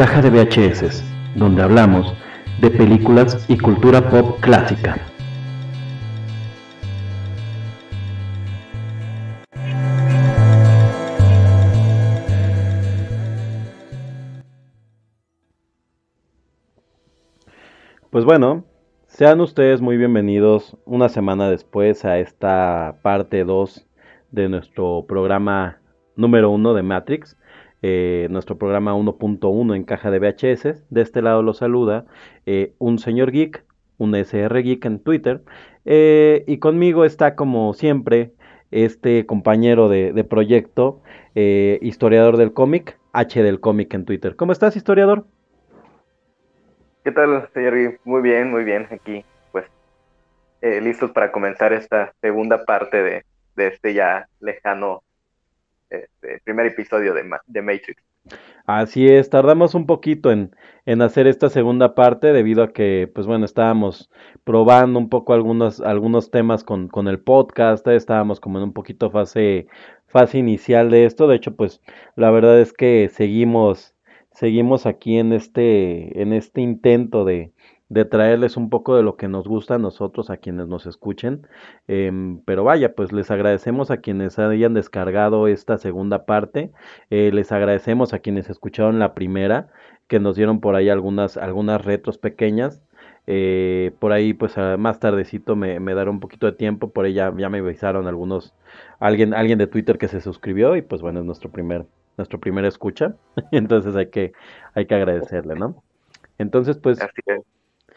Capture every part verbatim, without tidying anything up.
Caja de V H S, donde hablamos de películas y cultura pop clásica. Pues bueno, sean ustedes muy bienvenidos una semana después a esta parte dos de nuestro programa número uno de Matrix, eh, nuestro programa uno punto uno en Caja de V H S. De este lado los saluda eh, un señor geek, un S R geek en Twitter, eh, y conmigo está como siempre este compañero de, de proyecto, eh, historiador del cómic, H del cómic en Twitter. ¿Cómo estás, historiador? ¿Qué tal, señor? Muy bien, muy bien, aquí, pues, eh, listos para comenzar esta segunda parte de, de este ya lejano este, primer episodio de, Ma- de Matrix. Así es, tardamos un poquito en, en hacer esta segunda parte debido a que, pues bueno, estábamos probando un poco algunos, algunos temas con, con el podcast, estábamos como en un poquito fase, fase inicial de esto. De hecho, pues, la verdad es que seguimos... Seguimos aquí en este, en este intento de, de traerles un poco de lo que nos gusta a nosotros, a quienes nos escuchen. Eh, pero vaya, pues les agradecemos a quienes hayan descargado esta segunda parte. Eh, les agradecemos a quienes escucharon la primera, que nos dieron por ahí algunas, algunas retros pequeñas. Eh, por ahí, pues más tardecito me, me dará un poquito de tiempo. Por ahí ya, ya me avisaron algunos, alguien, alguien de Twitter que se suscribió y pues bueno, es nuestro primer... nuestro primer escucha, entonces hay que, hay que agradecerle, ¿no? Entonces, pues,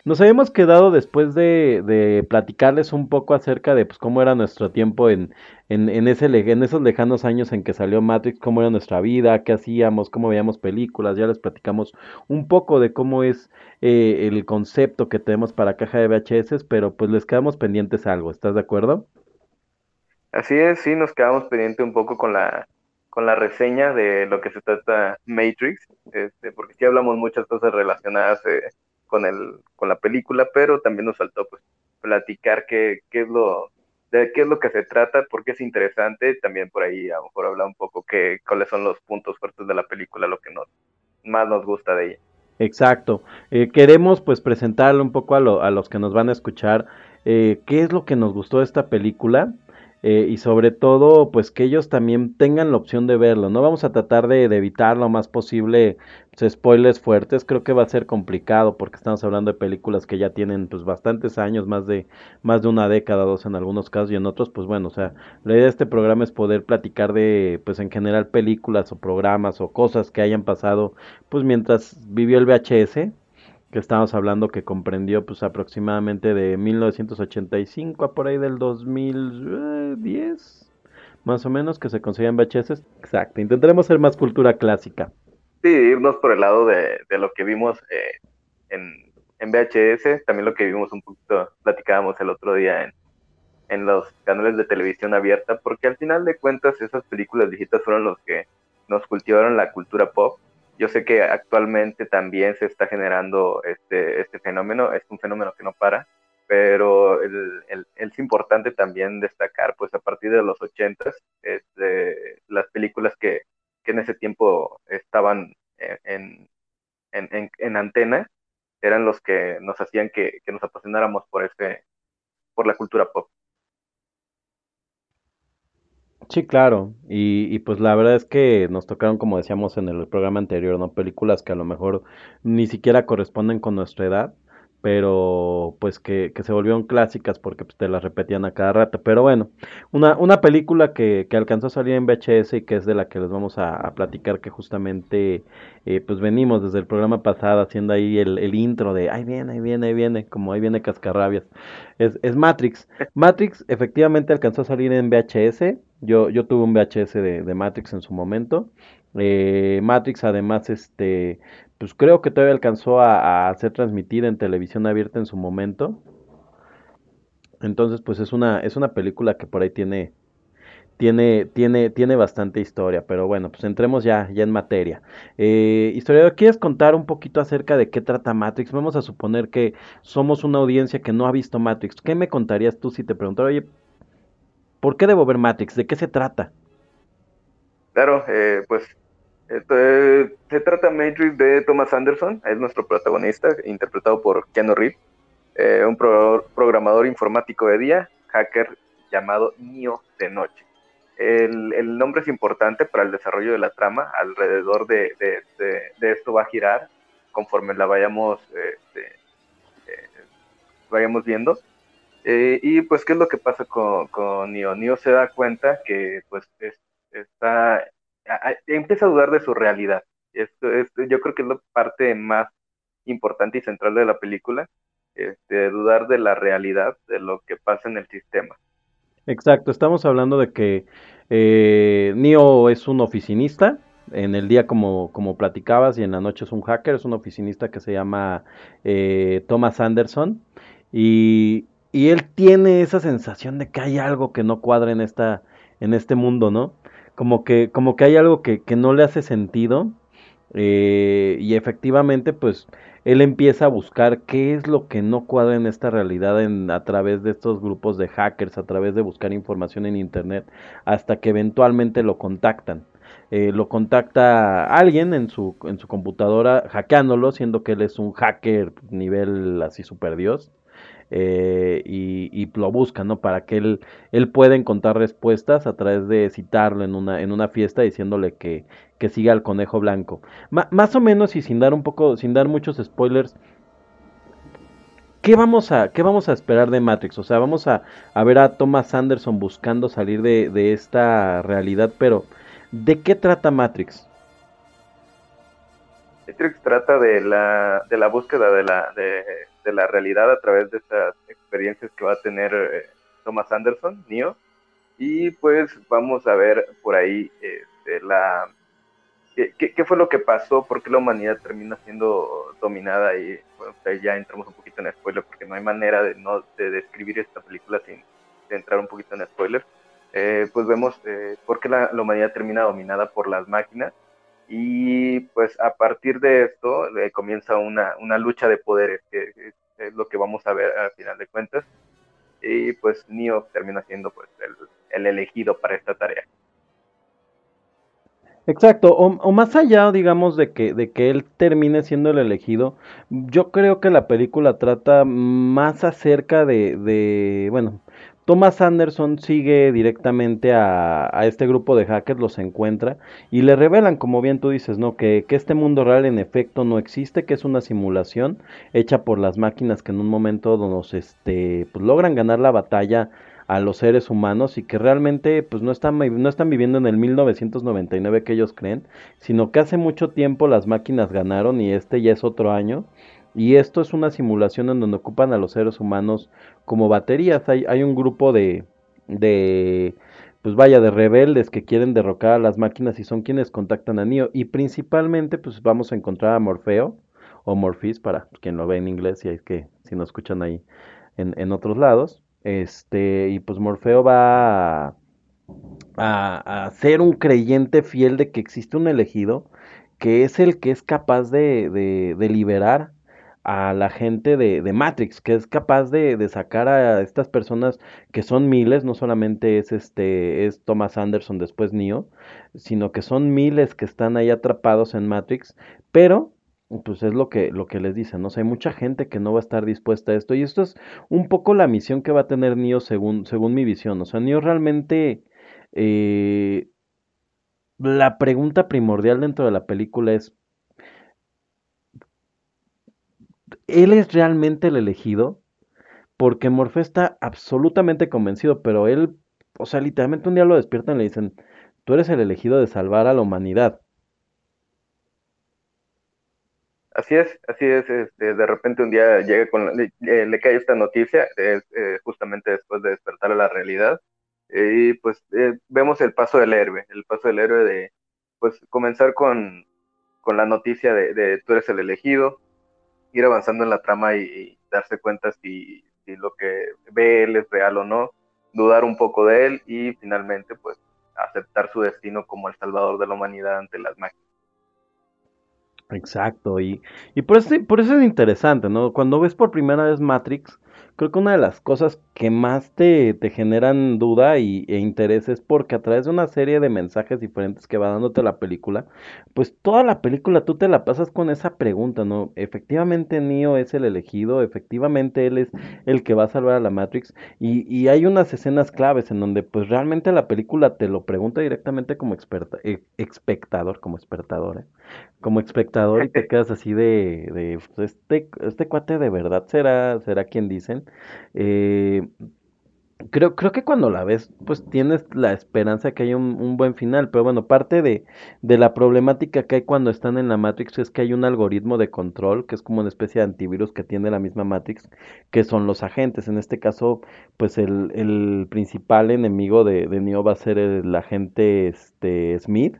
nos habíamos quedado después de, de platicarles un poco acerca de pues cómo era nuestro tiempo en, en, en, ese, en esos lejanos años en que salió Matrix, cómo era nuestra vida, qué hacíamos, cómo veíamos películas. Ya les platicamos un poco de cómo es eh, el concepto que tenemos para Caja de V H S, pero pues les quedamos pendientes algo, ¿estás de acuerdo? Así es, sí, nos quedamos pendientes un poco con la... con la reseña de lo que se trata Matrix, este, porque sí hablamos muchas cosas relacionadas eh, con el con la película, pero también nos faltó pues platicar qué, qué es lo de qué es lo que se trata, por qué es interesante, también por ahí a lo mejor hablar un poco qué cuáles son los puntos fuertes de la película, lo que nos más nos gusta de ella. Exacto. Eh, queremos pues presentarle un poco a, lo, a los que nos van a escuchar eh, qué es lo que nos gustó de esta película. Eh, y sobre todo, pues que ellos también tengan la opción de verlo, ¿no? Vamos a tratar de, de evitar lo más posible pues, spoilers fuertes. Creo que va a ser complicado porque estamos hablando de películas que ya tienen pues bastantes años, más de más de una década, dos en algunos casos y en otros, pues bueno, o sea, la idea de este programa es poder platicar de, pues en general, películas o programas o cosas que hayan pasado, pues mientras vivió el V H S, que estábamos hablando que comprendió pues aproximadamente de mil novecientos ochenta y cinco a por ahí del dos mil diez, más o menos, que se conseguían V H S. Exacto, intentaremos hacer más cultura clásica. Sí, irnos por el lado de, de lo que vimos eh, en, en V H S, también lo que vimos un poquito, platicábamos el otro día en, en los canales de televisión abierta, porque al final de cuentas esas películas viejitas fueron los que nos cultivaron la cultura pop. Yo sé que actualmente también se está generando este, este fenómeno, es un fenómeno que no para, pero el, el, es importante también destacar, pues a partir de los ochentas, este, las películas que, que en ese tiempo estaban en, en, en, en antena, eran los que nos hacían que, que nos apasionáramos por, este, por la cultura pop. Sí, claro, y, y pues la verdad es que nos tocaron, como decíamos en el programa anterior, ¿no? Películas que a lo mejor ni siquiera corresponden con nuestra edad, pero pues que, que se volvieron clásicas porque pues, te las repetían a cada rato. Pero bueno, una, una película que, que alcanzó a salir en V H S y que es de la que les vamos a, a platicar, que justamente eh, pues venimos desde el programa pasado haciendo ahí el, el intro de ahí viene, ahí viene, ahí viene, como ahí viene Cascarrabias, es, es Matrix. Matrix efectivamente alcanzó a salir en V H S. Yo, yo tuve un V H S de, de Matrix en su momento. Eh, Matrix además, este, pues creo que todavía alcanzó a, a ser transmitida en televisión abierta en su momento. Entonces, pues es una, es una película que por ahí tiene, tiene, tiene, tiene bastante historia. Pero bueno, pues entremos ya, ya en materia. Eh, historiador, ¿quieres contar un poquito acerca de qué trata Matrix? Vamos a suponer que somos una audiencia que no ha visto Matrix. ¿Qué me contarías tú si te preguntara, oye, ¿por qué debo ver Matrix? ¿De qué se trata? Claro, eh, pues Este, se trata Matrix de Thomas Anderson, es nuestro protagonista, interpretado por Keanu Reeves, eh, un pro- programador informático de día, hacker llamado Neo de noche. El, el nombre es importante para el desarrollo de la trama, alrededor de, de, de, de esto va a girar conforme la vayamos, eh, de, eh, vayamos viendo. Eh, y pues, ¿qué es lo que pasa con, con Neo? Neo se da cuenta que pues es, está... empieza a dudar de su realidad. Esto, esto, yo creo que es la parte más importante y central de la película, este, dudar de la realidad, de lo que pasa en el sistema. Exacto, estamos hablando de que eh, Neo es un oficinista, en el día como, como platicabas, y en la noche es un hacker, es un oficinista que se llama eh, Thomas Anderson, y, y él tiene esa sensación de que hay algo que no cuadra en, esta, en este mundo, ¿no? Como que, como que hay algo que, que no le hace sentido, eh, y efectivamente pues él empieza a buscar qué es lo que no cuadra en esta realidad, en, a través de estos grupos de hackers, a través de buscar información en internet, hasta que eventualmente lo contactan. Eh, lo contacta alguien en su, en su computadora, hackeándolo, siendo que él es un hacker nivel así super dios. Eh, y, y lo busca, ¿no? Para que él, él pueda encontrar respuestas a través de citarlo en una, en una fiesta, diciéndole que, que siga al conejo blanco. Ma, más o menos, y sin dar un poco, sin dar muchos spoilers, ¿qué vamos a, qué vamos a esperar de Matrix? O sea, vamos a, a ver a Thomas Anderson buscando salir de, de esta realidad, pero ¿de qué trata Matrix? Matrix trata de la, de la búsqueda de la... De... de la realidad a través de estas experiencias que va a tener eh, Thomas Anderson, Neo, y pues vamos a ver por ahí eh, de la, eh, qué, qué fue lo que pasó, por qué la humanidad termina siendo dominada, y bueno, pues ya entramos un poquito en spoiler, porque no hay manera de no de describir esta película sin de entrar un poquito en spoiler. Eh, pues vemos eh, por qué la, la humanidad termina dominada por las máquinas, y pues a partir de esto eh, comienza una, una lucha de poderes, que es, es lo que vamos a ver al final de cuentas, y pues Neo termina siendo pues el, el elegido para esta tarea. Exacto, o, o más allá, digamos, de que, de que él termine siendo el elegido, yo creo que la película trata más acerca de, de bueno, Thomas Anderson sigue directamente a, a este grupo de hackers, los encuentra y le revelan, como bien tú dices, ¿no? Que, que este mundo real en efecto no existe, que es una simulación hecha por las máquinas que en un momento nos este pues, logran ganar la batalla a los seres humanos, y que realmente pues no están, no están viviendo en el mil novecientos noventa y nueve que ellos creen, sino que hace mucho tiempo las máquinas ganaron y este ya es otro año. Y esto es una simulación en donde ocupan a los seres humanos como baterías. Hay, hay un grupo de, de, pues vaya, de rebeldes que quieren derrocar a las máquinas y son quienes contactan a Neo. Y principalmente, pues vamos a encontrar a Morfeo, o Morpheus, para quien lo ve en inglés, y es que si no escuchan ahí en, en otros lados. Este, y pues Morfeo va a, a, a ser un creyente fiel de que existe un elegido, que es el que es capaz de, de, de liberar a la gente de, de Matrix, que es capaz de, de sacar a estas personas que son miles, no solamente es este es Thomas Anderson después Neo, sino que son miles que están ahí atrapados en Matrix, pero pues es lo que, lo que les dicen, ¿no? O sea, hay mucha gente que no va a estar dispuesta a esto, y esto es un poco la misión que va a tener Neo según, según mi visión. O sea, Neo realmente eh, la pregunta primordial dentro de la película es: ¿él es realmente el elegido? Porque Morfeo está absolutamente convencido, pero él, o sea, literalmente un día lo despiertan y le dicen: tú eres el elegido de salvar a la humanidad. Así es, así es, este, de repente un día llega con, le, le cae esta noticia, es, eh, justamente después de despertar a la realidad, y eh, pues eh, vemos el paso del héroe, el paso del héroe de, pues, comenzar con, con la noticia de, de tú eres el elegido, ir avanzando en la trama y, y darse cuenta si, si lo que ve él es real o no, dudar un poco de él y finalmente pues aceptar su destino como el salvador de la humanidad ante las máquinas. Exacto, y, y por eso, por eso es interesante, ¿no? Cuando ves por primera vez Matrix, creo que una de las cosas que más te, te generan duda y, e interés es porque a través de una serie de mensajes diferentes que va dándote la película, pues toda la película tú te la pasas con esa pregunta, ¿no? Efectivamente Neo es el elegido, efectivamente él es el que va a salvar a la Matrix, y, y hay unas escenas claves en donde pues realmente la película te lo pregunta directamente como experta, eh, espectador, como espectador, ¿eh? Como espectador, y te quedas así de, de pues, este, este cuate de verdad será, será quien dicen. Eh, creo, creo que cuando la ves, pues tienes la esperanza de que haya un, un buen final, pero bueno, parte de, de la problemática que hay cuando están en la Matrix es que hay un algoritmo de control, que es como una especie de antivirus que tiene la misma Matrix, que son los agentes. En este caso, pues el, el principal enemigo de, de Neo va a ser el agente este, Smith,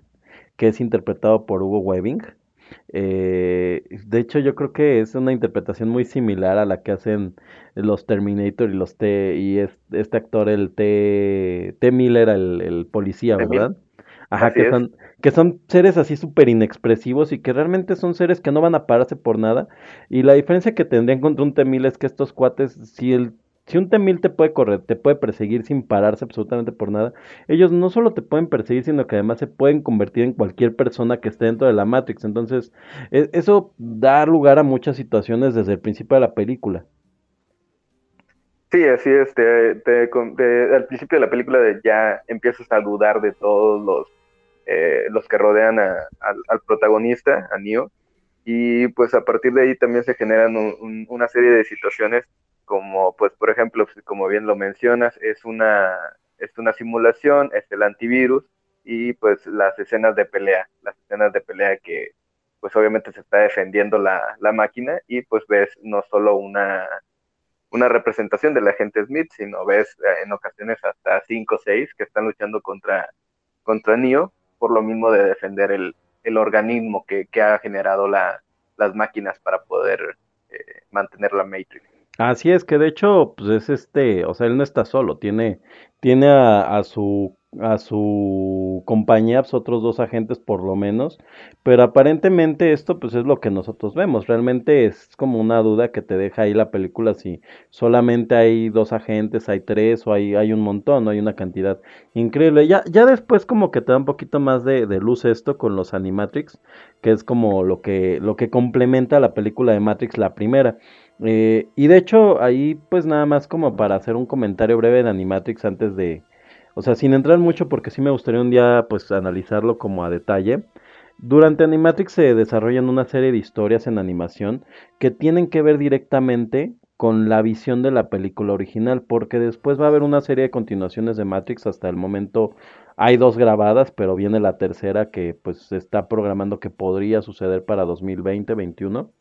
que es interpretado por Hugo Weaving. Eh, de hecho yo creo que es una interpretación muy similar a la que hacen los Terminator y los T y es, este actor el T T Miller, el, el policía, ¿verdad? Ajá, así que son, es. que son seres así súper inexpresivos y que realmente son seres que no van a pararse por nada, y la diferencia que tendrían contra un T Miller es que estos cuates, si el Si un T mil te puede correr, te puede perseguir sin pararse absolutamente por nada, ellos no solo te pueden perseguir, sino que además se pueden convertir en cualquier persona que esté dentro de la Matrix. Entonces, eso da lugar a muchas situaciones desde el principio de la película. Sí, así es. Te, te, te, al principio de la película ya empiezas a dudar de todos los, eh, los que rodean a, a, al protagonista, a Neo. Y pues a partir de ahí también se generan un, un, una serie de situaciones como, pues, por ejemplo, como bien lo mencionas, es una, es una simulación, es el antivirus, y, pues, las escenas de pelea, las escenas de pelea que, pues, obviamente se está defendiendo la, la máquina, y, pues, ves no solo una, una representación del agente Smith, sino ves en ocasiones hasta cinco o seis que están luchando contra, contra Neo, por lo mismo de defender el, el organismo que, que ha generado la, las máquinas para poder eh, mantener la Matrix. Así es, que de hecho, pues es este, o sea, él no está solo, tiene, tiene a, a su a su compañía, pues otros dos agentes por lo menos, pero aparentemente esto pues es lo que nosotros vemos, realmente es como una duda que te deja ahí la película si solamente hay dos agentes, hay tres o hay, hay un montón, ¿no? Hay una cantidad increíble. Ya, ya después como que te da un poquito más de, de luz esto con los Animatrix, que es como lo que, lo que complementa la película de Matrix, la primera. Eh, y de hecho ahí pues nada más como para hacer un comentario breve de Animatrix antes de, o sea, sin entrar mucho porque sí me gustaría un día pues analizarlo como a detalle. Durante Animatrix se desarrollan una serie de historias en animación que tienen que ver directamente con la visión de la película original, porque después va a haber una serie de continuaciones de Matrix. Hasta el momento hay dos grabadas, pero viene la tercera que pues se está programando que podría suceder para dos mil veinte, veintiuno.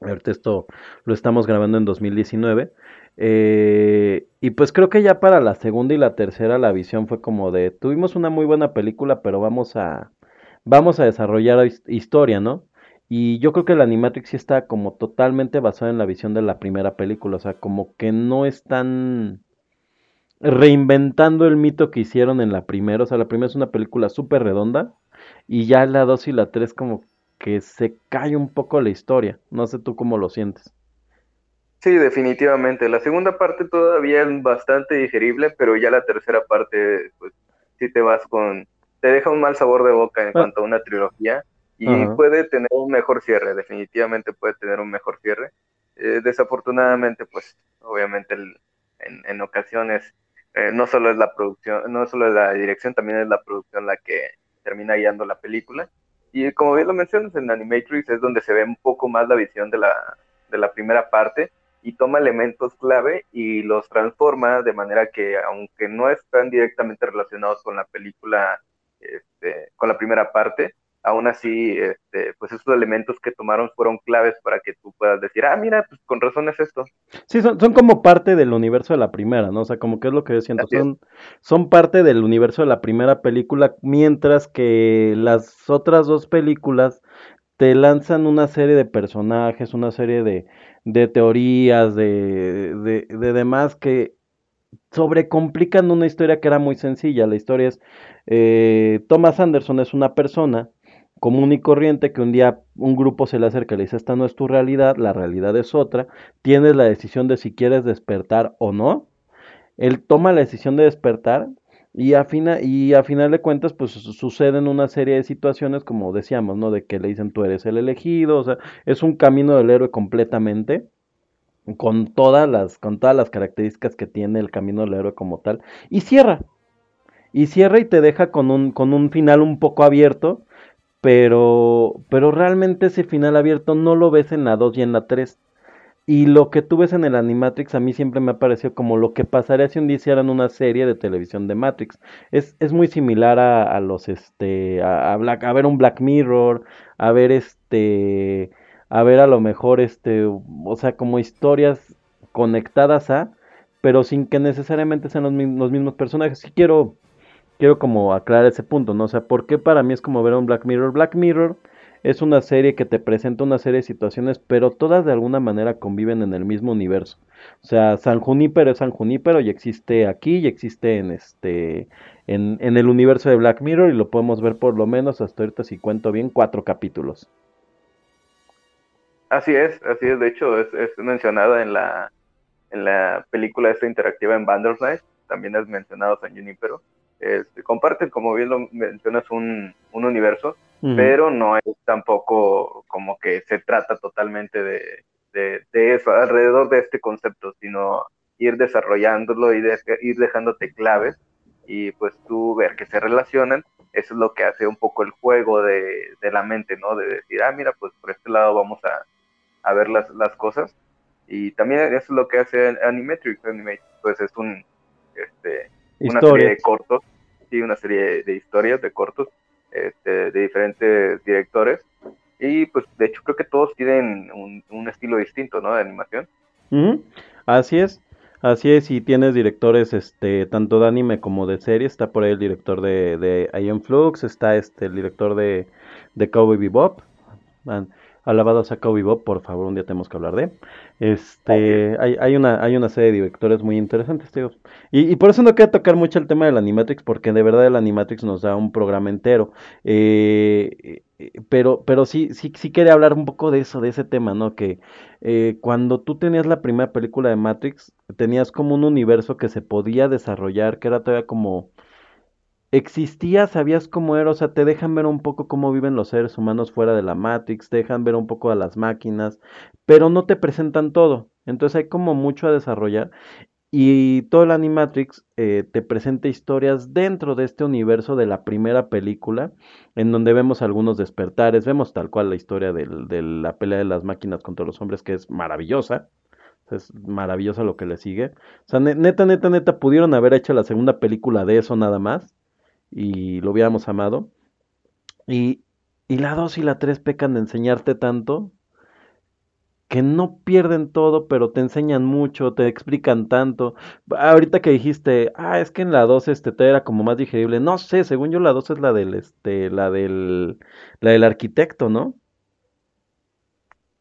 Ahorita esto lo estamos grabando en dos mil diecinueve, eh, y pues creo que ya para la segunda y la tercera la visión fue como de, tuvimos una muy buena película, pero vamos a, vamos a desarrollar historia, ¿no? Y yo creo que el Animatrix sí está como totalmente basado en la visión de la primera película, o sea, como que no están reinventando el mito que hicieron en la primera, o sea, la primera es una película súper redonda, y ya la dos y la tres como que se cae un poco la historia. No sé tú cómo lo sientes. Sí, definitivamente. La segunda parte todavía es bastante digerible, pero ya la tercera parte, pues, sí te vas con... Te deja un mal sabor de boca en ah. cuanto a una trilogía, y uh-huh. puede tener un mejor cierre, definitivamente puede tener un mejor cierre. Eh, desafortunadamente, pues, obviamente, el, en, en ocasiones, eh, no solo es la producción, no solo es la dirección, también es la producción la que termina guiando la película. Y como bien lo mencionas, en Animatrix es donde se ve un poco más la visión de la, de la primera parte, y toma elementos clave y los transforma de manera que, aunque no están directamente relacionados con la película, este, con la primera parte, aún así, este, pues esos elementos que tomaron fueron claves para que tú puedas decir, ah, mira, pues con razón es esto. Sí, son, son como parte del universo de la primera, ¿no? O sea, como que es lo que yo siento, son, son parte del universo de la primera película, mientras que las otras dos películas te lanzan una serie de personajes, una serie de, de teorías, de, de, de demás que sobrecomplican una historia que era muy sencilla. La historia es, eh, Thomas Anderson es una persona común y corriente que un día un grupo se le acerca y le dice, esta no es tu realidad, la realidad es otra, tienes la decisión de si quieres despertar o no, él toma la decisión de despertar y a, fina, y a final de cuentas pues suceden una serie de situaciones como decíamos, ¿no? De que le dicen tú eres el elegido, o sea, es un camino del héroe completamente, con todas las, con todas las características que tiene el camino del héroe como tal, y cierra, y cierra y te deja con un, con un final un poco abierto, pero, pero realmente ese final abierto no lo ves en la dos y en la tres. Y lo que tú ves en el Animatrix a mí siempre me ha parecido como lo que pasaría si un día hicieran una serie de televisión de Matrix. Es, es muy similar a, a los, este, a, a, Black, a ver un Black Mirror, a ver este, a ver a lo mejor este, o sea, como historias conectadas a, pero sin que necesariamente sean los, los mismos personajes. Sí quiero, quiero como aclarar ese punto, ¿no? O sea, ¿por qué para mí es como ver un Black Mirror? Black Mirror es una serie que te presenta una serie de situaciones, pero todas de alguna manera conviven en el mismo universo. O sea, San Junipero es San Junipero y existe aquí y existe en este en, en el universo de Black Mirror y lo podemos ver por lo menos hasta ahorita, si cuento bien, cuatro capítulos. Así es, así es. De hecho, es, es mencionada en la en la película esta interactiva en Bandersnatch. También es mencionado San Junipero. Este, comparten, como bien lo mencionas, un, un universo. Pero no es tampoco como que se trata totalmente de, de, de eso, alrededor de este concepto, sino ir desarrollándolo y de, ir dejándote claves y pues tú ver que se relacionan. Eso es lo que hace un poco el juego de, de la mente, ¿no? De decir, ah, mira, pues por este lado vamos a, a ver las, las cosas. Y también eso es lo que hace Animatrix. Animatrix pues es un, este, una serie de cortos, sí, una serie de historias de cortos. Este, de diferentes directores y pues de hecho creo que todos tienen un, un estilo distinto, ¿no? De animación. Uh-huh. Así es, así es, y tienes directores este tanto de anime como de serie. Está por ahí el director de, de Iron Flux, está este el director de, de Cowboy Bebop. Man, alabados a Cowboy Bebop, por favor, un día tenemos que hablar de este. Okay. hay, hay una hay una serie de directores muy interesantes, tío. Y, y por eso no quiero tocar mucho el tema del Animatrix, porque de verdad el Animatrix nos da un programa entero. Eh, pero pero sí, sí, sí quería hablar un poco de eso, de ese tema, ¿no? Que eh, cuando tú tenías la primera película de Matrix, tenías como un universo que se podía desarrollar, que era todavía como... existía, sabías cómo era, o sea, te dejan ver un poco cómo viven los seres humanos fuera de la Matrix, te dejan ver un poco a las máquinas, pero no te presentan todo, entonces hay como mucho a desarrollar, y todo el Animatrix eh, te presenta historias dentro de este universo de la primera película, en donde vemos algunos despertares, vemos tal cual la historia del, de la pelea de las máquinas contra los hombres, que es maravillosa. Es maravillosa lo que le sigue, o sea, neta, neta, neta, pudieron haber hecho la segunda película de eso nada más, y lo hubiéramos amado. Y, y la dos y la tres pecan de enseñarte tanto que no pierden todo, pero te enseñan mucho, te explican tanto. Ahorita que dijiste, ah, es que en la dos este te era como más digerible. No sé, según yo la dos es la del este, la del la del arquitecto, ¿no?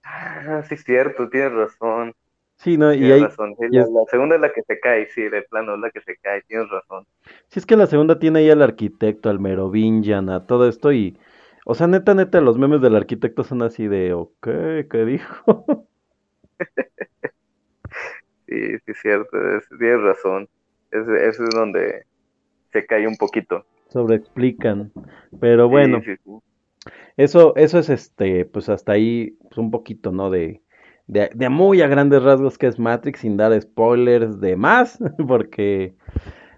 Ah, sí es cierto, tienes razón. Sí, no, y hay, razón. Sí, y es... la segunda es la que se cae, sí, de plano es la que se cae, tienes razón. Sí, es que la segunda tiene ahí al arquitecto, al Merovingian, a todo esto y... O sea, neta, neta, los memes del arquitecto son así de, ok, ¿qué dijo? Sí, sí, cierto, es, tienes razón. Eso es donde se cae un poquito. Sobreexplican, pero bueno. Sí, sí, sí. Eso, eso es este, pues hasta ahí, pues un poquito, ¿no? De... De, de muy a grandes rasgos que es Matrix, sin dar spoilers de más, porque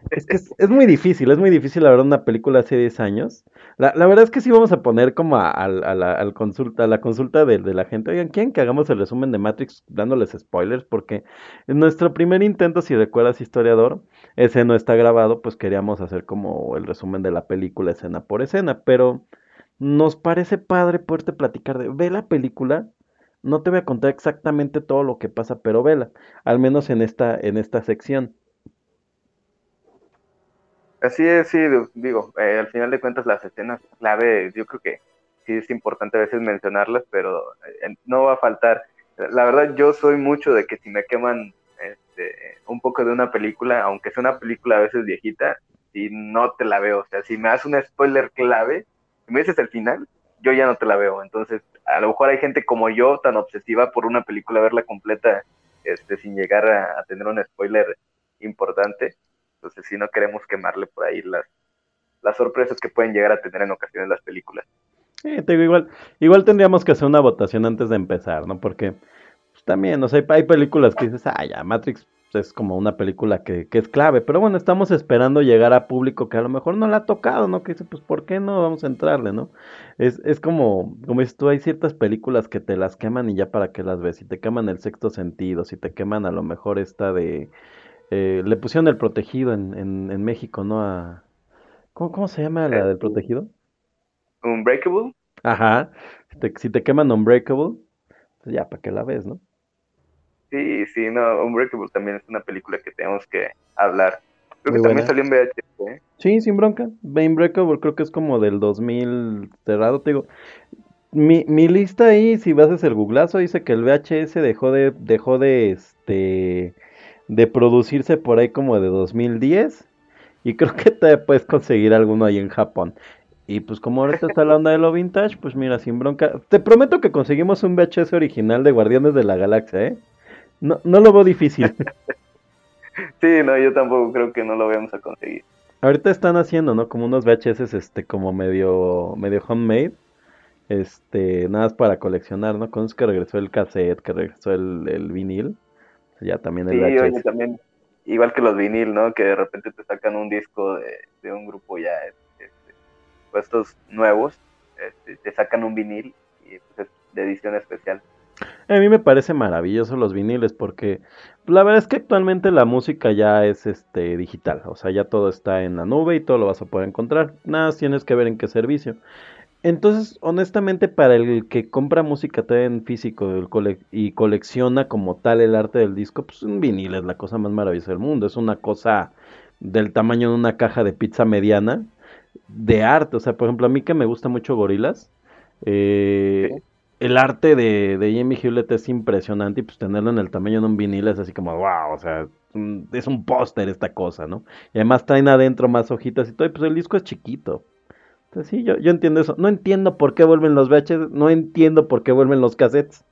es que es, es muy difícil, es muy difícil la verdad una película hace diez años. La, la verdad es que sí vamos a poner como a, a, a, la, a, la, consulta, a la consulta de, de la gente, oigan, ¿quieren que hagamos el resumen de Matrix dándoles spoilers? Porque en nuestro primer intento, si recuerdas historiador, ese no está grabado, pues queríamos hacer como el resumen de la película escena por escena, pero nos parece padre poderte platicar de, ve la película. No te voy a contar exactamente todo lo que pasa, pero vela, al menos en esta, en esta sección. Así es, sí, digo, eh, al final de cuentas las escenas clave, yo creo que sí es importante a veces mencionarlas, pero eh, no va a faltar. La verdad yo soy mucho de que si me queman este, un poco de una película, aunque sea una película a veces viejita, si no te la veo, o sea, si me das un spoiler clave, si me dices el final... yo ya no te la veo. Entonces, a lo mejor hay gente como yo, tan obsesiva por una película, verla completa, este, sin llegar a, a tener un spoiler importante. Entonces, si no queremos quemarle por ahí las, las sorpresas que pueden llegar a tener en ocasiones las películas. Sí, te digo, igual, igual tendríamos que hacer una votación antes de empezar, ¿no? Porque pues, también, no sé, hay películas que dices, ah, ya, Matrix es como una película que, que es clave, pero bueno, estamos esperando llegar a público que a lo mejor no la ha tocado, ¿no? Que dice, pues, ¿por qué no vamos a entrarle, no? Es, es como, como dices tú, hay ciertas películas que te las queman y ya para qué las ves, si te queman El Sexto Sentido, si te queman a lo mejor esta de, eh, le pusieron El Protegido en, en, en México, ¿no? A, ¿cómo, ¿cómo se llama la del Protegido? Unbreakable. Ajá, si te, si te queman Unbreakable, pues ya para qué la ves, ¿no? Sí, sí, no, Unbreakable también es una película que tenemos que hablar. Creo muy que buena. También salió en V H S, ¿eh? Sí, sin bronca. Unbreakable creo que es como del dos mil cerrado, te digo. Mi, mi lista ahí, si vas a hacer googlazo, dice que el V H S dejó de dejó de este de producirse por ahí como de dos mil diez y creo que te puedes conseguir alguno ahí en Japón. Y pues como ahorita está la onda de lo vintage, pues mira, sin bronca. Te prometo que conseguimos un V H S original de Guardianes de la Galaxia, ¿eh? No, no lo veo difícil. Sí, no, yo tampoco creo que no lo vayamos a conseguir. Ahorita están haciendo, ¿no? Como unos V H S, este, como medio, medio homemade, este, nada más para coleccionar, ¿no? Con eso que regresó el cassette, que regresó el, el vinil, ya también el sí, V H S. Oye, también, igual que los vinil, ¿no? Que de repente te sacan un disco de, de un grupo ya, este, pues estos nuevos, este, te sacan un vinil y pues es de edición especial. A mí me parece maravilloso los viniles porque la verdad es que actualmente la música ya es este digital, o sea, ya todo está en la nube y todo lo vas a poder encontrar, nada, tienes que ver en qué servicio. Entonces, honestamente, para el que compra música en físico el cole- y colecciona como tal el arte del disco, pues un vinil es la cosa más maravillosa del mundo, es una cosa del tamaño de una caja de pizza mediana de arte, o sea, por ejemplo, a mí que me gusta mucho Gorillaz, eh... ¿Sí? El arte de, de Jimmy Hewlett es impresionante y pues tenerlo en el tamaño de un vinil es así como, wow, o sea, es un póster esta cosa, ¿no? Y además traen adentro más hojitas y todo, y pues el disco es chiquito. Entonces sí, yo, yo entiendo eso. No entiendo por qué vuelven los V H S, no entiendo por qué vuelven los cassettes.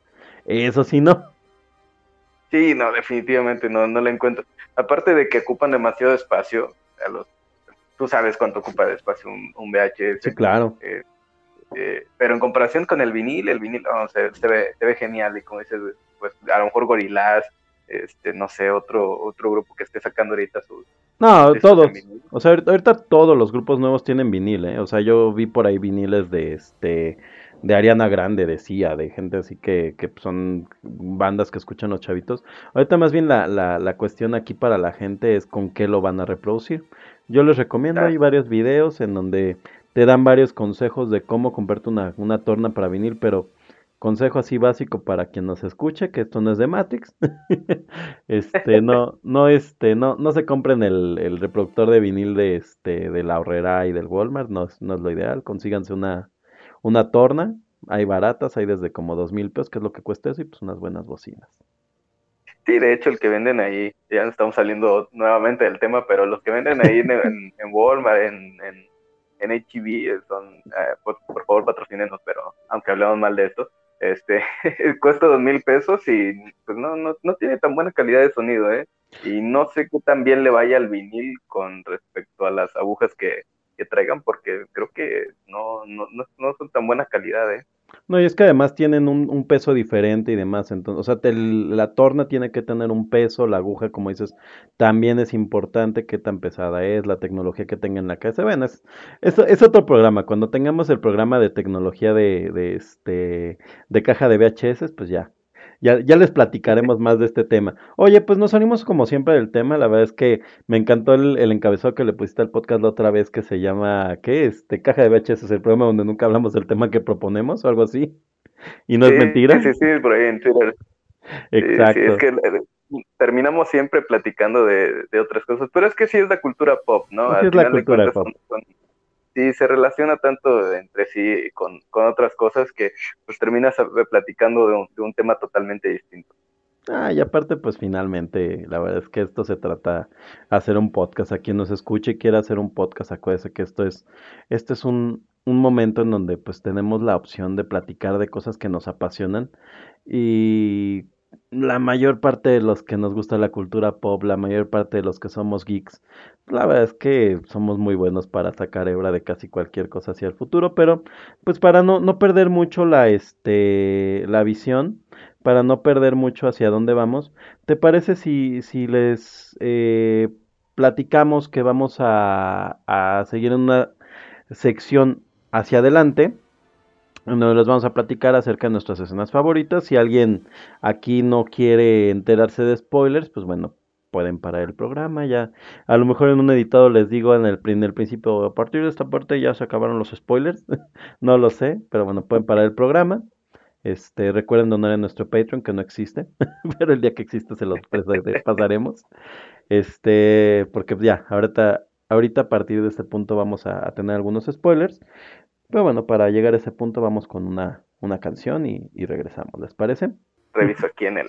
Eso sí, no. Sí, no, definitivamente no, no lo encuentro. Aparte de que ocupan demasiado espacio, a los, tú sabes cuánto ocupa de espacio un, un V H S. Sí, claro. Eh, Eh, pero en comparación con el vinil, el vinil oh, se, se, ve, se ve genial y como dices, pues a lo mejor Gorillaz, este, no sé, otro otro grupo que esté sacando ahorita sus... No, todos, o sea, ahorita todos los grupos nuevos tienen vinil, ¿eh? O sea, yo vi por ahí viniles de este de Ariana Grande, de Sia, de gente así que, que son bandas que escuchan los chavitos. Ahorita más bien la, la, la cuestión aquí para la gente es con qué lo van a reproducir. Yo les recomiendo, claro. Hay varios videos en donde... Te dan varios consejos de cómo comprarte una, una torna para vinil, pero consejo así básico para quien nos escuche, que esto no es de Matrix. este, no, no, este, no, no se compren el, el reproductor de vinil de este, de la Horrera y del Walmart, no, no es lo ideal, consíganse una, una torna, hay baratas, hay desde como dos mil pesos, que es lo que cuesta eso, y pues unas buenas bocinas. Sí, de hecho, el que venden ahí, ya estamos saliendo nuevamente del tema, pero los que venden ahí en, en, en Walmart, en, en en H B son, eh, por, por favor patrocínenos, pero aunque hablemos mal de esto, este, cuesta dos mil pesos y pues no, no, no tiene tan buena calidad de sonido, eh, y no sé qué tan bien le vaya al vinil con respecto a las agujas que, que traigan, porque creo que no, no, no, no son tan buena calidad, eh. No, y es que además tienen un, un peso diferente y demás, entonces, o sea, te, la torna tiene que tener un peso, la aguja, como dices, también es importante qué tan pesada es, la tecnología que tenga en la cabeza, bueno, es, es, es otro programa, cuando tengamos el programa de tecnología de, de este, de caja de V H S, pues ya, ya, ya les platicaremos más de este tema. Oye, pues nos salimos como siempre del tema, la verdad es que me encantó el, el encabezado que le pusiste al podcast la otra vez que se llama, ¿qué? Este, Caja de V H S, es el programa donde nunca hablamos del tema que proponemos o algo así, y no sí, es mentira. Sí, sí, por ahí en Twitter. Exacto. Sí, sí, es que terminamos siempre platicando de, de otras cosas, pero es que sí es la cultura pop, ¿no? Sí, al es final la cultura de cuentas, pop. Son, son... Sí, se relaciona tanto entre sí con, con otras cosas que pues terminas platicando de un, de un tema totalmente distinto. Ah, y aparte pues finalmente, la verdad es que esto se trata hacer un podcast. A quien nos escuche y quiera hacer un podcast, acuérdese que esto es, esto es un, un momento en donde pues tenemos la opción de platicar de cosas que nos apasionan y la mayor parte de los que nos gusta la cultura pop, la mayor parte de los que somos geeks, la verdad es que somos muy buenos para sacar hebra de casi cualquier cosa hacia el futuro, pero pues para no, no perder mucho la, este, la visión, para no perder mucho hacia dónde vamos, ¿te parece si, si les eh, platicamos que vamos a, a seguir en una sección hacia adelante, donde les vamos a platicar acerca de nuestras escenas favoritas? Si alguien aquí no quiere enterarse de spoilers, pues bueno, pueden parar el programa. Ya a lo mejor en un editado les digo en el, en el principio, a partir de esta parte ya se acabaron los spoilers, no lo sé, pero bueno, pueden parar el programa. Este, recuerden donar en nuestro Patreon, que no existe, pero el día que exista se los pasaremos, este, porque ya, ahorita, ahorita a partir de este punto vamos a, a tener algunos spoilers. Pero bueno, para llegar a ese punto vamos con una, una canción y, y regresamos, ¿les parece? Reviso aquí en el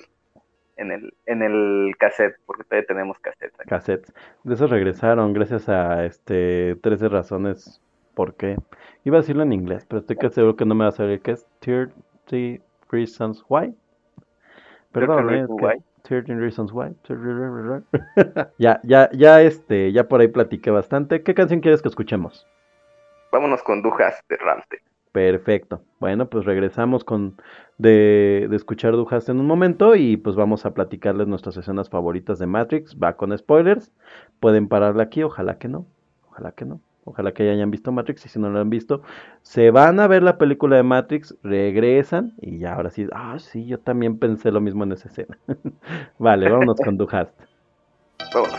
en el, en el cassette, porque todavía tenemos cassettes. Aquí. Cassettes. De esos regresaron gracias a este trece razones por qué. Iba a decirlo en inglés, pero estoy casi seguro que no me va a salir, que es Thirteen Reasons Why. Perdón, es que Thirteen Reasons Why. ya, ya, ya, este, ya por ahí platiqué bastante. ¿Qué canción quieres que escuchemos? Vámonos con Du Hast de Rammstein. Perfecto. Bueno, pues regresamos con de, de escuchar Du Hast en un momento y pues vamos a platicarles nuestras escenas favoritas de Matrix. Va con spoilers. Pueden pararla aquí, ojalá que no. Ojalá que no. Ojalá que ya hayan visto Matrix, y si no lo han visto, se van a ver la película de Matrix, regresan y ya ahora sí, ah, sí, yo también pensé lo mismo en esa escena. Vale, vámonos con Du Hast. Vámonos.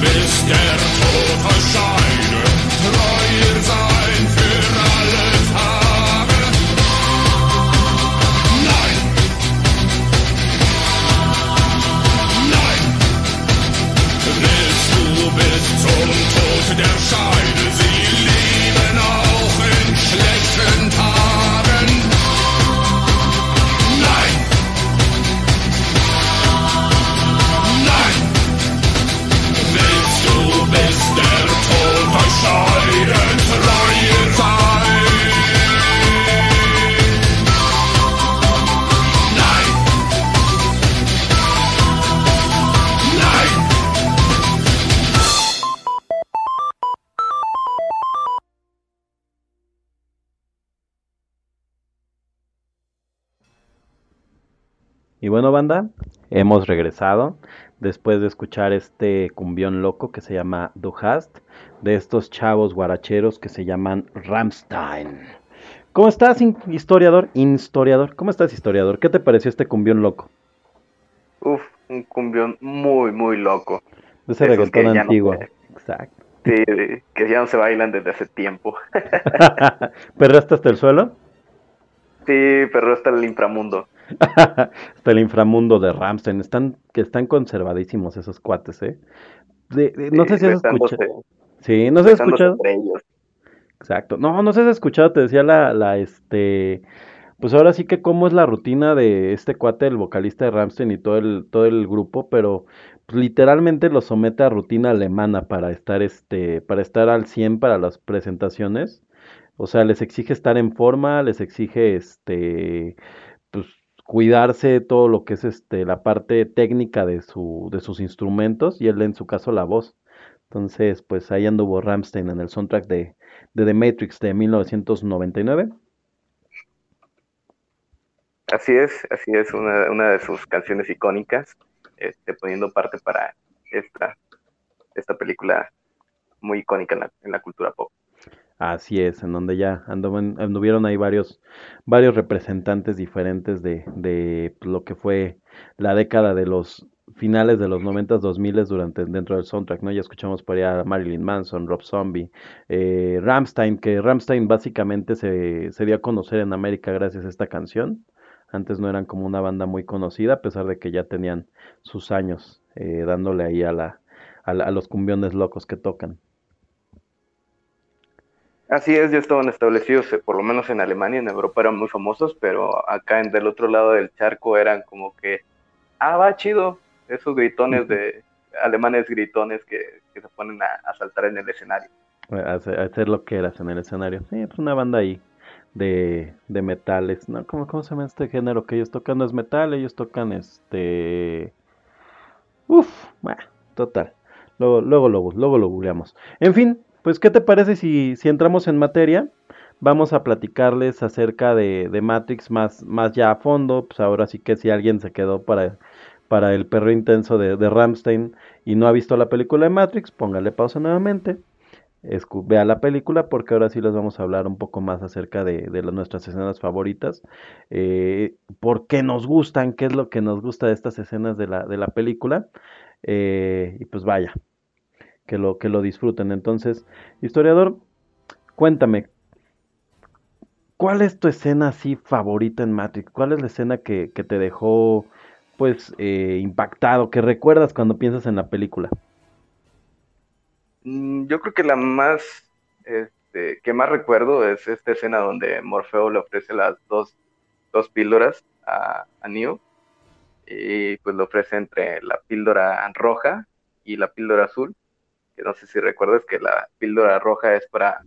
Bist der Y bueno, banda, hemos regresado después de escuchar este cumbión loco que se llama Du Hast, de estos chavos guaracheros que se llaman Rammstein. ¿Cómo estás, historiador? Historiador, ¿cómo estás, historiador? ¿Qué te pareció este cumbión loco? Uf, un cumbión muy, muy loco. De ese reggaetón antiguo. No se... Exacto. Sí, que ya no se bailan desde hace tiempo. ¿Perraste hasta el suelo? Sí, pero hasta el inframundo. Hasta el inframundo de Rammstein. Están, que están conservadísimos esos cuates, ¿eh? De, de, no sí, sé si has escuchado. Sí, no sé si has escuchado. Exacto. No, no sé si has escuchado, te decía la, la, este... Pues ahora sí que cómo es la rutina de este cuate, el vocalista de Rammstein y todo el, todo el grupo, pero pues, literalmente lo somete a rutina alemana para estar, este, para estar al cien para las presentaciones. O sea, les exige estar en forma, les exige, este... Pues, cuidarse todo lo que es este la parte técnica de su de sus instrumentos y él en su caso la voz. Entonces, pues ahí anduvo Rammstein en el soundtrack de, de The Matrix de mil novecientos noventa y nueve. Así es, así es, una, una de sus canciones icónicas, este, poniendo parte para esta, esta película muy icónica en la, en la cultura pop. Así es, en donde ya anduven, anduvieron ahí varios, varios representantes diferentes de, de lo que fue la década de los finales de los noventas, dos miles durante dentro del soundtrack, ¿no? Ya escuchamos por allá a Marilyn Manson, Rob Zombie, eh, Rammstein, que Rammstein básicamente se, se dio a conocer en América gracias a esta canción. Antes no eran como una banda muy conocida, a pesar de que ya tenían sus años eh, dándole ahí a, la, a, la, a los cumbiones locos que tocan. Así es, ya estaban establecidos, por lo menos en Alemania, en Europa eran muy famosos, pero acá en del otro lado del charco eran como que, ah, va chido, esos gritones de alemanes gritones que, que se ponen a, a saltar en el escenario. A hacer, a hacer lo que eras en el escenario. Sí, es una banda ahí de, de metales, ¿no? ¿Cómo, ¿Cómo se llama este género que ellos tocan? No es metal, ellos tocan este... Uf, bueno, total. Luego, luego, luego, luego lo googleamos. En fin. Pues, ¿qué te parece si, si entramos en materia? Vamos a platicarles acerca de, de Matrix más, más ya a fondo. Pues ahora sí que si alguien se quedó para, para el perro intenso de, de Rammstein y no ha visto la película de Matrix, póngale pausa nuevamente. Escu- vea la película porque ahora sí les vamos a hablar un poco más acerca de, de las, nuestras escenas favoritas. Eh, ¿Por qué nos gustan? ¿Qué es lo que nos gusta de estas escenas de la, de la película? Eh, y pues vaya. Que lo, que lo disfruten. Entonces, historiador, cuéntame, ¿cuál es tu escena así favorita en Matrix? ¿Cuál es la escena que, que te dejó pues eh, impactado, que recuerdas cuando piensas en la película? Yo creo que la más este, que más recuerdo es esta escena donde Morfeo le ofrece las dos, dos píldoras a, a Neo y pues le ofrece entre la píldora roja y la píldora azul. Que no sé si recuerdas que la píldora roja es para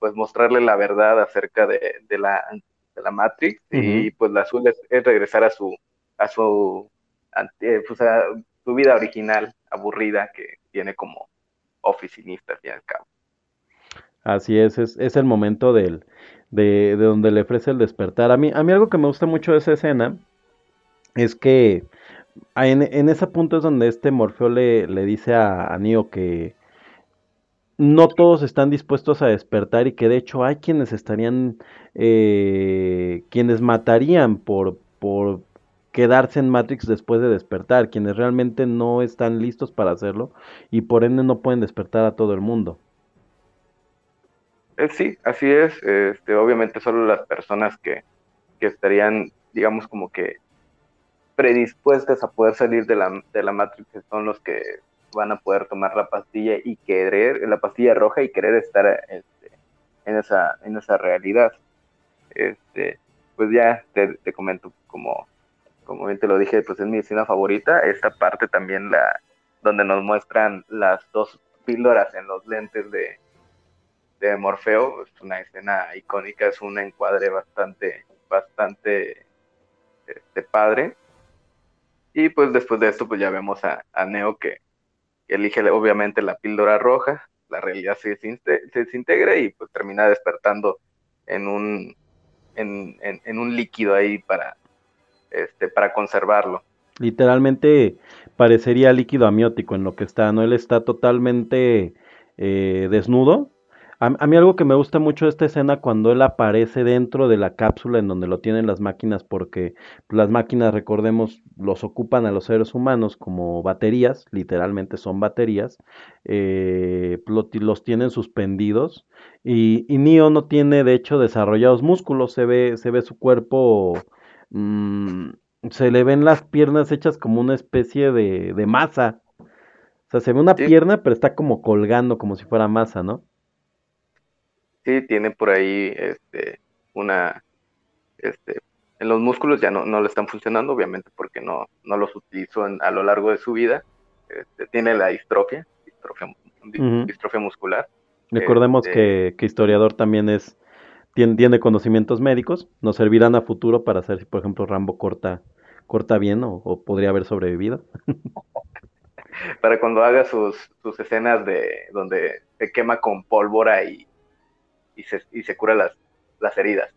pues mostrarle la verdad acerca de, de, la, de la Matrix, uh-huh. Y pues la azul es, es regresar a su a su a, pues, a su vida original aburrida que tiene como oficinista al fin y al cabo. Así es, es, es el momento del de, de donde le ofrece el despertar. A mí, a mí algo que me gusta mucho de esa escena es que En, en ese punto es donde este Morfeo le, le dice a, a Neo que no todos están dispuestos a despertar y que de hecho hay quienes estarían, eh, quienes matarían por, por quedarse en Matrix después de despertar, quienes realmente no están listos para hacerlo y por ende no pueden despertar a todo el mundo. Eh, sí, así es, este, obviamente solo las personas que, que estarían, digamos como que predispuestas a poder salir de la, de la Matrix son los que van a poder tomar la pastilla y querer, la pastilla roja y querer estar este, en esa, en esa realidad. Este, pues ya te, te comento, como, como bien te lo dije, pues es mi escena favorita. Esta parte también la, donde nos muestran las dos píldoras en los lentes de, de Morfeo, es una escena icónica, es un encuadre bastante, bastante este, padre. Y pues después de esto pues ya vemos a, a Neo que, que elige obviamente la píldora roja, la realidad se, desinte- se desintegra y pues termina despertando en un en, en, en un líquido ahí para, este, para conservarlo. Literalmente parecería líquido amniótico en lo que está, ¿no? Él está totalmente eh, desnudo. A, a mí algo que me gusta mucho de esta escena cuando él aparece dentro de la cápsula en donde lo tienen las máquinas, porque las máquinas, recordemos, los ocupan a los seres humanos como baterías, literalmente son baterías, eh, los tienen suspendidos y, y Neo no tiene de hecho desarrollados músculos, se ve, se ve su cuerpo, mmm, se le ven las piernas hechas como una especie de, de masa, o sea, se ve una sí. pierna pero está como colgando como si fuera masa, ¿no? Sí, tiene por ahí este, una, este, en los músculos ya no, no le están funcionando, obviamente porque no, no los utilizó en, a lo largo de su vida, este, tiene la distrofia, distrofia, uh-huh. distrofia muscular. Recordemos eh, que, eh, que historiador también es, tiene, tiene conocimientos médicos, nos servirán a futuro para saber si por ejemplo Rambo corta, corta bien o, o podría haber sobrevivido. Para cuando haga sus, sus escenas de donde se quema con pólvora y Y se, y se cura las, las heridas.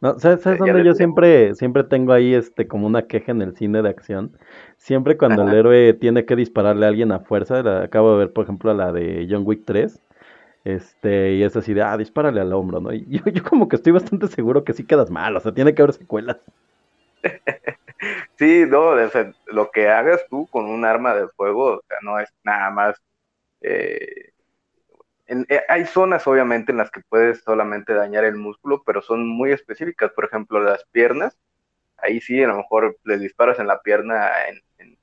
No, ¿sabes, ¿sabes eh, dónde yo siempre, siempre tengo ahí este como una queja en el cine de acción? Siempre cuando Ajá. el héroe tiene que dispararle a alguien a fuerza, la, acabo de ver por ejemplo a la de John Wick tres, este, y es así de, ah, dispárale al hombro, ¿no? Y yo, yo como que estoy bastante seguro que sí quedas mal, o sea, tiene que haber secuelas. Sí, no, o sea, lo que hagas tú con un arma de fuego, o sea, no es nada más... Eh, En, eh, hay zonas obviamente en las que puedes solamente dañar el músculo, pero son muy específicas, por ejemplo las piernas, ahí sí a lo mejor les disparas en la pierna, en, en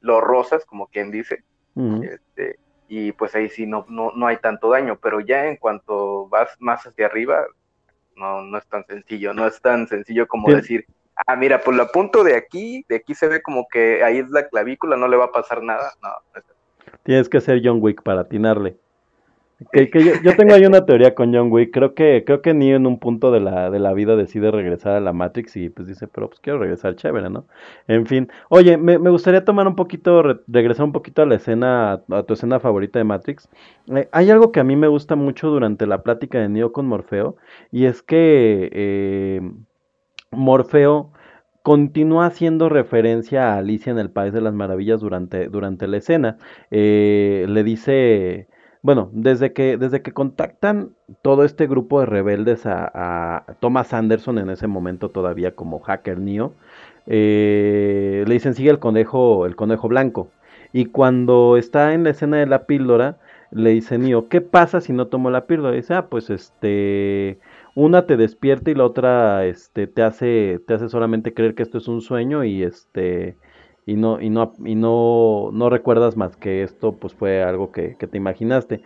los rosas, como quien dice, uh-huh. este, y pues ahí sí no, no, no hay tanto daño, pero ya en cuanto vas más hacia arriba, no, no es tan sencillo, no es tan sencillo como sí. decir, ah mira, pues lo apunto de aquí, de aquí se ve como que ahí es la clavícula, no le va a pasar nada, no. no es... Tienes que ser John Wick para atinarle. Que, que yo, yo tengo ahí una teoría con John Wick, creo que creo que Neo en un punto de la de la vida decide regresar a la Matrix y pues dice, pero pues quiero regresar, chévere, ¿no? En fin, oye, me, me gustaría tomar un poquito, re, regresar un poquito a la escena, a tu escena favorita de Matrix. Eh, hay algo que a mí me gusta mucho durante la plática de Neo con Morfeo, y es que eh, Morfeo continúa haciendo referencia a Alicia en el País de las Maravillas durante, durante la escena. Eh, le dice... Bueno, desde que desde que contactan todo este grupo de rebeldes a, a Thomas Anderson, en ese momento todavía como hacker Neo, eh, le dicen sigue el conejo el conejo blanco. Y cuando está en la escena de la píldora, le dice Neo, ¿qué pasa si no tomo la píldora? Y dice, ah, pues este, una te despierta y la otra este, te hace te hace solamente creer que esto es un sueño y este... y no y no y no no recuerdas más que esto pues fue algo que, que te imaginaste,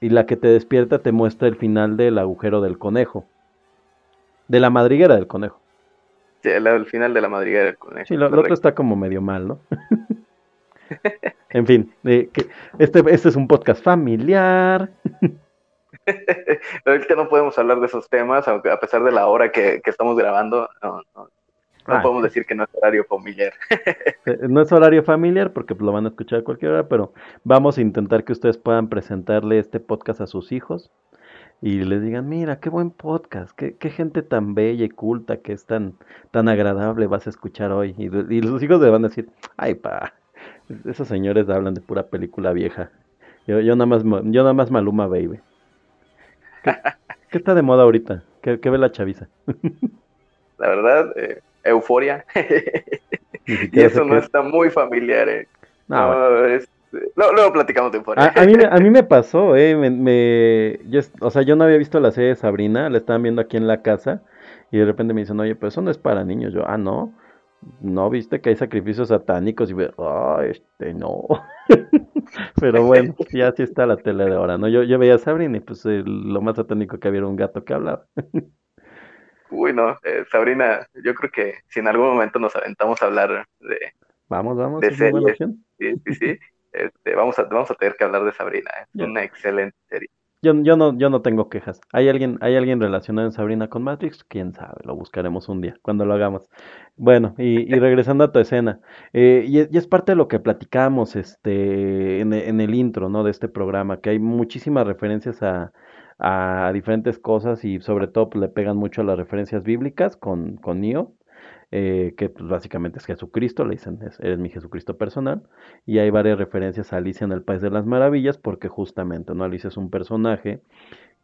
y la que te despierta te muestra el final del agujero del conejo, de la madriguera del conejo. Sí, el, el final de la madriguera del conejo. Sí, lo, lo otro está como medio mal, ¿no? En fin, eh, que este este es un podcast familiar. Ahorita no podemos hablar de esos temas, aunque a pesar de la hora que, que estamos grabando, no, no. No ah, podemos decir que no es horario familiar. No es horario familiar porque lo van a escuchar a cualquier hora, pero vamos a intentar que ustedes puedan presentarle este podcast a sus hijos y les digan, mira, qué buen podcast, qué, qué gente tan bella y culta, que es tan, tan agradable vas a escuchar hoy. Y, y sus hijos le van a decir, ay pa, esos señores hablan de pura película vieja. Yo, yo, nada, más, yo nada más Maluma, baby. ¿Qué, ¿qué está de moda ahorita? ¿Qué, qué ve la chaviza? La verdad... Eh... Euforia. Y eso no que... está muy familiar, eh. No, no bueno. es... luego, luego platicamos de Euforia. A, a, mí, a mí me pasó, eh. Me, me... Yo, o sea, yo no había visto la serie de Sabrina, la estaban viendo aquí en la casa, y de repente me dicen, oye, pero eso no es para niños. Yo, ah, no, no, viste que hay sacrificios satánicos, y yo, ah, oh, este, no. Pero bueno, ya así está la tele de ahora, ¿no? Yo, yo veía a Sabrina y pues eh, lo más satánico que había era un gato que hablaba. Uy, no, eh, Sabrina, yo creo que si en algún momento nos aventamos a hablar de... Vamos, vamos, de series, sí, sí, sí, este, vamos, a, vamos a tener que hablar de Sabrina, es yeah. una excelente serie. Yo, yo, no, yo no tengo quejas. ¿Hay alguien, ¿Hay alguien relacionado en Sabrina con Matrix? Quién sabe, lo buscaremos un día, cuando lo hagamos. Bueno, y, y regresando a tu escena, eh, y, y es parte de lo que platicamos este, en, en el intro, ¿no?, de este programa, que hay muchísimas referencias a... a diferentes cosas y sobre todo pues, le pegan mucho a las referencias bíblicas con, con Neo. eh, que pues, básicamente es Jesucristo, le dicen, eres mi Jesucristo personal, y hay varias referencias a Alicia en el País de las Maravillas, porque justamente, ¿no? Alicia es un personaje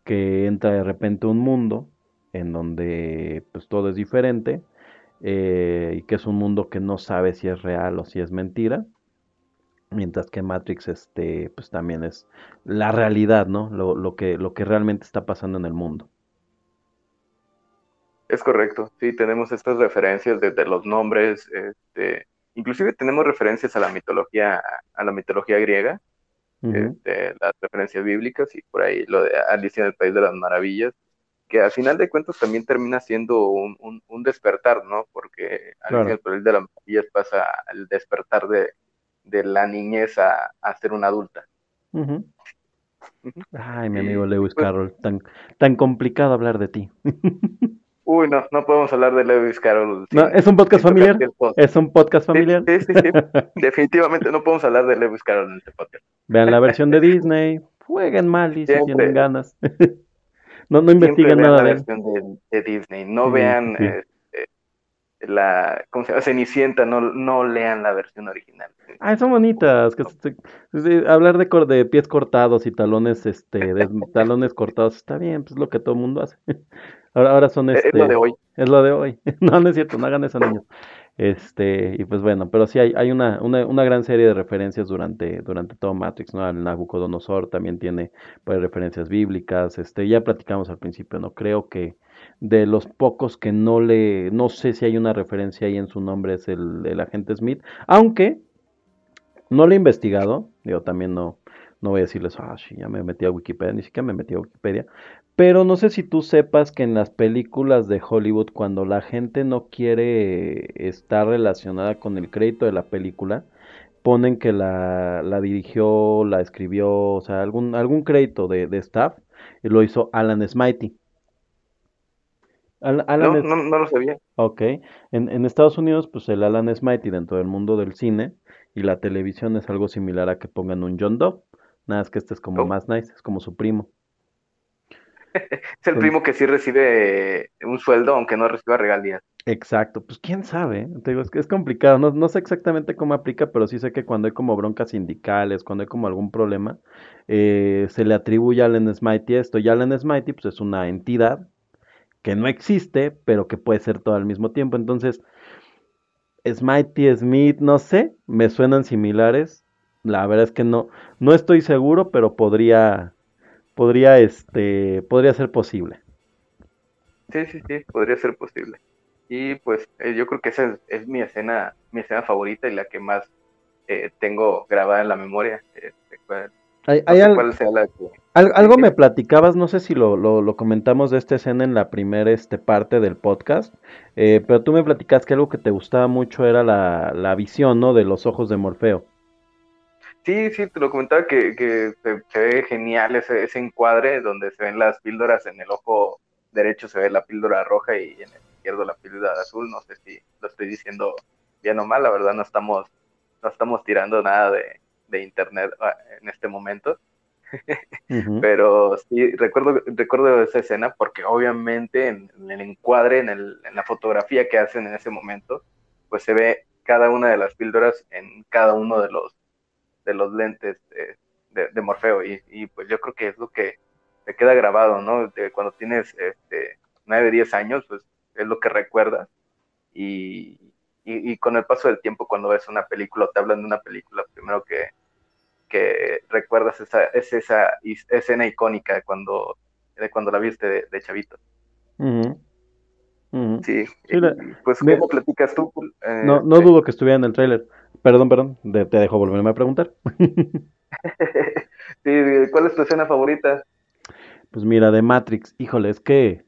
que entra de repente a un mundo en donde pues todo es diferente, eh, y que es un mundo que no sabe si es real o si es mentira, mientras que Matrix este pues también es la realidad, ¿no? Lo, lo que lo que realmente está pasando en el mundo. Es correcto, sí, tenemos estas referencias desde los nombres, este, inclusive tenemos referencias a la mitología, a la mitología griega, uh-huh. este, las referencias bíblicas y por ahí lo de Alicia en el País de las Maravillas, que al final de cuentas también termina siendo un, un, un despertar, ¿no? Porque Alicia claro. en el País de las Maravillas pasa al despertar de, de la niñez a, a ser una adulta. Uh-huh. Uh-huh. Ay, mi amigo Lewis pues, Carroll, tan, tan complicado hablar de ti. Uy, no, no podemos hablar de Lewis Carroll. No, ¿es un podcast familiar? Podcast. ¿Es un podcast familiar? Sí, sí, sí, sí. Definitivamente no podemos hablar de Lewis Carroll en este podcast. Vean la versión de Disney, jueguen mal y siempre, si tienen ganas. No, no investiguen nada. Vean la versión de, de Disney, no sí, vean sí. Eh, eh, la ¿cómo se llama? Cenicienta, no, no lean la versión original. Ah, son bonitas. Que, no. sí, hablar de, cor, de pies cortados y talones, este, de, talones cortados, está bien, pues es lo que todo el mundo hace. Ahora, ahora son este... Es lo de hoy. Es lo de hoy. No, no es cierto, no hagan eso, niños. Este, y pues bueno, pero sí hay, hay una, una, una gran serie de referencias durante, durante todo Matrix, ¿no? El Nabucodonosor también tiene pues, referencias bíblicas, este, ya platicamos al principio, ¿no? Creo que de los pocos que no le... No sé si hay una referencia ahí en su nombre es el, el Agente Smith, aunque no lo he investigado, yo también no... No voy a decirles, ah, sí, ya me metí a Wikipedia, ni siquiera me metí a Wikipedia. Pero no sé si tú sepas que en las películas de Hollywood, cuando la gente no quiere estar relacionada con el crédito de la película, ponen que la, la dirigió, la escribió, o sea, algún, algún crédito de, de staff, y lo hizo Alan Smithy. Alan no, es... no, no lo sabía. Ok. En, en Estados Unidos, pues el Alan Smithy dentro del mundo del cine y la televisión es algo similar a que pongan un John Doe. Nada, es que este es como oh. más nice, es como su primo. Es el primo que sí recibe un sueldo, aunque no reciba regalías. Exacto, pues quién sabe, te digo, es que es complicado, no, no sé exactamente cómo aplica, pero sí sé que cuando hay como broncas sindicales, cuando hay como algún problema, eh, se le atribuye a Alan Smithy esto, y Alan Smithy pues, es una entidad que no existe, pero que puede ser todo al mismo tiempo, entonces Smithy, Smith, no sé, me suenan similares. La verdad es que no, no estoy seguro, pero podría, podría, este, podría ser posible. Sí, sí, sí, podría ser posible. Y pues eh, yo creo que esa es, es mi escena, mi escena favorita y la que más eh, tengo grabada en la memoria. Eh, cuál, hay, no hay al... cuál sea la que... Al, algo me platicabas, no sé si lo, lo, lo comentamos de esta escena en la primera este, parte del podcast, eh, pero tú me platicabas que algo que te gustaba mucho era la, la visión, ¿no? De los ojos de Morfeo. Sí, sí, te lo comentaba que, que se, se ve genial ese, ese encuadre donde se ven las píldoras, en el ojo derecho se ve la píldora roja y en el izquierdo la píldora azul, no sé si lo estoy diciendo bien o mal, la verdad no estamos no estamos tirando nada de, de internet en este momento, uh-huh. Pero sí, recuerdo, recuerdo esa escena porque obviamente en, en el encuadre, en, el, en la fotografía que hacen en ese momento, pues se ve cada una de las píldoras en cada uno de los de los lentes eh, de, de Morfeo y, y pues yo creo que es lo que te queda grabado, ¿no? De cuando tienes este, nueve, diez años, pues es lo que recuerdas y, y, y con el paso del tiempo cuando ves una película o te hablan de una película, primero que, que recuerdas esa, es esa escena icónica de cuando, de cuando la viste de, de chavito. Uh-huh. Uh-huh. Sí, sí la... pues ¿cómo de... platicas tú? Eh, no no eh... dudo que estuviera en el tráiler. Perdón, perdón, de, te dejo volverme a preguntar. Sí, ¿cuál es tu escena favorita? Pues mira, de Matrix, híjole, es que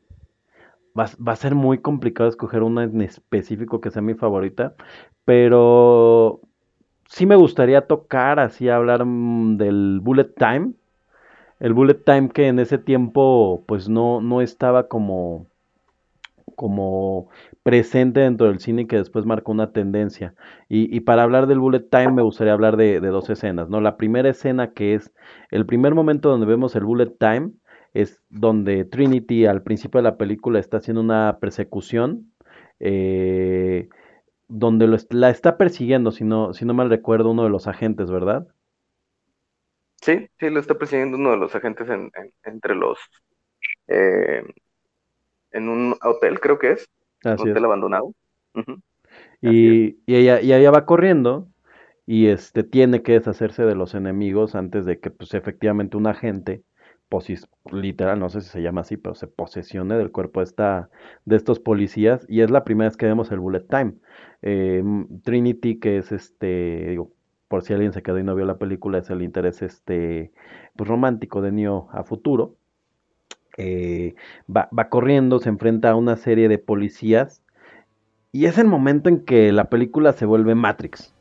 va, va a ser muy complicado escoger una en específico que sea mi favorita, pero sí me gustaría tocar, así hablar del Bullet Time, el Bullet Time que en ese tiempo pues no, no estaba como... como presente dentro del cine y que después marcó una tendencia. Y, y para hablar del bullet time me gustaría hablar de, de dos escenas, ¿no? La primera escena que es el primer momento donde vemos el bullet time es donde Trinity al principio de la película está haciendo una persecución eh, donde lo, la está persiguiendo, si no, si no mal recuerdo, uno de los agentes, ¿verdad? Sí, sí, lo está persiguiendo uno de los agentes en, en, entre los... Eh, en un hotel, creo que es. Así un hotel es. Abandonado. Uh-huh. Y, y, ella, y ella va corriendo y este tiene que deshacerse de los enemigos antes de que, pues, efectivamente un agente, posis, literal, no sé si se llama así, pero se posesione del cuerpo de, esta, de estos policías. Y es la primera vez que vemos el bullet time. Eh, Trinity, que es este... digo, por si alguien se quedó y no vio la película, es el interés este pues romántico de Neo a futuro. Eh, va, va corriendo, se enfrenta a una serie de policías y es el momento en que la película se vuelve Matrix.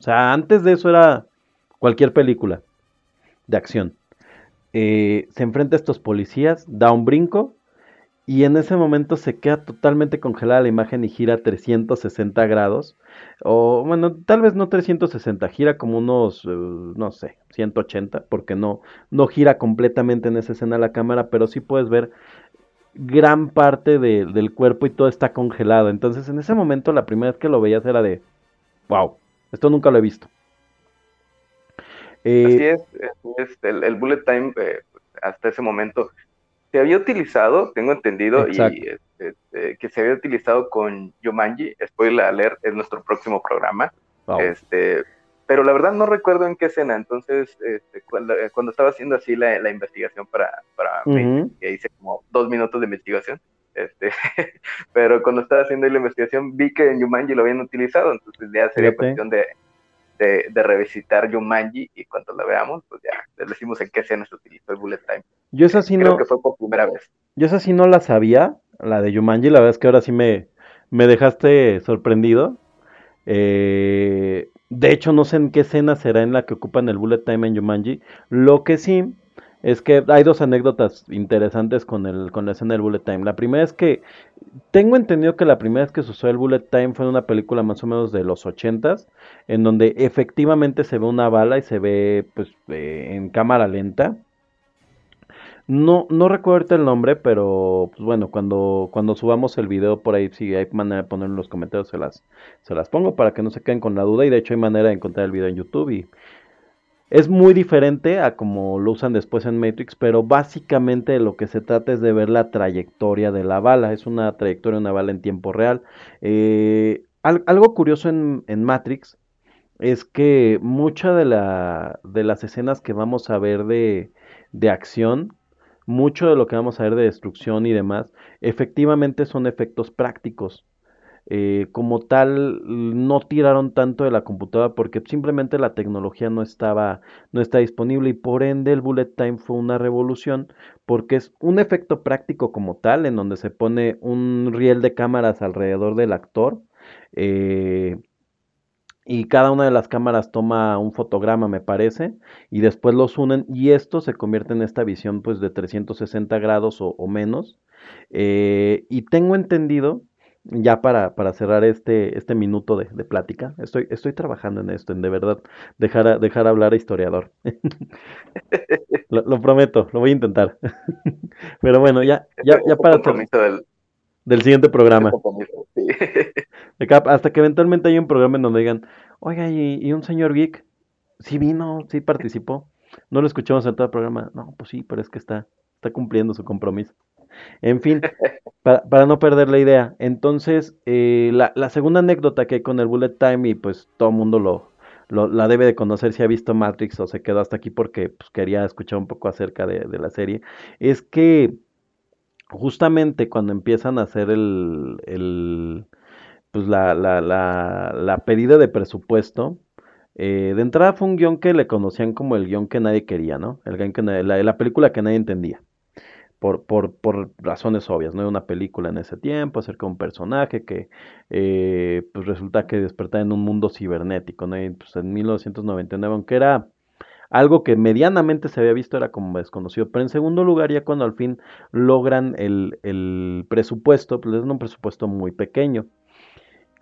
O sea, antes de eso era cualquier película de acción. Eh, se enfrenta a estos policías, da un brinco y en ese momento se queda totalmente congelada la imagen y gira trescientos sesenta grados. O bueno, tal vez no trescientos sesenta, gira como unos, eh, no sé, ciento ochenta, porque no, no gira completamente en esa escena la cámara, pero sí puedes ver gran parte de, del cuerpo y todo está congelado. Entonces en ese momento la primera vez que lo veías era de, wow, esto nunca lo he visto. Eh, así es, es el, el bullet time eh, hasta ese momento se había utilizado, tengo entendido, exacto. y este, este, que se había utilizado con Jumanji, spoiler alert, es nuestro próximo programa, wow. este, pero la verdad no recuerdo en qué escena, entonces este, cuando, cuando estaba haciendo así la, la investigación para, para uh-huh. mí, que hice como dos minutos de investigación, este, pero cuando estaba haciendo la investigación vi que en Jumanji lo habían utilizado, entonces ya sería Fíjate. cuestión de, de, de revisitar Jumanji, y cuando la veamos, pues ya les decimos en qué escena se utilizó el bullet time. Yo esa sí Creo no, que fue por primera vez. Yo esa sí no la sabía, la de Jumanji, la verdad es que ahora sí me, me dejaste sorprendido. Eh, de hecho, no sé en qué escena será en la que ocupan el bullet time en Jumanji. Lo que sí es que hay dos anécdotas interesantes con, el, con la escena del bullet time. La primera es que, tengo entendido que la primera vez que se usó el bullet time fue en una película más o menos de los ochentas, en donde efectivamente se ve una bala y se ve pues eh, en cámara lenta. No, no recuerdo ahorita el nombre, pero pues bueno, cuando, cuando subamos el video por ahí, si hay manera de ponerlo en los comentarios, se las, se las pongo para que no se queden con la duda. Y de hecho hay manera de encontrar el video en YouTube. Y es muy diferente a como lo usan después en Matrix, pero básicamente de lo que se trata es de ver la trayectoria de la bala. Es una trayectoria de una bala en tiempo real. Eh, al, algo curioso en, en Matrix es que muchas de, la, de las escenas que vamos a ver de, de acción... mucho de lo que vamos a ver de destrucción y demás, efectivamente son efectos prácticos. Eh, como tal, no tiraron tanto de la computadora porque simplemente la tecnología no estaba, no está disponible, y por ende el bullet time fue una revolución porque es un efecto práctico como tal, en donde se pone un riel de cámaras alrededor del actor, eh, y cada una de las cámaras toma un fotograma, me parece, y después los unen, y esto se convierte en esta visión pues de trescientos sesenta grados o, o menos. Eh, y tengo entendido, ya para, para cerrar este, este minuto de, de plática, estoy, estoy trabajando en esto, en de verdad, dejar, dejar hablar a historiador. lo, lo prometo, lo voy a intentar. Pero bueno, ya, ya, ya para... Ter- Del siguiente programa. Sí. Hasta que eventualmente hay un programa en donde digan, oiga, ¿y, y un señor geek? Sí vino, sí participó. No lo escuchamos en todo el programa. No, pues sí, pero es que está, está cumpliendo su compromiso. En fin, para, para no perder la idea. Entonces, eh, la, la segunda anécdota que hay con el bullet time, y pues todo el mundo lo, lo, la debe de conocer si ha visto Matrix o se quedó hasta aquí porque pues, quería escuchar un poco acerca de, de la serie, es que justamente cuando empiezan a hacer el, el pues la, la, la, la pedida de presupuesto, eh, de entrada fue un guión que le conocían como el guión que nadie quería, ¿no? El guión que nadie, la, la película que nadie entendía, por, por, por razones obvias, ¿no? Era una película en ese tiempo acerca de un personaje que eh, pues resulta que despertaba en un mundo cibernético, ¿no? Y pues en mil novecientos noventa y nueve, aunque era... algo que medianamente se había visto, era como desconocido. Pero en segundo lugar, ya cuando al fin logran el, el presupuesto, pues es un presupuesto muy pequeño.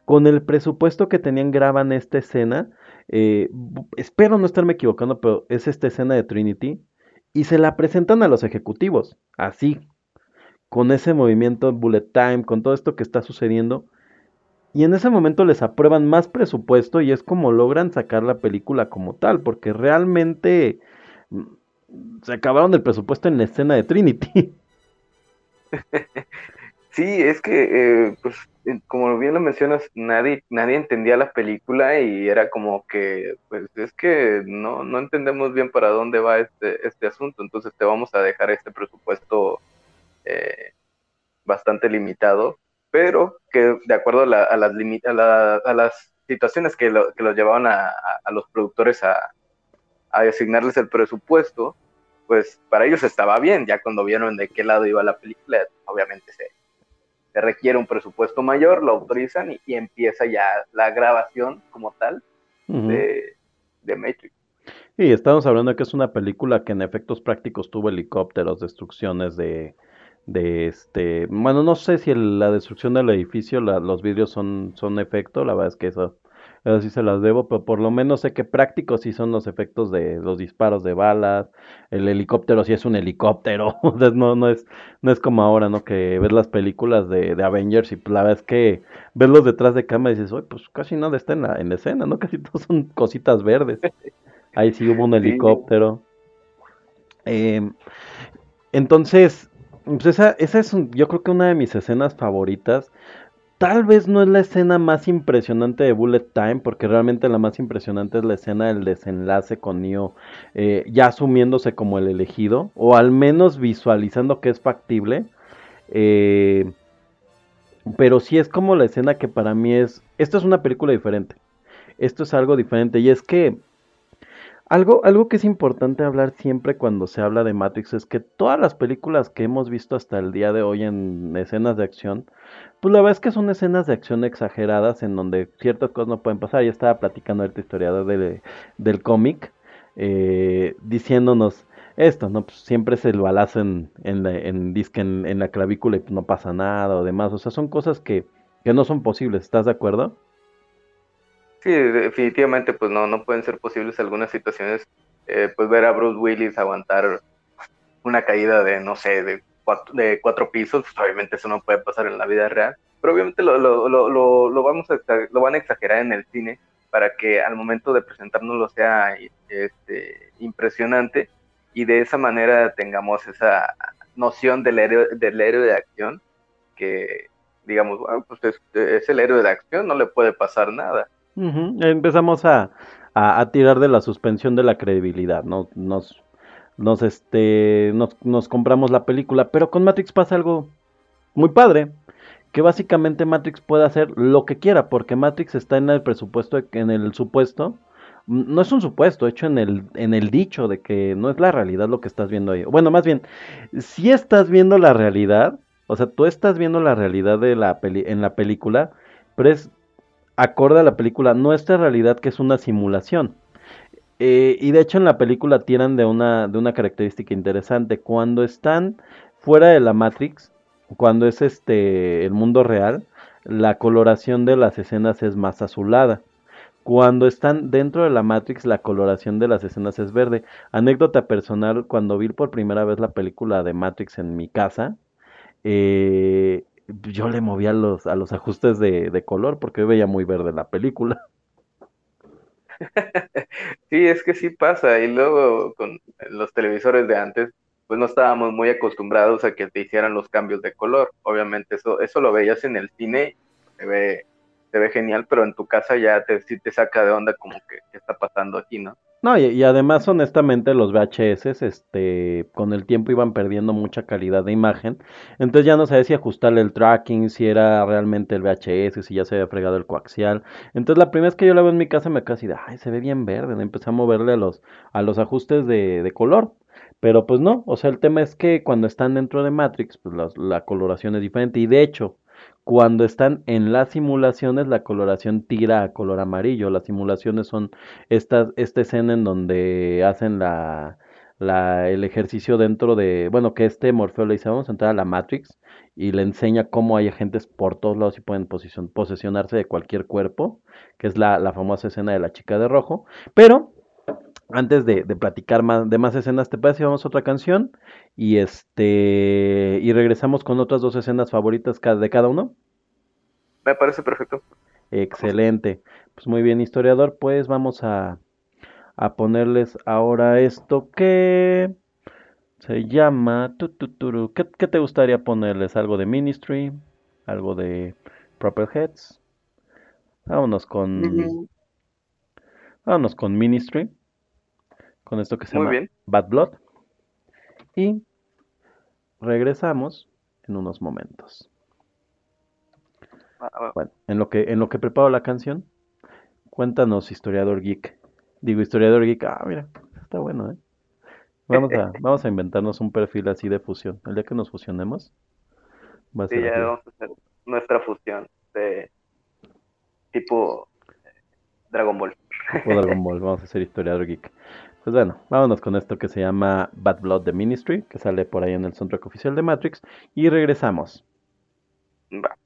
Con el presupuesto que tenían graban esta escena, eh, espero no estarme equivocando, pero es esta escena de Trinity, y se la presentan a los ejecutivos, así, con ese movimiento bullet time, con todo esto que está sucediendo, y en ese momento les aprueban más presupuesto y es como logran sacar la película como tal, porque realmente se acabaron del presupuesto en la escena de Trinity. Sí, es que, eh, pues, como bien lo mencionas, nadie nadie entendía la película y era como que, pues, es que no, no entendemos bien para dónde va este, este asunto, entonces te vamos a dejar este presupuesto eh, bastante limitado, pero que de acuerdo a, la, a, las, limi- a, la, a las situaciones que, lo, que los llevaban a, a, a los productores a, a asignarles el presupuesto, pues para ellos estaba bien. Ya cuando vieron de qué lado iba la película, obviamente se, se requiere un presupuesto mayor, lo autorizan y, y empieza ya la grabación como tal uh-huh. de, de Matrix. Y estamos hablando de que es una película que en efectos prácticos tuvo helicópteros, destrucciones de... de este, bueno, no sé si el, la destrucción del edificio, la, los vidrios son, son efecto, la verdad es que eso, eso sí se las debo, pero por lo menos sé que prácticos sí son los efectos de los disparos de balas, el helicóptero sí es un helicóptero, no, no es, no es como ahora, ¿no? Que ves las películas de, de Avengers y la verdad es que ves los detrás de cámara y dices, oye, pues casi nada está en la, en la escena, ¿no? Casi todos son cositas verdes. Ahí sí hubo un helicóptero. Eh, entonces... Pues esa, esa es, un, yo creo que una de mis escenas favoritas. Tal vez no es la escena más impresionante de Bullet Time, porque realmente la más impresionante es la escena del desenlace con Neo, eh, ya asumiéndose como el elegido, o al menos visualizando que es factible. Eh, pero sí es como la escena que para mí es... Esto es una película diferente. Esto es algo diferente, y es que... Algo, algo que es importante hablar siempre cuando se habla de Matrix es que todas las películas que hemos visto hasta el día de hoy en escenas de acción, pues la verdad es que son escenas de acción exageradas en donde ciertas cosas no pueden pasar. Ya estaba platicando el historiador de, del cómic, eh, diciéndonos esto, ¿no? Pues siempre es el balazo en, en, la, en, disque, en, en la clavícula y no pasa nada o demás. O sea, son cosas que, que no son posibles, ¿estás de acuerdo? Sí, definitivamente, pues no, no pueden ser posibles algunas situaciones, eh, pues ver a Bruce Willis aguantar una caída de, no sé, de cuatro, de cuatro pisos, pues obviamente eso no puede pasar en la vida real, pero obviamente lo, lo, lo, lo, lo, vamos a, lo van a exagerar en el cine para que al momento de presentárnoslo sea este, impresionante y de esa manera tengamos esa noción del héroe, del héroe de acción que, digamos, bueno, pues es, es el héroe de acción, no le puede pasar nada. Uh-huh. Empezamos a, a, a tirar de la suspensión de la credibilidad, ¿no? Nos, nos, este, nos, nos compramos la película, pero con Matrix pasa algo muy padre, que básicamente Matrix puede hacer lo que quiera, porque Matrix está en el presupuesto, en el supuesto, no es un supuesto, hecho en el, en el dicho de que no es la realidad lo que estás viendo ahí. Bueno, más bien, si estás viendo la realidad, o sea, tú estás viendo la realidad de la peli- en la película, pero es... acorde a la película, nuestra realidad que es una simulación. Eh, y de hecho en la película tiran de una, de una característica interesante. Cuando están fuera de la Matrix, cuando es este el mundo real, la coloración de las escenas es más azulada. Cuando están dentro de la Matrix, la coloración de las escenas es verde. Anécdota personal, cuando vi por primera vez la película de Matrix en mi casa, eh... yo le movía los, a los ajustes de, de color porque veía muy verde la película. Sí, es que sí pasa. Y luego con los televisores de antes, pues no estábamos muy acostumbrados a que te hicieran los cambios de color. Obviamente eso, eso lo veías en el cine, se ve, se ve genial, pero en tu casa ya te, sí te saca de onda como que qué está pasando aquí, ¿no? No, y, y además honestamente los V H S este, con el tiempo iban perdiendo mucha calidad de imagen, entonces ya no sabía si ajustarle el tracking, si era realmente el V H S, si ya se había fregado el coaxial. Entonces la primera vez que yo la veo en mi casa me quedé así de, ay, se ve bien verde, ¿no? Empecé a moverle a los, a los ajustes de, de color, pero pues no, o sea el tema es que cuando están dentro de Matrix, pues la, la coloración es diferente, y de hecho... cuando están en las simulaciones, la coloración tira a color amarillo. Las simulaciones son esta, esta escena en donde hacen la, la el ejercicio dentro de... Bueno, que este Morfeo le dice, vamos a entrar a la Matrix, y le enseña cómo hay agentes por todos lados y pueden posicion, posesionarse de cualquier cuerpo, que es la, la famosa escena de la chica de rojo. Pero, antes de, de platicar más, de más escenas, ¿te parece? Vamos a otra canción. Y este y regresamos con otras dos escenas favoritas de cada uno. Me parece perfecto. Excelente. Pues muy bien, historiador, pues vamos a, a ponerles ahora esto que se llama... Tu, tu, tu, tu. ¿Qué, ¿Qué te gustaría ponerles? ¿Algo de Ministry? ¿Algo de Proper Heads? Vámonos con... Uh-huh. Vámonos con Ministry. Con esto que se muy llama bien. Bad Blood. Y regresamos en unos momentos. Bueno, en lo que en lo que preparo la canción, cuéntanos, historiador geek. Digo, historiador geek, ah, mira, está bueno, ¿eh? Vamos a, vamos a inventarnos un perfil así de fusión. El día que nos fusionemos, va a ser... Sí, ya vamos a hacer nuestra fusión de tipo Dragon Ball. Tipo Dragon Ball, vamos a ser historiador geek. Pues bueno, vámonos con esto que se llama Bad Blood de Ministry, que sale por ahí en el soundtrack oficial de Matrix, y regresamos. Va.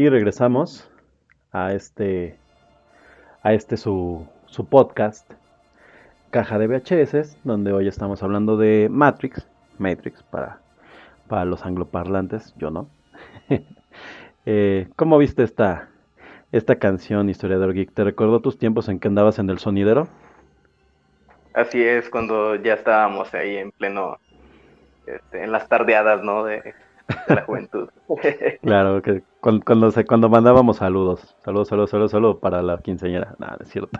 Y regresamos a este, a este su, su podcast, Caja de V H S, donde hoy estamos hablando de Matrix, Matrix para, para los angloparlantes, yo no. eh, ¿Cómo viste esta, esta canción, Historiador Geek? ¿Te recordó tus tiempos en que andabas en el sonidero? Así es, cuando ya estábamos ahí en pleno, este, en las tardeadas, ¿no? De, de la juventud. Claro, que cuando, cuando, se, cuando mandábamos saludos, saludos, saludos, saludos, saludos para la quinceañera. Nada, no es cierto.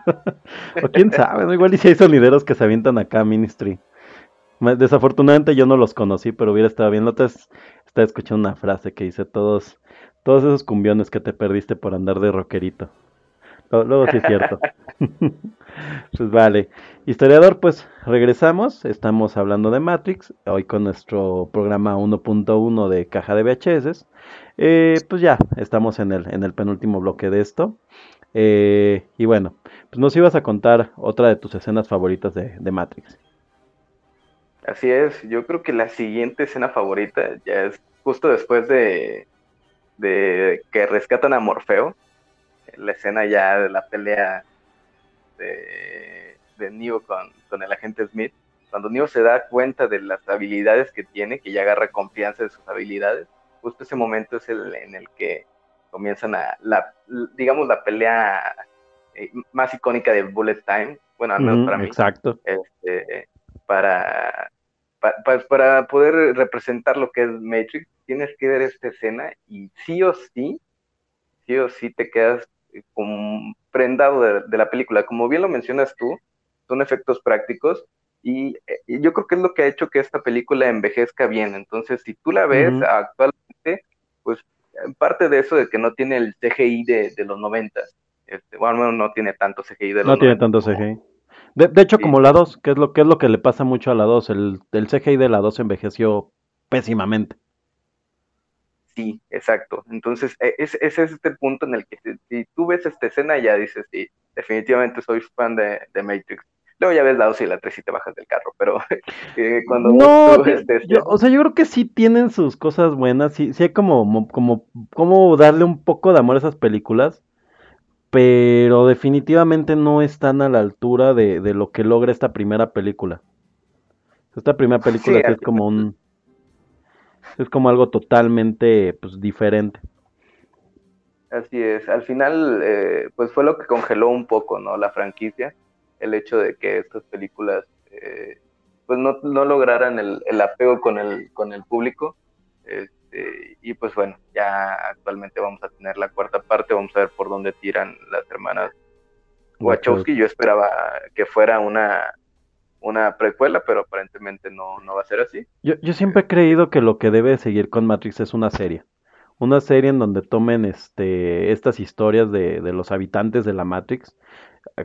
O quién sabe, ¿no? Igual y si hay sonideros que se avientan acá a Ministry. Desafortunadamente yo no los conocí, pero hubiera estado bien. La otra vez estaba escuchando una frase que dice, todos, todos esos cumbiones que te perdiste por andar de rockerito. Luego sí es cierto. Pues vale, historiador, pues regresamos, estamos hablando de Matrix, hoy con nuestro programa uno punto uno de Caja de V H S. eh, Pues ya, estamos en el, en el penúltimo bloque de esto. eh, Y bueno, pues nos ibas a contar otra de tus escenas favoritas de, de Matrix. Así es, yo creo que la siguiente escena favorita ya es justo después de, de que rescatan a Morfeo. La escena ya de la pelea de, de Neo con, con el agente Smith. Cuando Neo se da cuenta de las habilidades que tiene, que ya agarra confianza de sus habilidades, justo ese momento es el en el que comienzan a, la digamos, la pelea más icónica de Bullet Time. Bueno, al menos mm, para mí. Exacto. Este, para, para, para poder representar lo que es Matrix, tienes que ver esta escena y sí o sí, sí o sí te quedas como prendado de, de la película. Como bien lo mencionas tú, son efectos prácticos y, y yo creo que es lo que ha hecho que esta película envejezca bien. Entonces, si tú la ves uh-huh. actualmente, pues parte de eso de que no tiene el C G I de, de los noventa. Este, bueno, no tiene tanto C G I de los noventa. No tiene tanto C G I. De, de hecho, sí. Como la dos, que es lo que es lo que le pasa mucho a la dos, el, el C G I de la dos envejeció pésimamente. Sí, exacto. Entonces, es, es este punto en el que si, si tú ves esta escena, ya dices, sí, definitivamente soy fan de, de Matrix. Luego ya ves la dos y la tres y te bajas del carro, pero eh, cuando no, tú ves este... Yo, o sea, yo creo que sí tienen sus cosas buenas, sí, sí hay como, como, como darle un poco de amor a esas películas, pero definitivamente no están a la altura de, de lo que logra esta primera película. Esta primera película sí, que es como un... Es como algo totalmente, pues, diferente. Así es. Al final, eh, pues, fue lo que congeló un poco, ¿no? La franquicia. El hecho de que estas películas, eh, pues, no, no lograran el, el apego con el, con el público. Este, y, pues, bueno, ya actualmente vamos a tener la cuarta parte. Vamos a ver por dónde tiran las hermanas Wachowski. Yo esperaba que fuera una... una precuela, pero aparentemente no, no va a ser así. Yo, yo siempre he creído que lo que debe seguir con Matrix es una serie. Una serie en donde tomen este estas historias de, de los habitantes de la Matrix,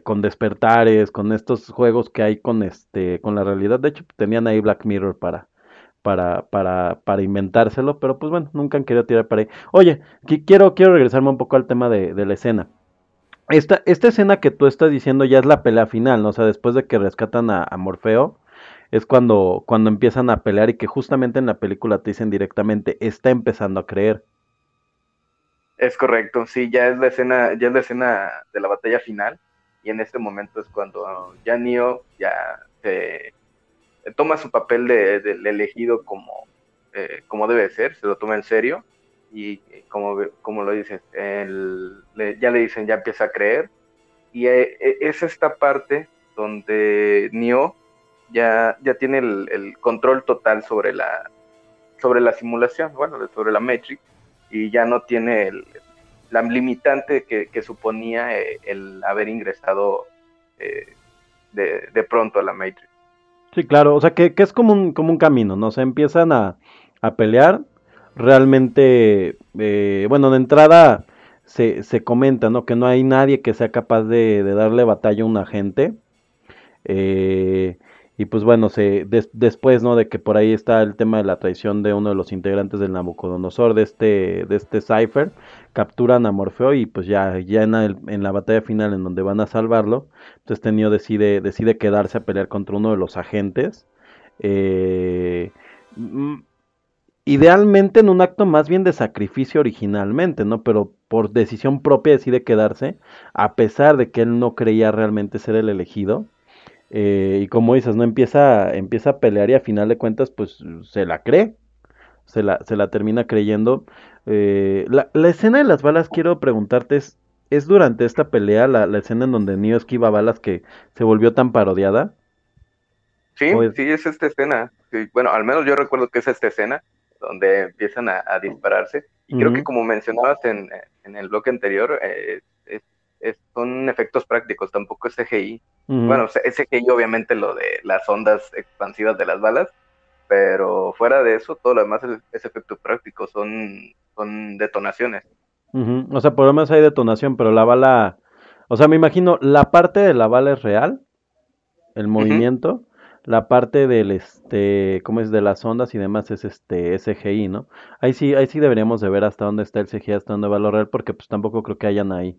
con despertares, con estos juegos que hay con este con la realidad. De hecho, tenían ahí Black Mirror para para para para inventárselo, pero pues bueno, nunca han querido tirar para ahí. Oye, que quiero quiero regresarme un poco al tema de, de la escena. Esta, esta escena que tú estás diciendo ya es la pelea final, ¿no? O sea, después de que rescatan a, a Morfeo, es cuando, cuando empiezan a pelear y que justamente en la película te dicen directamente, está empezando a creer. Es correcto, sí, ya es la escena, ya es la escena de la batalla final, y en este momento es cuando ya Neo ya se, toma su papel de, de, de elegido como, eh, como debe ser, se lo toma en serio. Y como, como lo dices, el, le, ya le dicen, ya empieza a creer. Y es esta parte donde Neo ya, ya tiene el, el control total sobre la, sobre la simulación, bueno, sobre la Matrix, y ya no tiene el, la limitante que, que suponía el haber ingresado eh, de, de pronto a la Matrix. Sí, claro, o sea que, que es como un, como un camino, ¿no? O sea, empiezan a, a pelear. Realmente, eh, bueno, de entrada se, se comenta, ¿no? Que no hay nadie que sea capaz de, de darle batalla a un agente. Eh, y pues bueno, se des, después, ¿no? De que por ahí está el tema de la traición de uno de los integrantes del Nabucodonosor, de este de este Cypher, capturan a Morfeo y pues ya, ya en, el, en la batalla final en donde van a salvarlo, pues este Neo decide, decide quedarse a pelear contra uno de los agentes. Eh... Idealmente en un acto más bien de sacrificio originalmente, ¿no? Pero por decisión propia decide quedarse, a pesar de que él no creía realmente ser el elegido. Eh, y como dices, no empieza, empieza a pelear y a final de cuentas, pues se la cree, se la, se la termina creyendo. Eh, la, la escena de las balas, quiero preguntarte, es, es durante esta pelea la, la escena en donde Neo esquiva balas que se volvió tan parodiada. Sí, es... sí, es esta escena. Sí, bueno, al menos yo recuerdo que es esta escena donde empiezan a, a dispararse. Y uh-huh. creo que como mencionabas en, en el bloque anterior, eh, es, es, son efectos prácticos, tampoco es C G I. Uh-huh. Bueno, es C G I obviamente lo de las ondas expansivas de las balas, pero fuera de eso, todo lo demás es, es efecto práctico, son, son detonaciones. Uh-huh. O sea, por lo menos hay detonación, pero la bala... O sea, me imagino, la parte de la bala es real, el movimiento... Uh-huh. La parte del, este, ¿cómo es? De las ondas y demás es este C G I, ¿no? Ahí sí, ahí sí deberíamos de ver hasta dónde está el C G I, hasta dónde va lo real, porque pues tampoco creo que hayan ahí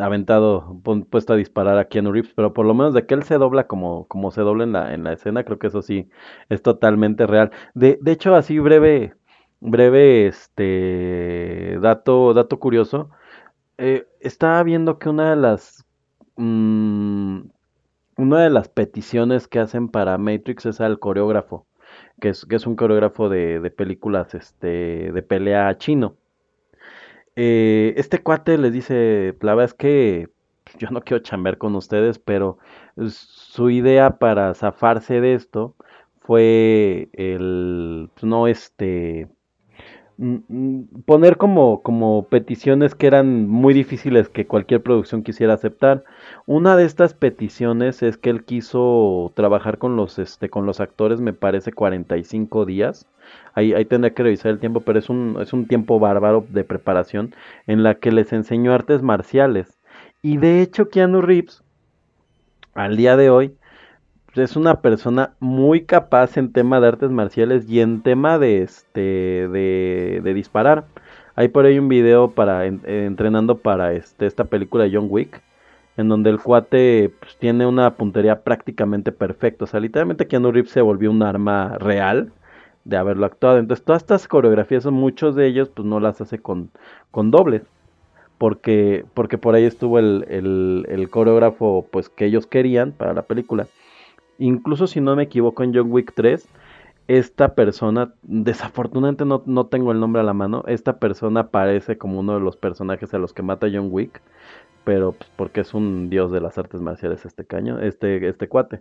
aventado, puesto a disparar a Keanu Reeves, pero por lo menos de que él se dobla como, como se dobla en la, en la escena, creo que eso sí es totalmente real. De, de hecho, así breve, breve, este, dato, dato curioso, eh, estaba viendo que una de las... Mmm, Una de las peticiones que hacen para Matrix es al coreógrafo, que es, que es un coreógrafo de, de películas este, de pelea chino. Eh, este cuate les dice, la verdad es que yo no quiero chambear con ustedes, pero su idea para zafarse de esto fue el, no este... poner como, como peticiones que eran muy difíciles que cualquier producción quisiera aceptar. Una de estas peticiones es que él quiso trabajar con los este con los actores, me parece cuarenta y cinco días. Ahí, ahí tendría que revisar el tiempo, pero es un, es un tiempo bárbaro de preparación en la que les enseñó artes marciales. Y de hecho Keanu Reeves, al día de hoy, es una persona muy capaz en tema de artes marciales y en tema de este de, de disparar. Hay por ahí un video para en, entrenando para este esta película de John Wick, en donde el cuate pues, tiene una puntería prácticamente perfecta. O sea, literalmente Keanu Reeves se volvió un arma real de haberlo actuado. Entonces todas estas coreografías, muchos de ellos pues no las hace con, con dobles. Porque, porque por ahí estuvo el, el, el coreógrafo pues que ellos querían para la película. Incluso si no me equivoco, en John Wick tres, esta persona, desafortunadamente no, no tengo el nombre a la mano, esta persona aparece como uno de los personajes a los que mata John Wick, pero pues, porque es un dios de las artes marciales este caño, este, este cuate.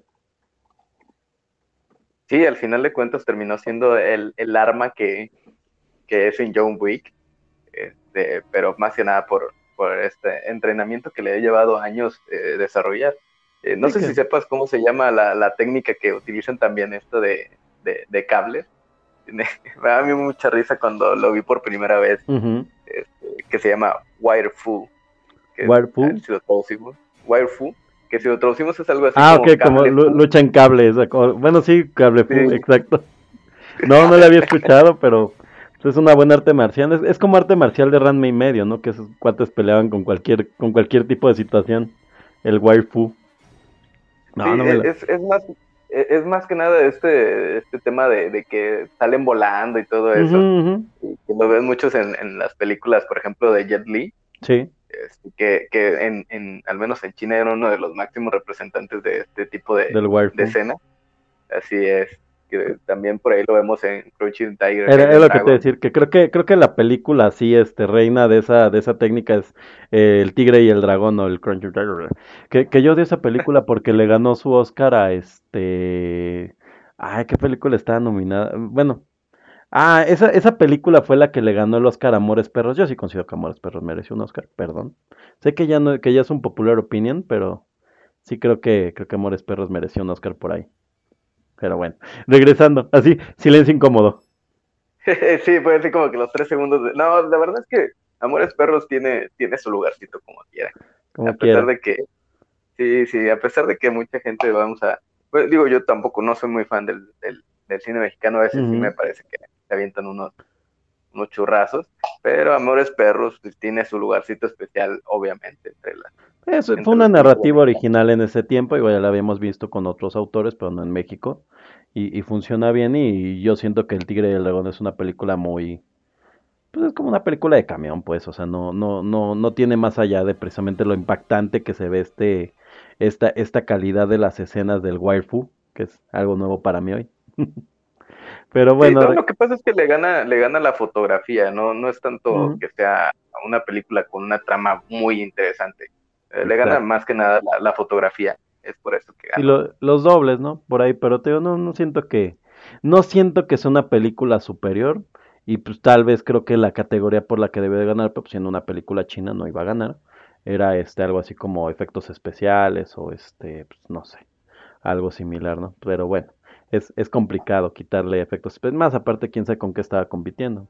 Sí, al final de cuentas terminó siendo el, el arma que, que es en John Wick, este, pero más que nada por, por este entrenamiento que le ha llevado años eh, desarrollar. Eh, no sé que... si sepas cómo se llama la, la técnica que utilizan también esto de, de, de cables. Me da a mí mucha risa cuando lo vi por primera vez, uh-huh. este, que se llama Wire Fu. Wire Fu. Si lo traducimos, Wire Fu, que si lo traducimos es algo así. Ah, como ok, como lucha en cables. Bueno, sí, cable fu, sí. Exacto. No, no le había escuchado, pero es una buena arte marcial. Es, es como arte marcial de Ranma y medio, ¿no? Que esos cuates peleaban con cualquier, con cualquier tipo de situación. El Wire Fu. No, sí, no me la... es, es, más, es más que nada este, este tema de, de que salen volando y todo eso. Uh-huh, uh-huh. Y lo ves muchos en, en las películas, por ejemplo, de Jet Li. Sí. Este, que que en, en, al menos en China era uno de los máximos representantes de este tipo de, de escena. Así es. Que también por ahí lo vemos en Crouching Tiger. Era, era lo que te decir, que creo que creo que la película así este reina de esa de esa técnica es eh, El Tigre y el Dragón o el Crouching Tiger. Que, que yo odio esa película porque le ganó su Oscar a este ay, ¿qué película estaba nominada? Bueno, ah, esa esa película fue la que le ganó el Oscar a Amores Perros. Yo sí considero que Amores Perros mereció un Oscar, perdón. Sé que ya no que ya es un popular opinion, pero sí creo que creo que Amores Perros mereció un Oscar por ahí. Pero bueno, regresando, así, silencio incómodo. Sí, puede ser como que los tres segundos de... No, la verdad es que Amores Perros tiene, tiene su lugarcito como quiera. Como a quiera. pesar de que... Sí, sí, a pesar de que mucha gente vamos a... Pues, digo, yo tampoco no soy muy fan del, del, del cine mexicano. A veces uh-huh. sí me parece que se avientan unos, unos churrazos. Pero Amores Perros tiene su lugarcito especial, obviamente, entre las... Eso, fue una narrativa original en ese tiempo, igual ya la habíamos visto con otros autores, pero no en México, y, y funciona bien, y yo siento que El Tigre y el Dragón es una película muy, pues es como una película de camión, pues, o sea, no, no, no, no tiene más allá de precisamente lo impactante que se ve este, esta, esta calidad de las escenas del waifu, que es algo nuevo para mí hoy. Pero bueno. Sí, no, lo que pasa es que le gana, le gana la fotografía, no, no es tanto uh-huh. que sea una película con una trama muy interesante. Eh, le gana más que nada la, la fotografía, es por eso que gana. Y lo, los dobles, ¿no? Por ahí, pero te digo, no, no siento que, no siento que sea una película superior. Y pues tal vez creo que la categoría por la que debió de ganar, pero pues, siendo una película china no iba a ganar, era este algo así como efectos especiales o este, pues no sé, algo similar, ¿no? Pero bueno, es, es complicado quitarle efectos especiales, más aparte quién sabe con qué estaba compitiendo,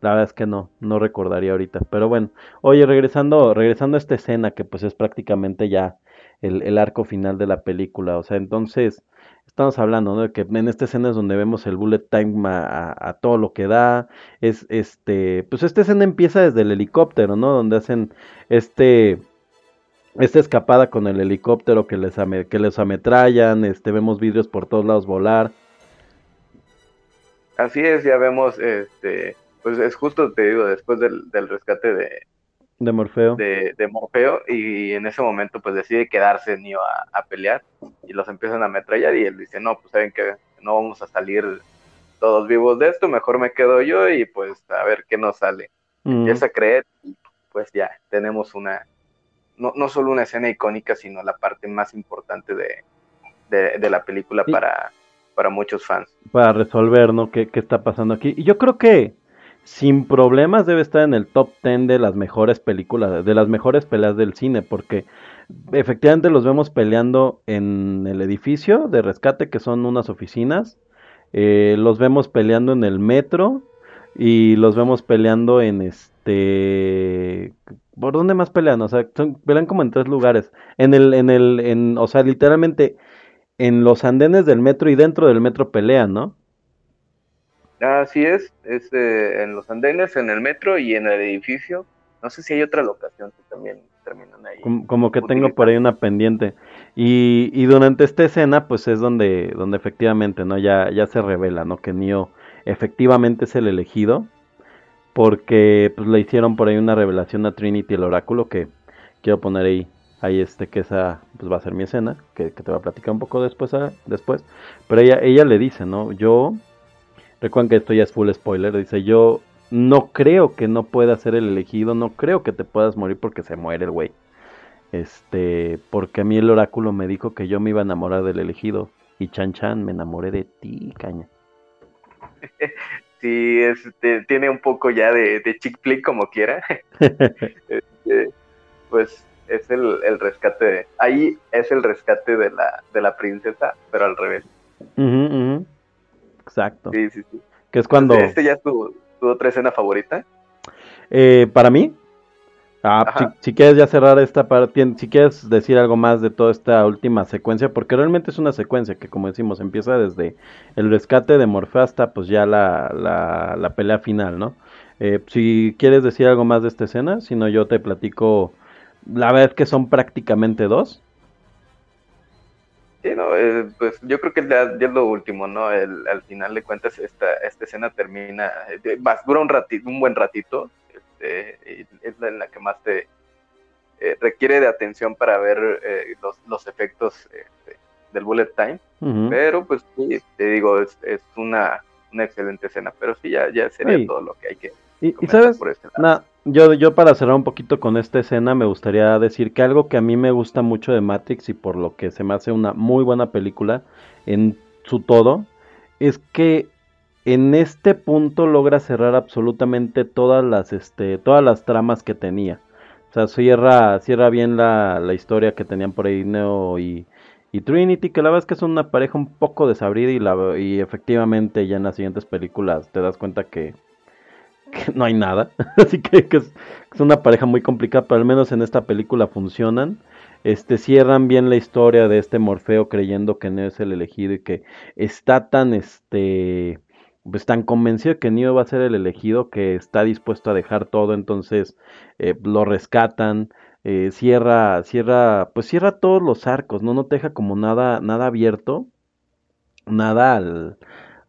la verdad es que no, no recordaría ahorita, pero bueno, oye, regresando, regresando a esta escena que pues es prácticamente ya el, el arco final de la película, o sea, entonces... Estamos hablando, ¿no? De que en esta escena es donde vemos el bullet time a, a, a todo lo que da. Es este. Pues esta escena empieza desde el helicóptero, ¿no? Donde hacen este. Esta escapada con el helicóptero que les, ame, que les ametrallan. Este, vemos vidrios por todos lados volar. Así es, ya vemos, este. Pues es justo, te digo, después del, del rescate de. De Morfeo. De, de Morfeo, y en ese momento pues decide quedarse Neo a, a pelear, y los empiezan a ametrallar, y él dice, no, pues saben que no vamos a salir todos vivos de esto, mejor me quedo yo, y pues a ver qué nos sale. Mm. Empieza a creer, y pues ya, tenemos una, no, no solo una escena icónica, sino la parte más importante de, de, de la película y, para, para muchos fans. Para resolver, ¿no? ¿Qué, qué está pasando aquí? Y yo creo que sin problemas debe estar en el top diez de las mejores películas, de las mejores peleas del cine, porque efectivamente los vemos peleando en el edificio de rescate, que son unas oficinas, eh, los vemos peleando en el metro, y los vemos peleando en este... ¿Por dónde más pelean? O sea, son, pelean como en tres lugares, en el, en el, en, o sea, literalmente en los andenes del metro y dentro del metro pelean, ¿no? Así es, es eh, en los andenes, en el metro y en el edificio. No sé si hay otra locación que también terminan ahí. Como, como que utilizando. Tengo por ahí una pendiente. Y, y durante esta escena, pues es donde, donde efectivamente, ¿no? Ya, ya se revela, ¿no? Que Neo efectivamente es el elegido. Porque pues le hicieron por ahí una revelación a Trinity, el oráculo, que quiero poner ahí. Ahí este, que esa pues va a ser mi escena, que, que te voy a platicar un poco después. A, después. Pero ella, ella le dice, ¿no? Yo... Recuerden que esto ya es full spoiler, dice, yo no creo que no pueda ser el elegido, no creo que te puedas morir porque se muere el güey. Este, porque a mí el oráculo me dijo que yo me iba a enamorar del elegido, y Chan Chan, me enamoré de ti, caña. Sí, este, tiene un poco ya de, de chick flick como quiera. Este, pues es el, el rescate, de, ahí es el rescate de la, de la princesa, pero al revés. Uh-huh, uh-huh. Exacto. Sí, sí, sí. Que es cuando... ¿Este ya es tu, tu otra escena favorita? Eh, ¿Para mí? Ah, si, si quieres ya cerrar esta parte, si quieres decir algo más de toda esta última secuencia, porque realmente es una secuencia que, como decimos, empieza desde el rescate de Morfeo hasta pues ya la, la, la pelea final, ¿no? Eh, si quieres decir algo más de esta escena, si no yo te platico, la verdad es que son prácticamente dos. Sí, no, eh, pues yo creo que ya, ya es lo último, ¿no? El, al final de cuentas esta, esta escena termina, eh, más, dura un ratito, un buen ratito, este, es la en la que más te eh, requiere de atención para ver eh, los, los efectos eh, del bullet time, uh-huh. Pero pues sí, te digo, es, es una, una excelente escena, pero sí, ya, ya sería sí. Todo lo que hay que y, comentar ¿y sabes? Por este lado. Nah. Yo, yo para cerrar un poquito con esta escena me gustaría decir que algo que a mí me gusta mucho de Matrix y por lo que se me hace una muy buena película en su todo, es que en este punto logra cerrar absolutamente todas las este todas las tramas que tenía. O sea, cierra, cierra bien la, la historia que tenían por ahí Neo y, y Trinity, que la verdad es que son una pareja un poco desabrida y, la, y efectivamente ya en las siguientes películas te das cuenta que Que no hay nada, así que, que, es, que es una pareja muy complicada, pero al menos en esta película funcionan, este cierran bien la historia de este Morfeo creyendo que Neo es el elegido y que está tan este pues tan convencido que Neo va a ser el elegido que está dispuesto a dejar todo, entonces eh, lo rescatan, eh, cierra, cierra, pues cierra todos los arcos, no, no te deja como nada, nada abierto, nada al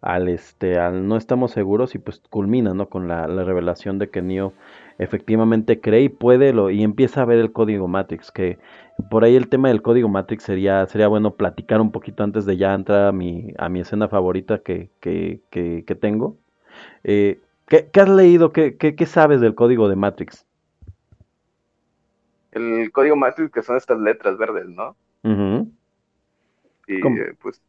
al este, al no estamos seguros, y pues culmina, ¿no?, con la, la revelación de que Neo efectivamente cree y puede lo, y empieza a ver el código Matrix, que por ahí el tema del código Matrix sería sería bueno platicar un poquito antes de ya entrar a mi, a mi escena favorita que, que, que, que tengo. Eh, ¿qué, ¿Qué has leído? ¿Qué, qué, ¿Qué sabes del código de Matrix? El código Matrix, que son estas letras verdes, ¿no? Uh-huh. Y eh, pues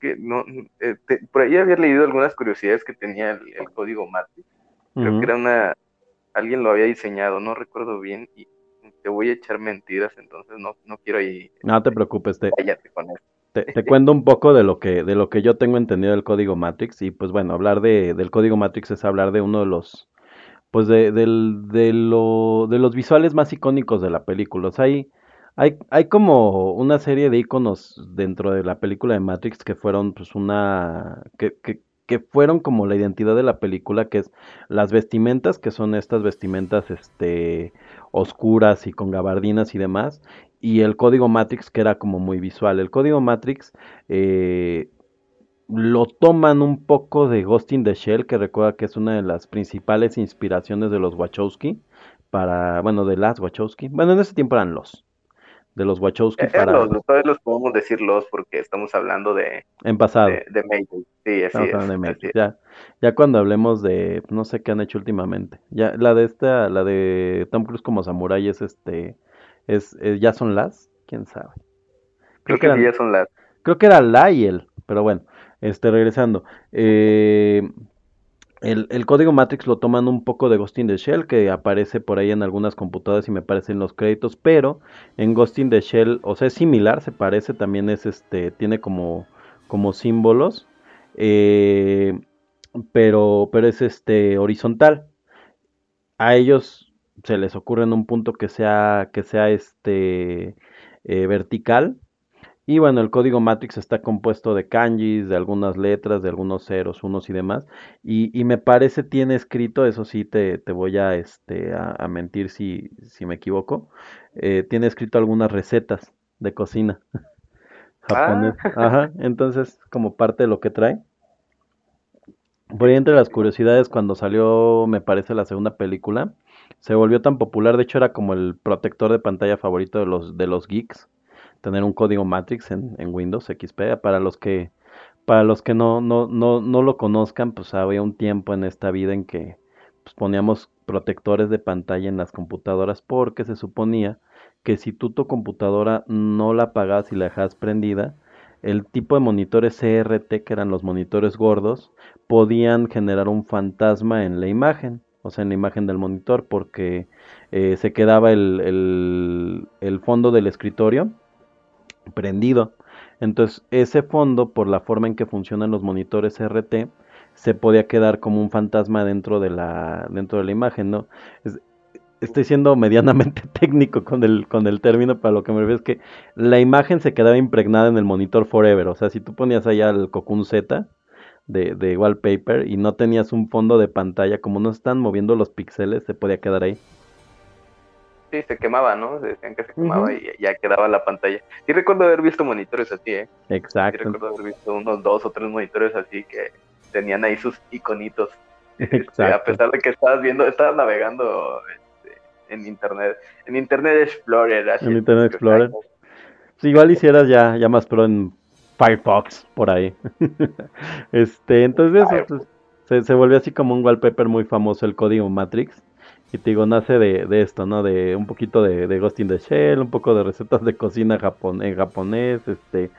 que no, eh, te, por ahí había leído algunas curiosidades que tenía el, el código Matrix. Creo uh-huh. que era una... Alguien lo había diseñado, no recuerdo bien, y te voy a echar mentiras, entonces no, no quiero ir... No te preocupes, te, con eso. te, te cuento un poco de lo que de lo que yo tengo entendido del código Matrix, y pues bueno, hablar de del código Matrix es hablar de uno de los, pues de del de, lo, de los visuales más icónicos de la película. O sea, hay, hay, hay como una serie de iconos dentro de la película de Matrix que fueron pues una... que, que que fueron como la identidad de la película, que es las vestimentas, que son estas vestimentas este oscuras y con gabardinas y demás, y el código Matrix, que era como muy visual. El código Matrix eh, lo toman un poco de Ghost in the Shell, que recuerda que es una de las principales inspiraciones de los Wachowski, para bueno, de las Wachowski, bueno, en ese tiempo eran los, de los Wachowski eh, para... Los, los, los podemos decir los porque estamos hablando de... En pasado. De, de Matrix, sí, así es, de Matrix. Así es. Ya, ya cuando hablemos de... No sé qué han hecho últimamente. Ya, la de esta, la de Tom Cruise como Samurai es este... es, es ¿Ya son las? ¿Quién sabe? Creo, creo que, que eran, ya son las. Creo que era la y el, pero bueno, este, regresando. Eh... El, el código Matrix lo toman un poco de Ghost in the Shell, que aparece por ahí en algunas computadoras y me aparecen los créditos, pero en Ghost in the Shell, o sea, es similar, se parece, también es este, tiene como, como símbolos, eh, pero, pero es este horizontal. A ellos se les ocurre en un punto que sea, que sea este eh, vertical. Y bueno, el código Matrix está compuesto de kanjis, de algunas letras, de algunos ceros, unos y demás. Y, y me parece tiene escrito, eso sí te, te voy a, este, a, a mentir si, si me equivoco, eh, tiene escrito algunas recetas de cocina japonesa. Ah. Ajá, entonces como parte de lo que trae. Por ahí entre las curiosidades, cuando salió, me parece, la segunda película, se volvió tan popular, de hecho era como el protector de pantalla favorito de los, de los geeks. Tener un código Matrix en, en Windows X P. Para los que para los que no, no, no, no lo conozcan, pues había un tiempo en esta vida en que pues, poníamos protectores de pantalla en las computadoras, porque se suponía que si tú tu computadora no la apagabas y la dejabas prendida, el tipo de monitores C R T, que eran los monitores gordos, podían generar un fantasma en la imagen, o sea, en la imagen del monitor, porque eh, se quedaba el, el, el fondo del escritorio prendido. Entonces ese fondo, por la forma en que funcionan los monitores R T, se podía quedar como un fantasma dentro de la dentro de la imagen, ¿no? Es, estoy siendo medianamente técnico con el con el término, para lo que me refiero es que la imagen se quedaba impregnada en el monitor forever. O sea, si tú ponías allá el Cocoon Z de, de wallpaper y no tenías un fondo de pantalla, como no están moviendo los píxeles, se podía quedar ahí. Sí, se quemaba, ¿no? Se decían que se quemaba, uh-huh. Y ya quedaba la pantalla. Sí recuerdo haber visto monitores así, ¿eh? Exacto. Sí recuerdo haber visto unos dos o tres monitores así que tenían ahí sus iconitos. Exacto. Este, a pesar de que estabas viendo, estabas navegando este, en Internet, en Internet Explorer. Así en Internet Explorer. Sí, igual hicieras ya, ya más pro en Firefox, por ahí. este, entonces, entonces se, se volvió así como un wallpaper muy famoso el código Matrix. Y te digo, nace de, de esto, ¿no? De un poquito de, de Ghost in the Shell, un poco de recetas de cocina japon- en japonés, este,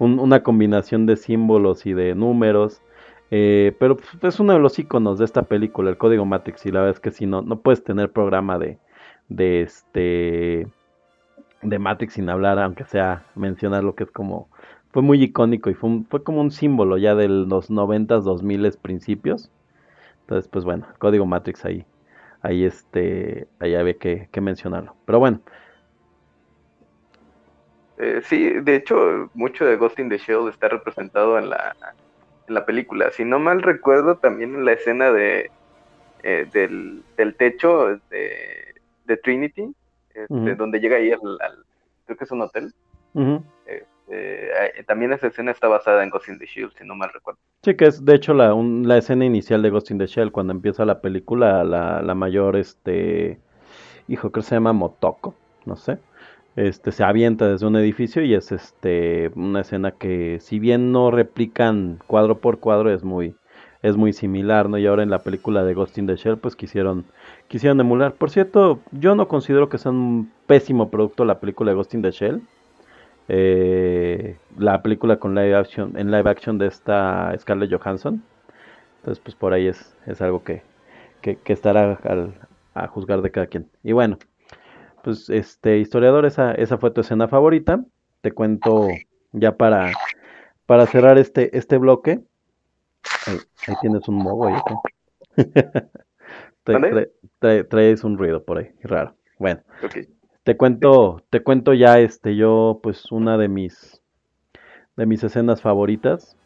un, una combinación de símbolos y de números. Eh, pero pues, es uno de los iconos de esta película, el código Matrix. Y la verdad es que si no, no puedes tener programa de, de este, de Matrix sin hablar, aunque sea mencionar lo que es como, fue muy icónico y fue, un, fue como un símbolo ya de los noventas, dos miles principios. Entonces, pues bueno, el código Matrix ahí. Ahí este, ahí había que, que mencionarlo, pero bueno. Eh, sí, de hecho, mucho de Ghost in the Shell está representado en la, en la película. Si no mal recuerdo, también en la escena de eh, del, del techo de, de Trinity, este, uh-huh. donde llega ahí al, al, creo que es un hotel. Uh-huh. Eh, eh, eh, también esa escena está basada en Ghost in the Shell, si no mal recuerdo. Sí, que es de hecho la, un, la escena inicial de Ghost in the Shell, cuando empieza la película, la, la mayor, este, hijo, creo que se llama Motoko, no sé, este, se avienta desde un edificio y es este una escena que, si bien no replican cuadro por cuadro, es muy, es muy similar, ¿no? Y ahora en la película de Ghost in the Shell, pues quisieron, quisieron emular. Por cierto, yo no considero que sea un pésimo producto la película de Ghost in the Shell. Eh, la película con live action, en live action de esta Scarlett Johansson. Entonces, pues por ahí es, es algo que, que, que estará al, a juzgar de cada quien. Y bueno, pues este historiador, esa, esa fue tu escena favorita. Te cuento ya para, para cerrar este, este bloque. Ahí, ahí tienes un mogo ahí, tra- tra- tra- traes un ruido por ahí, raro. Bueno, okay. te cuento, te cuento ya este, yo pues una de mis de mis escenas favoritas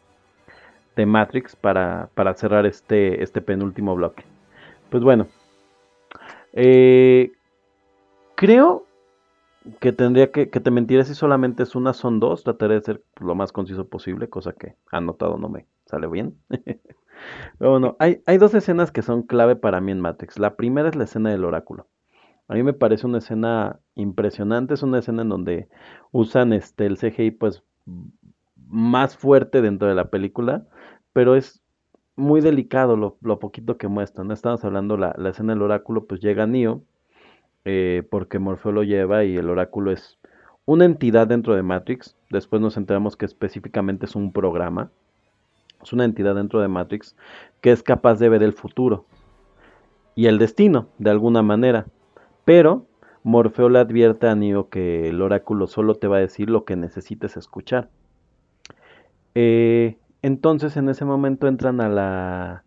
de Matrix para, para cerrar este, este penúltimo bloque. Pues bueno, eh, creo que tendría que, que te mentiré si solamente es una, son dos, trataré de ser lo más conciso posible, cosa que anotado no me sale bien. Bueno, hay, hay dos escenas que son clave para mí en Matrix. La primera es la escena del oráculo. A mí me parece una escena impresionante. Es una escena en donde usan este el C G I pues más fuerte dentro de la película, pero es muy delicado lo, lo poquito que muestran. Estamos hablando la, la escena del oráculo, pues llega Neo, eh, porque Morfeo lo lleva, y el oráculo es una entidad dentro de Matrix. Después nos enteramos que específicamente es un programa. Es una entidad dentro de Matrix que es capaz de ver el futuro y el destino, de alguna manera. Pero Morfeo le advierte a Neo que el oráculo solo te va a decir lo que necesites escuchar. Eh, entonces en ese momento entran a la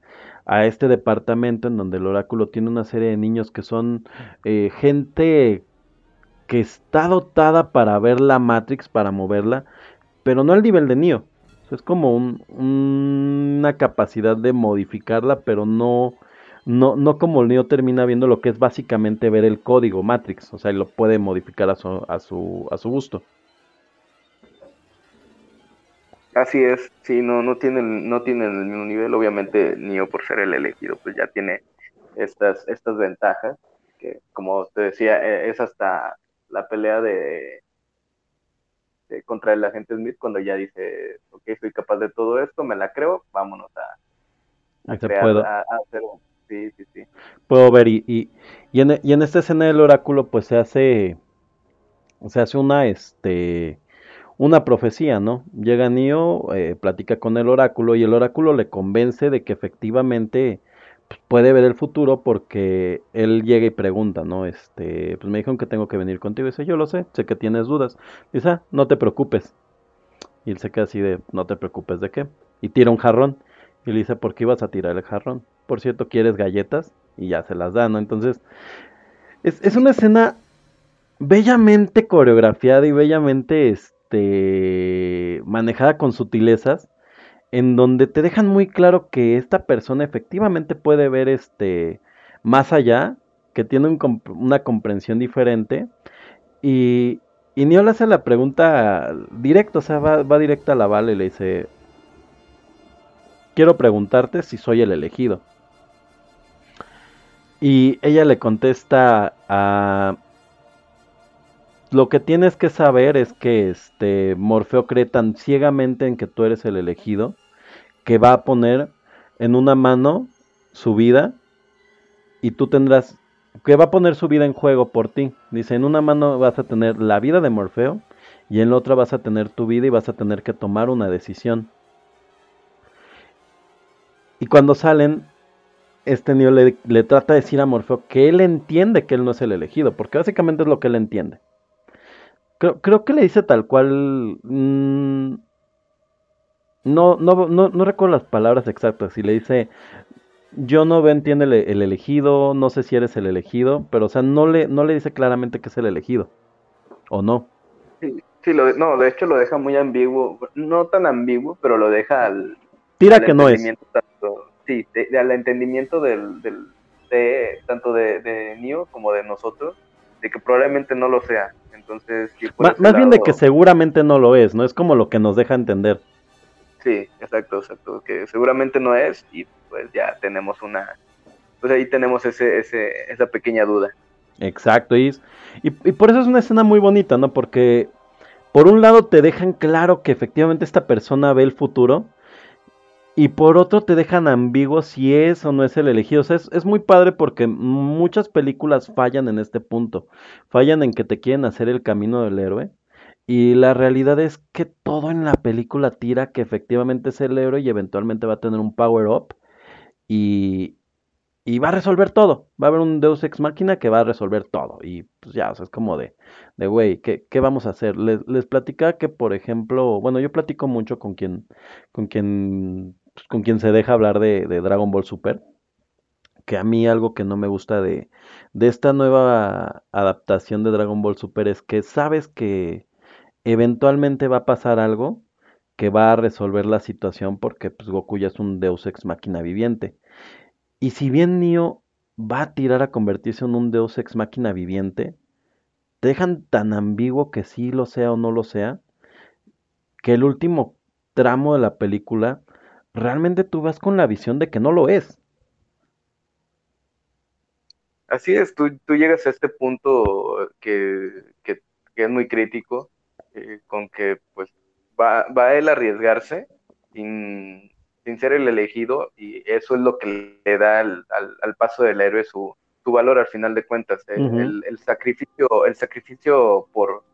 a este departamento en donde el oráculo tiene una serie de niños que son eh, gente que está dotada para ver la Matrix, para moverla, pero no al nivel de Neo. Es como un, una capacidad de modificarla, pero no, no, no como el Neo termina viendo lo que es básicamente ver el código Matrix. O sea, lo puede modificar a su, a su, a su gusto. Así es, sí, no, no tienen, no tienen el mismo nivel. Obviamente Neo, por ser el elegido, pues ya tiene estas, estas ventajas, que como te decía, es hasta la pelea de... contra el agente Smith, cuando ya dice, ok, soy capaz de todo esto, me la creo, vámonos a, a crear, puedo. A, a hacer un... Sí, sí, sí. Puedo ver, y, y, y, en, y en esta escena del oráculo, pues se hace, se hace una, este, una profecía, ¿no? Llega Neo, eh, platica con el oráculo, y el oráculo le convence de que efectivamente puede ver el futuro, porque él llega y pregunta, ¿no? Este, pues me dijeron que tengo que venir contigo. Y dice, yo lo sé, sé que tienes dudas. Dice, ah, no te preocupes. Y él se queda así de, no te preocupes, ¿de qué? Y tira un jarrón. Y le dice, ¿por qué ibas a tirar el jarrón? Por cierto, ¿quieres galletas? Y ya se las da, ¿no? Entonces, es, es una escena bellamente coreografiada y bellamente, este, manejada con sutilezas, en donde te dejan muy claro que esta persona efectivamente puede ver este más allá, que tiene un comp- una comprensión diferente, y, y Neo le hace la pregunta directa, o sea, va, va directa a la bala y le dice, quiero preguntarte si soy el elegido. Y ella le contesta, a lo que tienes que saber es que este Morfeo cree tan ciegamente en que tú eres el elegido, que va a poner en una mano su vida, y tú tendrás, que va a poner su vida en juego por ti. Dice, en una mano vas a tener la vida de Morfeo, y en la otra vas a tener tu vida, y vas a tener que tomar una decisión. Y cuando salen, este Neo le, le trata de decir a Morfeo que él entiende que él no es el elegido, porque básicamente es lo que él entiende. Creo, creo que le dice tal cual, mmm, no, no, no, no recuerdo las palabras exactas, y le dice, yo no veo, entiende el, el elegido, no sé si eres el elegido, pero o sea, no le, no le dice claramente que es el elegido, ¿o no? Sí, sí lo, no, de hecho lo deja muy ambiguo, no tan ambiguo, pero lo deja al... Tira al que no es. Tanto, sí, de, de, al entendimiento del, del, de, tanto de, de Neo como de nosotros, de que probablemente no lo sea. Entonces, sí, por ese lado, más bien de que seguramente no lo es, ¿no? Es como lo que nos deja entender. Sí, exacto, exacto, que seguramente no es, y pues ya tenemos una, pues ahí tenemos ese, ese, esa pequeña duda. Exacto, y, y, y por eso es una escena muy bonita, ¿no? Porque por un lado te dejan claro que efectivamente esta persona ve el futuro, y por otro te dejan ambiguo si es o no es el elegido. O sea, es, es muy padre porque muchas películas fallan en este punto, fallan en que te quieren hacer el camino del héroe, y la realidad es que todo en la película tira que efectivamente es el héroe y eventualmente va a tener un power-up y, y va a resolver todo. Va a haber un Deus Ex Machina que va a resolver todo. Y pues ya, o sea, es como de, de güey, ¿qué, ¿qué vamos a hacer? Les, les platicaba que, por ejemplo, bueno, yo platico mucho con quien con quien, pues, con quien se deja hablar de, de Dragon Ball Super. Que a mí algo que no me gusta de, de esta nueva adaptación de Dragon Ball Super es que sabes que eventualmente va a pasar algo que va a resolver la situación porque pues, Goku ya es un Deus Ex Machina viviente. Y si bien Neo va a tirar a convertirse en un Deus Ex Machina viviente, te dejan tan ambiguo que sí lo sea o no lo sea, que el último tramo de la película realmente tú vas con la visión de que no lo es. Así es, tú, tú llegas a este punto que, que, que es muy crítico, con que pues va, va él a arriesgarse sin, sin ser el elegido, y eso es lo que le da al, al, al paso del héroe su, su valor al final de cuentas, el, uh-huh. el, el sacrificio, el sacrificio por,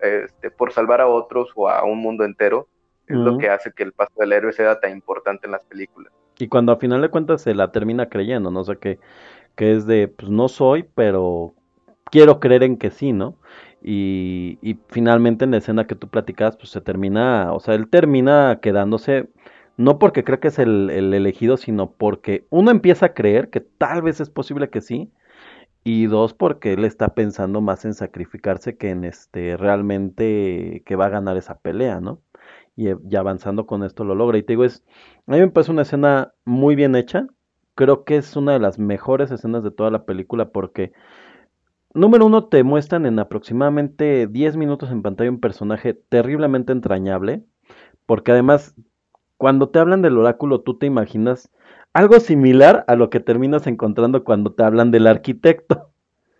este, por salvar a otros o a un mundo entero, es uh-huh. lo que hace que el paso del héroe sea tan importante en las películas. Y cuando al final de cuentas se la termina creyendo, ¿no? O sea que, que es de, pues no soy, pero quiero creer en que sí, ¿no? Y, y finalmente en la escena que tú platicabas, pues se termina, o sea, él termina quedándose, no porque cree que es el, el elegido, sino porque uno empieza a creer que tal vez es posible que sí, y dos, porque él está pensando más en sacrificarse que en este realmente que va a ganar esa pelea, ¿no? Y, y avanzando con esto lo logra, y te digo, es, a mí me parece una escena muy bien hecha, creo que es una de las mejores escenas de toda la película, porque número uno, te muestran en aproximadamente diez minutos en pantalla un personaje terriblemente entrañable, porque además, cuando te hablan del oráculo, tú te imaginas algo similar a lo que terminas encontrando cuando te hablan del arquitecto.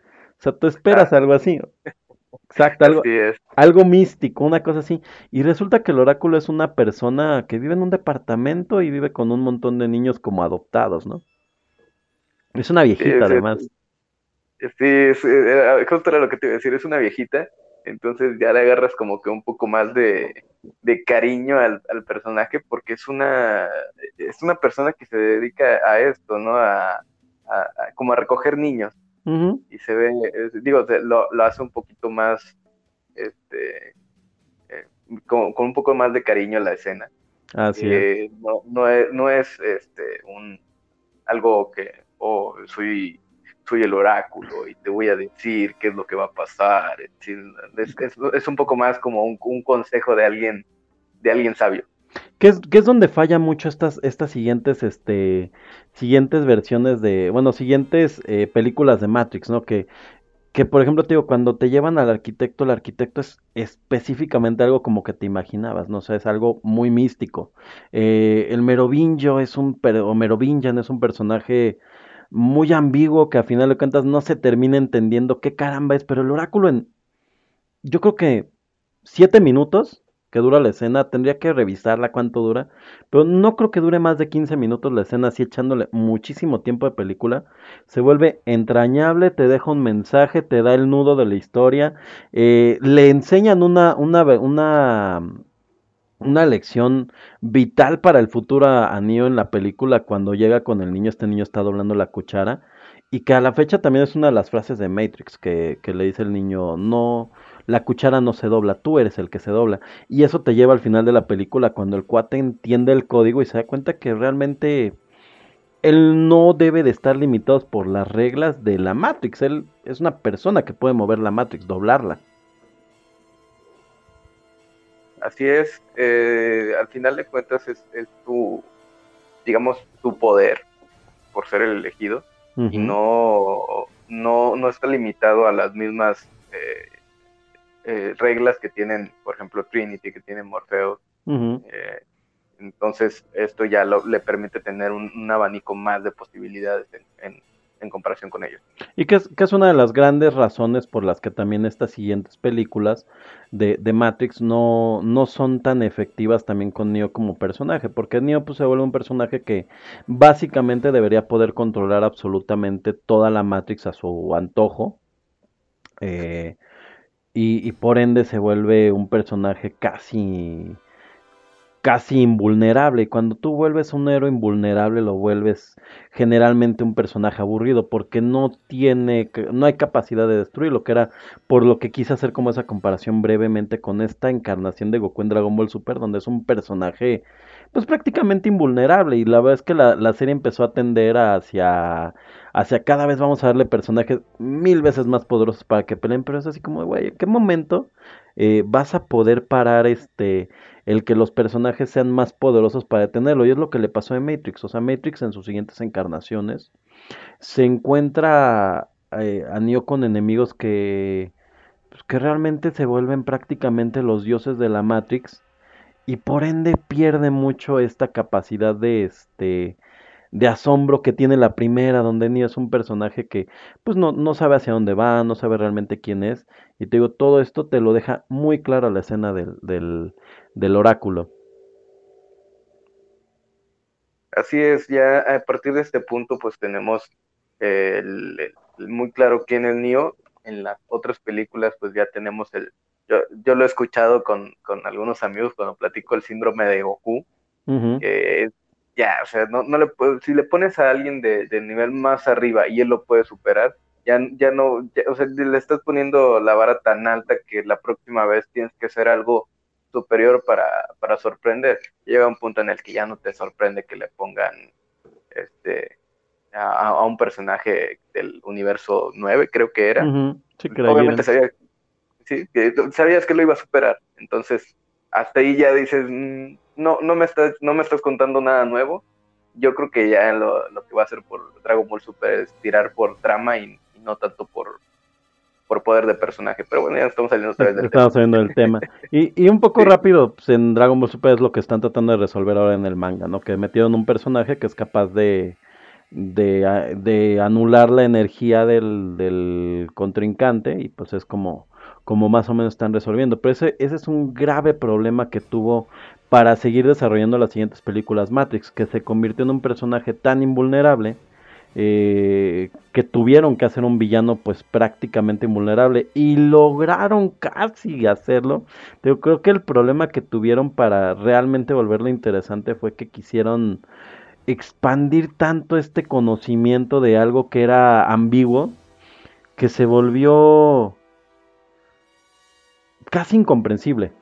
O sea, tú esperas algo así. Exacto, algo, algo místico, una cosa así. Y resulta que el oráculo es una persona que vive en un departamento y vive con un montón de niños como adoptados, ¿no? Es una viejita, sí, sí, además. Sí, es, era, justo era lo que te iba a decir, es una viejita, entonces ya le agarras como que un poco más de, de cariño al, al personaje, porque es una es una persona que se dedica a esto, ¿no? A, a, a como a recoger niños, uh-huh. y se ve, es, digo, lo, lo hace un poquito más, este, eh, con, con un poco más de cariño la escena. Así eh, es. No, no es, no es, este, un algo que, oh, soy soy el oráculo y te voy a decir qué es lo que va a pasar. Es, es, es un poco más como un, un consejo de alguien, de alguien sabio. Que es, que es donde falla mucho estas, estas siguientes, este, siguientes versiones de, bueno, siguientes eh, películas de Matrix, ¿no? Que, que por ejemplo te digo, cuando te llevan al arquitecto, el arquitecto es específicamente algo como que te imaginabas, ¿no? O sea, es algo muy místico. Eh, el merovingio es un, o merovingian es un personaje muy ambiguo, que al final de cuentas no se termina entendiendo qué caramba es, pero el oráculo en, yo creo que siete minutos que dura la escena, tendría que revisarla cuánto dura, pero no creo que dure más de quince minutos la escena, así echándole muchísimo tiempo de película, se vuelve entrañable, te deja un mensaje, te da el nudo de la historia, eh, le enseñan una, una, una Una lección vital para el futuro a Neo en la película cuando llega con el niño, este niño está doblando la cuchara, y que a la fecha también es una de las frases de Matrix, que, que le dice el niño, no, la cuchara no se dobla, tú eres el que se dobla, y eso te lleva al final de la película cuando el cuate entiende el código y se da cuenta que realmente él no debe de estar limitado por las reglas de la Matrix, él es una persona que puede mover la Matrix, doblarla. Así es, eh, al final de cuentas es, es tu, digamos, tu poder por ser el elegido, uh-huh. y no, no, no está limitado a las mismas eh, eh, reglas que tienen, por ejemplo, Trinity, que tienen Morfeo. Uh-huh. Eh, entonces, esto ya lo, le permite tener un, un abanico más de posibilidades en, en, en comparación con ellos. Y que es, que es una de las grandes razones por las que también estas siguientes películas de, de Matrix no, no son tan efectivas también con Neo como personaje, porque Neo pues, se vuelve un personaje que básicamente debería poder controlar absolutamente toda la Matrix a su antojo, eh, y, y por ende se vuelve un personaje casi... casi invulnerable, y cuando tú vuelves un héroe invulnerable lo vuelves generalmente un personaje aburrido porque no tiene, no hay capacidad de destruirlo, que era por lo que quise hacer como esa comparación brevemente con esta encarnación de Goku en Dragon Ball Super, donde es un personaje pues prácticamente invulnerable, y la verdad es que la, la serie empezó a tender hacia hacia cada vez vamos a darle personajes mil veces más poderosos para que peleen, pero es así como, güey, ¿en qué momento eh, vas a poder parar este... el que los personajes sean más poderosos para detenerlo? Y es lo que le pasó a Matrix. O sea, Matrix en sus siguientes encarnaciones se encuentra eh, a Neo con enemigos que, pues, que realmente se vuelven prácticamente los dioses de la Matrix, y por ende pierde mucho esta capacidad de este... de asombro que tiene la primera, donde Neo es un personaje que pues no, no sabe hacia dónde va, no sabe realmente quién es, y te digo, todo esto te lo deja muy claro la escena del, del, del oráculo. Así es, ya a partir de este punto pues tenemos eh, el, el, muy claro quién es Neo. En las otras películas pues ya tenemos el, yo, yo lo he escuchado con, con algunos amigos cuando platico el síndrome de Goku, uh-huh. que es ya, o sea, no, no le puedes, si le pones a alguien de, de nivel más arriba y él lo puede superar, ya, ya no, ya, o sea, le estás poniendo la vara tan alta que la próxima vez tienes que hacer algo superior para, para sorprender. Llega un punto en el que ya no te sorprende que le pongan este a, a un personaje del universo nueve, creo que era. Uh-huh. Sí, que obviamente sabía, sí, que, sabías que lo iba a superar, entonces hasta ahí ya dices... Mmm, No, no me estás, no me estás contando nada nuevo. Yo creo que ya lo, lo que va a hacer por Dragon Ball Super es tirar por trama y, y no tanto por, por poder de personaje. Pero bueno, ya estamos saliendo otra vez del estamos tema. Saliendo del tema. Y, y un poco sí. rápido, pues en Dragon Ball Super es lo que están tratando de resolver ahora en el manga, ¿no? Que metieron un personaje que es capaz de, de, de anular la energía del, del contrincante, y pues es como, como más o menos están resolviendo. Pero ese, ese es un grave problema que tuvo... para seguir desarrollando las siguientes películas Matrix, que se convirtió en un personaje tan invulnerable, eh, que tuvieron que hacer un villano pues prácticamente invulnerable, y lograron casi hacerlo. Yo creo que el problema que tuvieron para realmente volverlo interesante fue que quisieron expandir tanto este conocimiento de algo que era ambiguo, que se volvió casi incomprensible.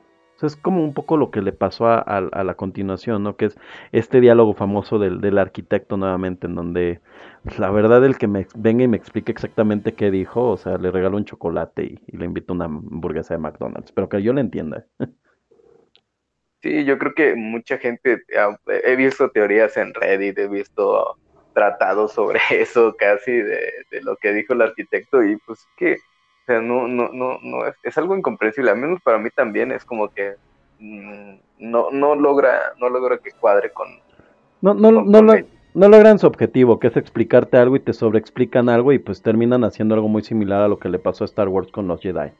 Es como un poco lo que le pasó a, a, a la continuación, ¿no? Que es este diálogo famoso del, del arquitecto nuevamente, en donde la verdad el que me venga y me explique exactamente qué dijo, o sea, le regalo un chocolate y, y le invito una hamburguesa de McDonald's, pero que yo le entienda. Sí, yo creo que mucha gente, he visto teorías en Reddit, he visto tratados sobre eso casi, de, de lo que dijo el arquitecto, y pues que... O sea, no, no, no, no es, es algo incomprensible, al menos para mí también es como que mmm, no, no logra, no logra que cuadre con. No, no, con, no, con lo, no logran su objetivo, que es explicarte algo y te sobreexplican algo, y pues terminan haciendo algo muy similar a lo que le pasó a Star Wars con los Jedi.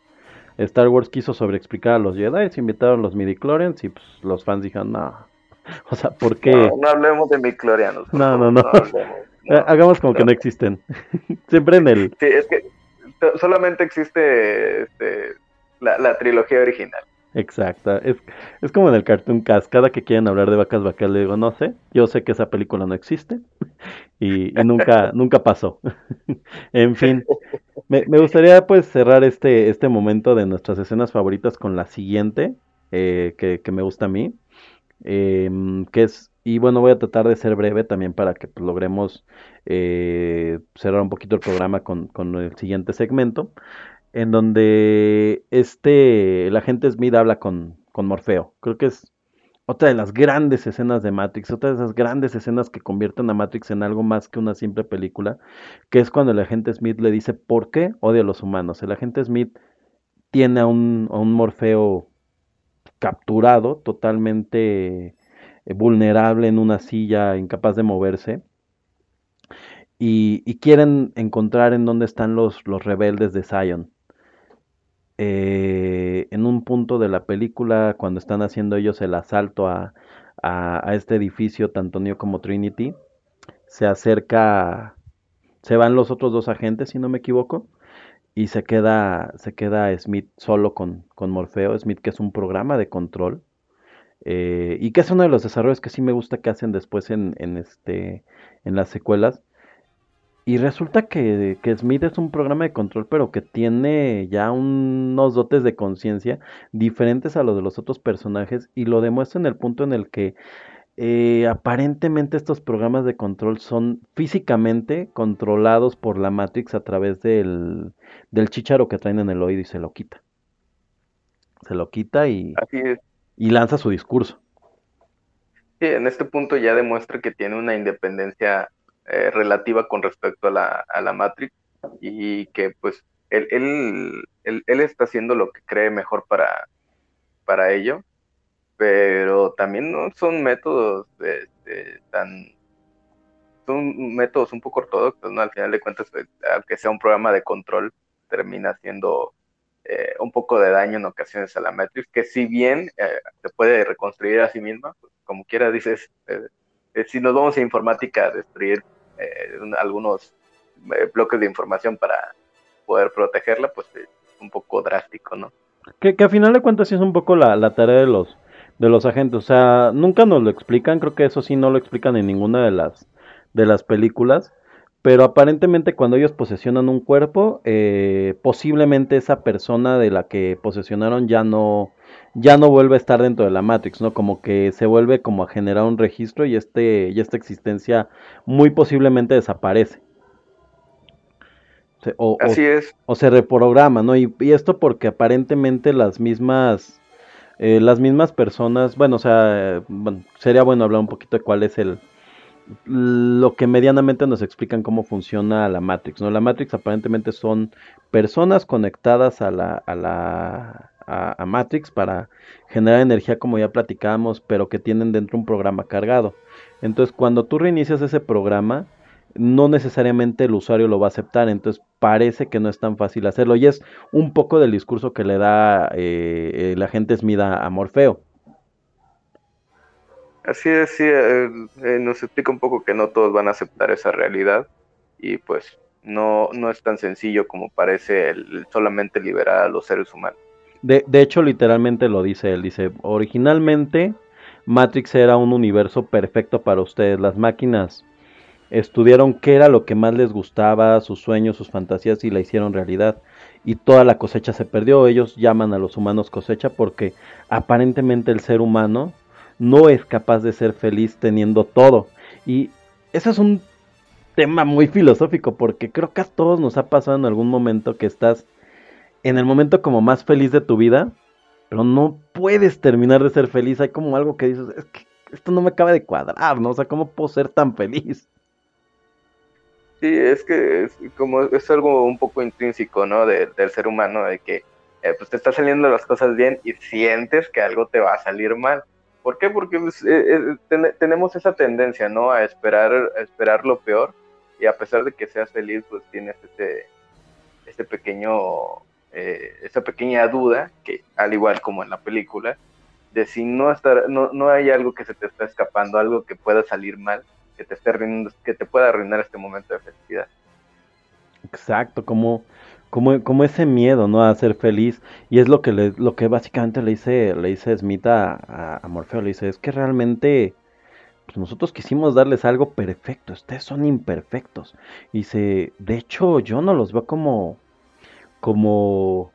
Star Wars quiso sobreexplicar a los Jedi, se invitaron los Midiclorians y pues los fans dijeron no. O sea, ¿por qué? No, no hablemos de Midiclorianos. No, no, no. no, hablemos, no Hagamos como no. que no existen. Siempre en el. Sí, es que solamente existe este, la, la trilogía original. Exacto, es, es como en el Cartoon Cast, cada que quieren hablar de vacas vacas le digo, no sé, yo sé que esa película no existe y, y nunca nunca pasó. En fin, me, me gustaría pues cerrar este, este momento de nuestras escenas favoritas con la siguiente, eh, que, que me gusta a mí, eh, que es, y bueno, voy a tratar de ser breve también para que pues, logremos eh, cerrar un poquito el programa con, con el siguiente segmento, en donde este el agente Smith habla con, con Morfeo. Creo que es otra de las grandes escenas de Matrix, otra de esas grandes escenas que convierten a Matrix en algo más que una simple película, que es cuando el agente Smith le dice por qué odia a los humanos. El agente Smith tiene a un, a un Morfeo capturado, totalmente vulnerable en una silla, incapaz de moverse, y, y quieren encontrar en dónde están los, los rebeldes de Zion. Eh, en un punto de la película, cuando están haciendo ellos el asalto a, a, a este edificio, tanto Neo como Trinity, se acerca, se van los otros dos agentes, si no me equivoco, y se queda, se queda Smith solo con, con Morfeo. Smith, que es un programa de control, eh, y que es uno de los desarrollos que sí me gusta que hacen después en, en, este, en las secuelas. Y resulta que, que Smith es un programa de control, pero que tiene ya unos dotes de conciencia diferentes a los de los otros personajes, y lo demuestra en el punto en el que eh, aparentemente estos programas de control son físicamente controlados por la Matrix a través del, del chícharo que traen en el oído, y se lo quita. Se lo quita y, así es, y lanza su discurso. Sí, en este punto ya demuestra que tiene una independencia Eh, relativa con respecto a la, a la Matrix, y que pues él, él, él, él está haciendo lo que cree mejor para, para ello, pero también no son métodos de, de, tan son métodos un poco ortodoxos, ¿no? Al final de cuentas, aunque sea un programa de control, termina haciendo eh, un poco de daño en ocasiones a la Matrix, que si bien eh, se puede reconstruir a sí misma, pues, como quiera dices, eh, eh, si nos vamos a informática, destruir Eh, un, algunos eh, bloques de información para poder protegerla, pues es eh, un poco drástico, ¿no? Que, que a final de cuentas sí es un poco la, la tarea de los de los agentes, o sea, nunca nos lo explican, creo que eso sí no lo explican en ninguna de las de las películas, pero aparentemente cuando ellos posesionan un cuerpo, eh, posiblemente esa persona de la que posesionaron ya no ya no vuelve a estar dentro de la Matrix, ¿no? Como que se vuelve como a generar un registro y este y esta existencia muy posiblemente desaparece. O, Así o, es. O se reprograma, ¿no? Y, y esto porque aparentemente las mismas eh, las mismas personas, bueno, o sea, bueno, sería bueno hablar un poquito de cuál es el lo que medianamente nos explican cómo funciona la Matrix, ¿no? La Matrix aparentemente son personas conectadas a la a la A, a Matrix para generar energía, como ya platicábamos, pero que tienen dentro un programa cargado. Entonces, cuando tú reinicias ese programa, no necesariamente el usuario lo va a aceptar, entonces parece que no es tan fácil hacerlo, y es un poco del discurso que le da eh, el agente Smith a Morfeo. Así es, sí, eh, eh, nos explica un poco que no todos van a aceptar esa realidad, y pues no, no es tan sencillo como parece el, solamente liberar a los seres humanos. De, de hecho, literalmente lo dice él, dice, originalmente Matrix era un universo perfecto para ustedes, las máquinas estudiaron qué era lo que más les gustaba, sus sueños, sus fantasías, y la hicieron realidad, y toda la cosecha se perdió. Ellos llaman a los humanos cosecha porque aparentemente el ser humano no es capaz de ser feliz teniendo todo, y eso es un tema muy filosófico, porque creo que a todos nos ha pasado en algún momento que estás en el momento como más feliz de tu vida, pero no puedes terminar de ser feliz. Hay como algo que dices, es que esto no me acaba de cuadrar, ¿no? O sea, ¿cómo puedo ser tan feliz? Sí, es que es, como es algo un poco intrínseco, ¿no? De, del ser humano, de que eh, pues te están saliendo las cosas bien y sientes que algo te va a salir mal. ¿Por qué? Porque pues, eh, ten, tenemos esa tendencia, ¿no? A esperar, a esperar lo peor, y a pesar de que seas feliz, pues tienes este, este pequeño... Eh, esa pequeña duda, que al igual como en la película, de si no estar, no, no hay algo que se te está escapando, algo que pueda salir mal, que te esté arruinando, que te pueda arruinar este momento de felicidad. Exacto, como, como, como ese miedo, ¿no? A ser feliz, y es lo que le, lo que básicamente le dice, le dice Smith a, a, a Morfeo, le dice, es que realmente pues nosotros quisimos darles algo perfecto, ustedes son imperfectos. Y dice, de hecho, yo no los veo como como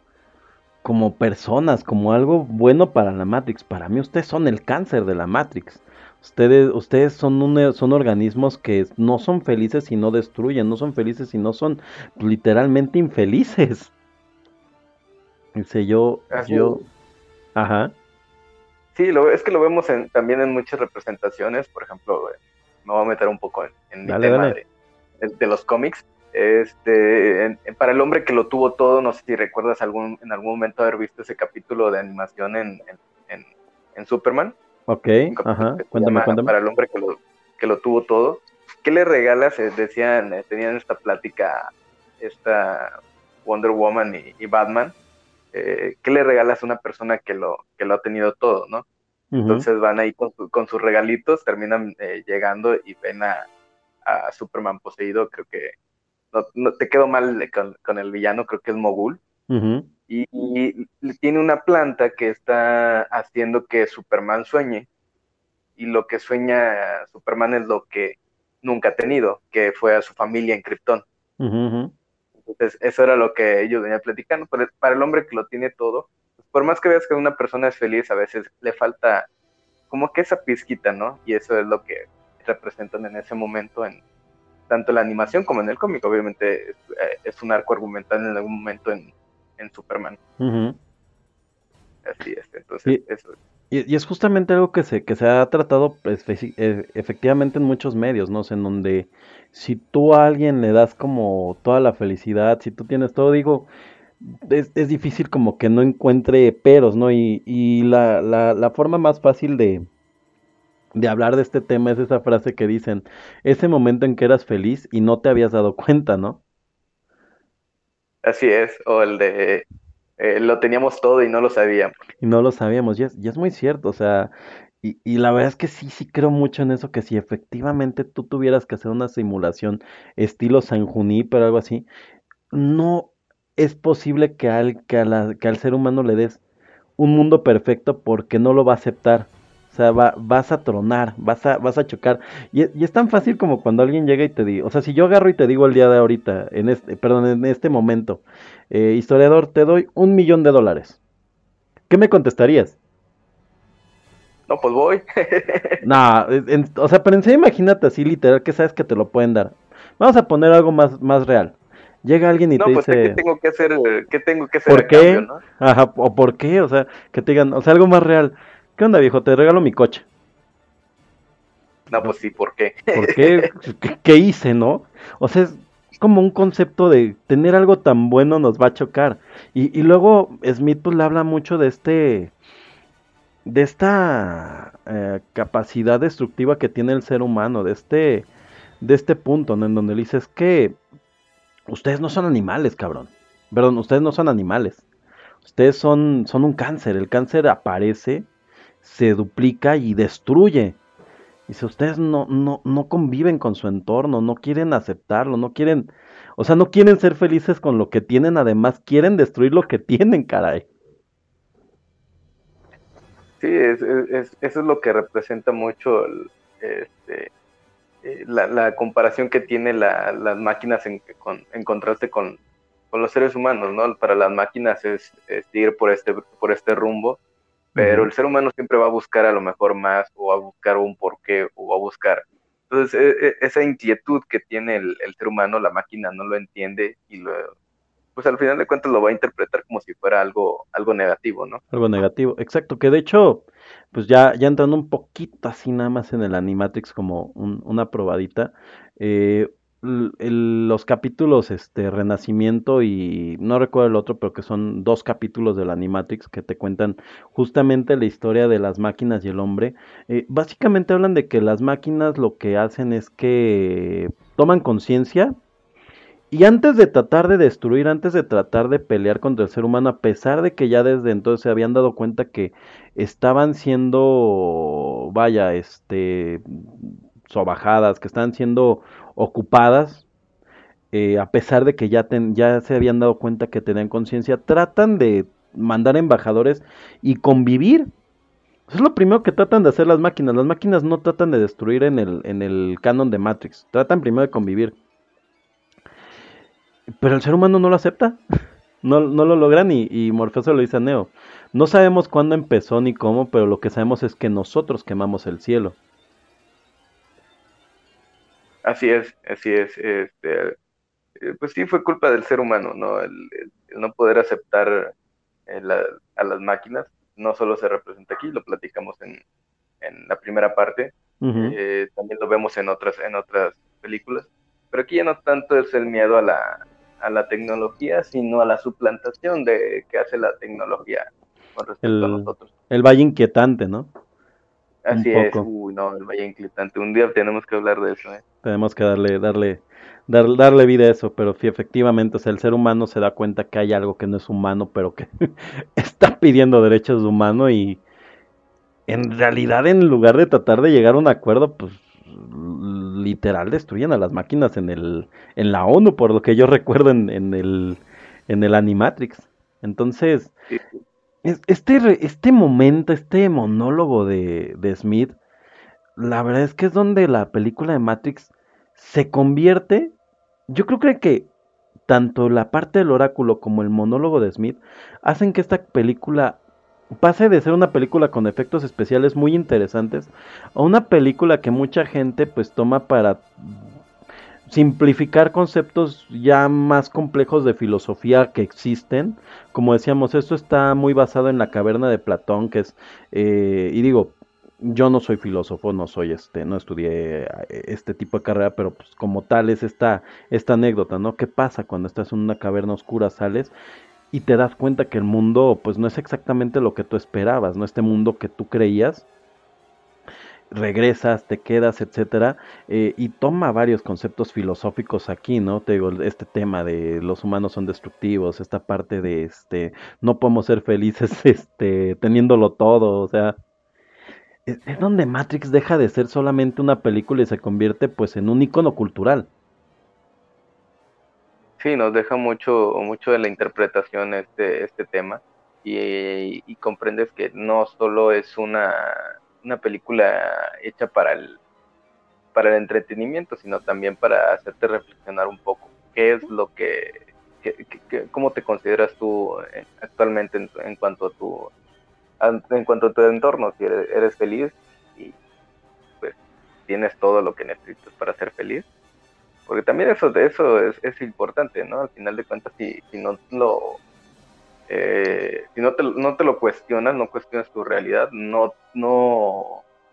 como personas, como algo bueno para la Matrix. Para mí ustedes son el cáncer de la Matrix. Ustedes ustedes son un, son organismos que no son felices y no destruyen, no son felices y no son literalmente infelices. Dice yo Así. yo ajá. Sí, lo, es que lo vemos en, también en muchas representaciones, por ejemplo, me voy a meter un poco en, en dale, mi tema de, de los cómics. Este, en, en, para el hombre que lo tuvo todo, no sé si recuerdas algún, en algún momento haber visto ese capítulo de animación en, en, en, en Superman. Ok, ajá, cuéntame, llama, cuéntame. Para el hombre que lo, que lo tuvo todo. ¿Qué le regalas? Decían, tenían esta plática, esta Wonder Woman y, y Batman. Eh, ¿Qué le regalas a una persona que lo, que lo ha tenido todo, no? Uh-huh. Entonces van ahí con, su, con sus regalitos, terminan eh, llegando y ven a, a Superman poseído, creo que... No, no te quedo mal con, con el villano, creo que es Mogul. Uh-huh. Y, y tiene una planta que está haciendo que Superman sueñe, y lo que sueña Superman es lo que nunca ha tenido, que fue a su familia en Krypton. Uh-huh. Entonces eso era lo que ellos venían platicando, pero para el hombre que lo tiene todo, por más que veas que una persona es feliz, a veces le falta como que esa pizquita, ¿no? Y eso es lo que representan en ese momento en tanto la animación como en el cómic. Obviamente es, es un arco argumental en algún momento en, en Superman. Uh-huh. Así es, entonces y, eso. Y, y es justamente algo que se, que se ha tratado espe- efectivamente en muchos medios, ¿no? O sea, en donde si tú a alguien le das como toda la felicidad, si tú tienes todo, digo, es, es difícil como que no encuentre peros, ¿no? Y, y la, la, la forma más fácil de... de hablar de este tema es esa frase que dicen, ese momento en que eras feliz y no te habías dado cuenta, ¿no? Así es, o el de eh, lo teníamos todo y no lo sabíamos. Y no lo sabíamos, ya es, ya es muy cierto, o sea, y, y la verdad es que sí, sí creo mucho en eso, que si efectivamente tú tuvieras que hacer una simulación estilo San Junipero o algo así, no es posible que al, que, a la, que al ser humano le des un mundo perfecto porque no lo va a aceptar. O sea, va, vas a tronar, vas a, vas a chocar. Y, y es tan fácil como cuando alguien llega y te dice... O sea, si yo agarro y te digo el día de ahorita, en este, perdón, en este momento... Eh, historiador, te doy un millón de dólares. ¿Qué me contestarías? No, pues voy. No, en, o sea, pero en serio, imagínate así, literal, que sabes que te lo pueden dar. Vamos a poner algo más, más real. Llega alguien y no, te pues dice... No, pues, ¿qué tengo que hacer? ¿Qué tengo que hacer ¿Por a qué? Cambio, ¿no? Ajá, o ¿por qué? O sea, que te digan... O sea, algo más real... ¿Qué onda, viejo? Te regalo mi coche. No, pues sí, ¿por qué? ¿Por qué? ¿Qué hice, no? O sea, es como un concepto de tener algo tan bueno nos va a chocar. Y, y luego Smith pues, le habla mucho de este... De esta eh, capacidad destructiva que tiene el ser humano. De este, de este punto, ¿no? En donde le dice, es que... Ustedes no son animales, cabrón. Perdón, ustedes no son animales. Ustedes son, son un cáncer. El cáncer aparece... se duplica y destruye. Dice, ustedes no, no, no conviven con su entorno, no quieren aceptarlo, no quieren, o sea, no quieren ser felices con lo que tienen, además quieren destruir lo que tienen, caray. Sí, es, es, es, eso es lo que representa mucho el, este, la, la comparación que tienen la, las máquinas en, con, en contraste con, con los seres humanos, ¿no? Para las máquinas es, es ir por este, por este rumbo. Pero el ser humano siempre va a buscar a lo mejor más, o a buscar un porqué, o va a buscar. Entonces, esa inquietud que tiene el, el ser humano, la máquina no lo entiende, y lo, pues al final de cuentas lo va a interpretar como si fuera algo, algo negativo, ¿no? Algo negativo, exacto, que de hecho, pues ya, ya entrando un poquito así nada más en el Animatrix como un, una probadita, eh, el, los capítulos este Renacimiento y no recuerdo el otro, pero que son dos capítulos del Animatrix que te cuentan justamente la historia de las máquinas y el hombre. Eh, básicamente hablan de que las máquinas lo que hacen es que toman conciencia y antes de tratar de destruir, antes de tratar de pelear contra el ser humano, a pesar de que ya desde entonces se habían dado cuenta que estaban siendo, vaya, este sobajadas, que estaban siendo ocupadas, eh, a pesar de que ya, ten, ya se habían dado cuenta que tenían conciencia, tratan de mandar embajadores y convivir. Eso es lo primero que tratan de hacer las máquinas. Las máquinas no tratan de destruir en el, en el canon de Matrix, tratan primero de convivir. Pero el ser humano no lo acepta, no, no lo logran y, y Morfeo se lo dice a Neo. No sabemos cuándo empezó ni cómo, pero lo que sabemos es que nosotros quemamos el cielo. Así es, así es, este, pues sí fue culpa del ser humano, ¿no? El, el, el no poder aceptar el, a, a las máquinas, no solo se representa aquí, lo platicamos en, en la primera parte, uh-huh. eh, también lo vemos en otras, en otras películas, Pero aquí ya no tanto es el miedo a la, a la tecnología, sino a la suplantación de que hace la tecnología con respecto el, a nosotros. El valle inquietante, ¿no? Así Un es, poco. Uy, no, el valle inquietante. Un día tenemos que hablar de eso, ¿eh? Tenemos que darle, darle, dar, darle vida a eso, pero sí, efectivamente, o sea, el ser humano se da cuenta que hay algo que no es humano, pero que está pidiendo derechos de humano y en realidad, en lugar de tratar de llegar a un acuerdo, pues literal destruyen a las máquinas en el en la ONU, por lo que yo recuerdo en, en el en el Animatrix. Entonces, sí, sí. Este, este momento, este monólogo de, de Smith, la verdad es que es donde la película de Matrix se convierte. Yo creo que tanto la parte del oráculo como el monólogo de Smith hacen que esta película pase de ser una película con efectos especiales muy interesantes a una película que mucha gente pues toma para simplificar conceptos ya más complejos de filosofía que existen. Como decíamos, esto está muy basado en la caverna de Platón, que es, eh, y digo, yo no soy filósofo, no soy este, no estudié este tipo de carrera, pero pues como tal es esta, esta anécdota, ¿no? ¿Qué pasa cuando estás en una caverna oscura, sales y te das cuenta que el mundo pues no es exactamente lo que tú esperabas, ¿no? Este mundo que tú creías, regresas, te quedas, etcétera, eh, y toma varios conceptos filosóficos aquí, ¿no? Te digo, este tema de los humanos son destructivos, esta parte de este no podemos ser felices este teniéndolo todo, o sea, es, es donde Matrix deja de ser solamente una película y se convierte pues en un icono cultural. Sí, nos deja mucho, mucho de la interpretación este, este tema y, y comprendes que no solo es una, una película hecha para el, para el entretenimiento, sino también para hacerte reflexionar un poco qué es lo que, que, que, que cómo te consideras tú actualmente en, en cuanto a tu, en cuanto a tu entorno, si eres, eres feliz y pues tienes todo lo que necesitas para ser feliz. Porque también eso de eso es, es importante, ¿no? Al final de cuentas, si, si no lo eh, si no te, no te lo cuestionas, no cuestionas tu realidad, no, no,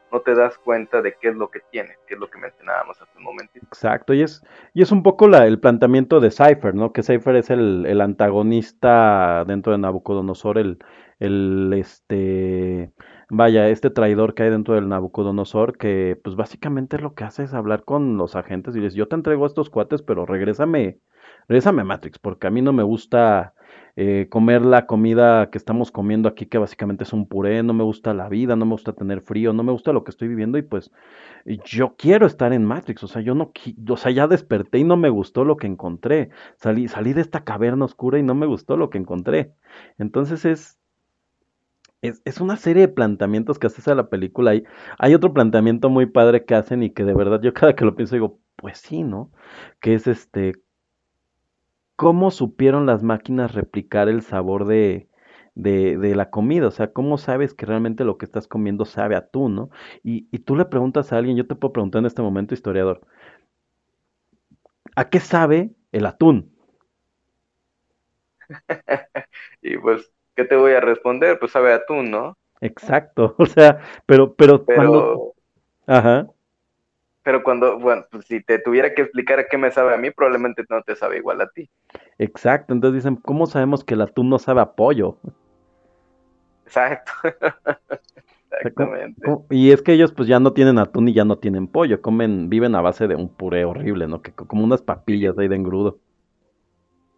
no te das cuenta de qué es lo que tienes, qué es lo que mencionábamos hace un momento. Exacto, y es, y es un poco la, el planteamiento de Cypher, ¿no? Que Cypher es el, el antagonista dentro de Nabucodonosor, el, el este vaya, este traidor que hay dentro del Nabucodonosor, que pues básicamente lo que hace es hablar con los agentes y dices, yo te entrego a estos cuates, pero regrésame, regrésame a Matrix, porque a mí no me gusta eh, comer la comida que estamos comiendo aquí, que básicamente es un puré, no me gusta la vida, no me gusta tener frío, no me gusta lo que estoy viviendo y pues yo quiero estar en Matrix, o sea, yo no, qui- o sea, ya desperté y no me gustó lo que encontré, salí, salí de esta caverna oscura y no me gustó lo que encontré, entonces es... Es, es una serie de planteamientos que haces a la película. Hay, hay otro planteamiento muy padre que hacen y que de verdad yo cada que lo pienso digo, pues sí, ¿no? Que es este, ¿cómo supieron las máquinas replicar el sabor de, de, de la comida? O sea, ¿cómo sabes que realmente lo que estás comiendo sabe a tú, ¿no? Y, y tú le preguntas a alguien, yo te puedo preguntar en este momento, historiador, ¿a qué sabe el atún? Y pues... ¿qué te voy a responder? Pues sabe a atún, ¿no? Exacto, o sea, pero, pero, pero cuando... Ajá. Pero cuando, bueno, pues si te tuviera que explicar a qué me sabe a mí, probablemente no te sabe igual a ti. Exacto, entonces dicen, ¿cómo sabemos que el atún no sabe a pollo? Exacto. Exactamente. Y es que ellos pues ya no tienen atún y ya no tienen pollo, comen, viven a base de un puré horrible, ¿no? Que como unas papillas ahí de engrudo.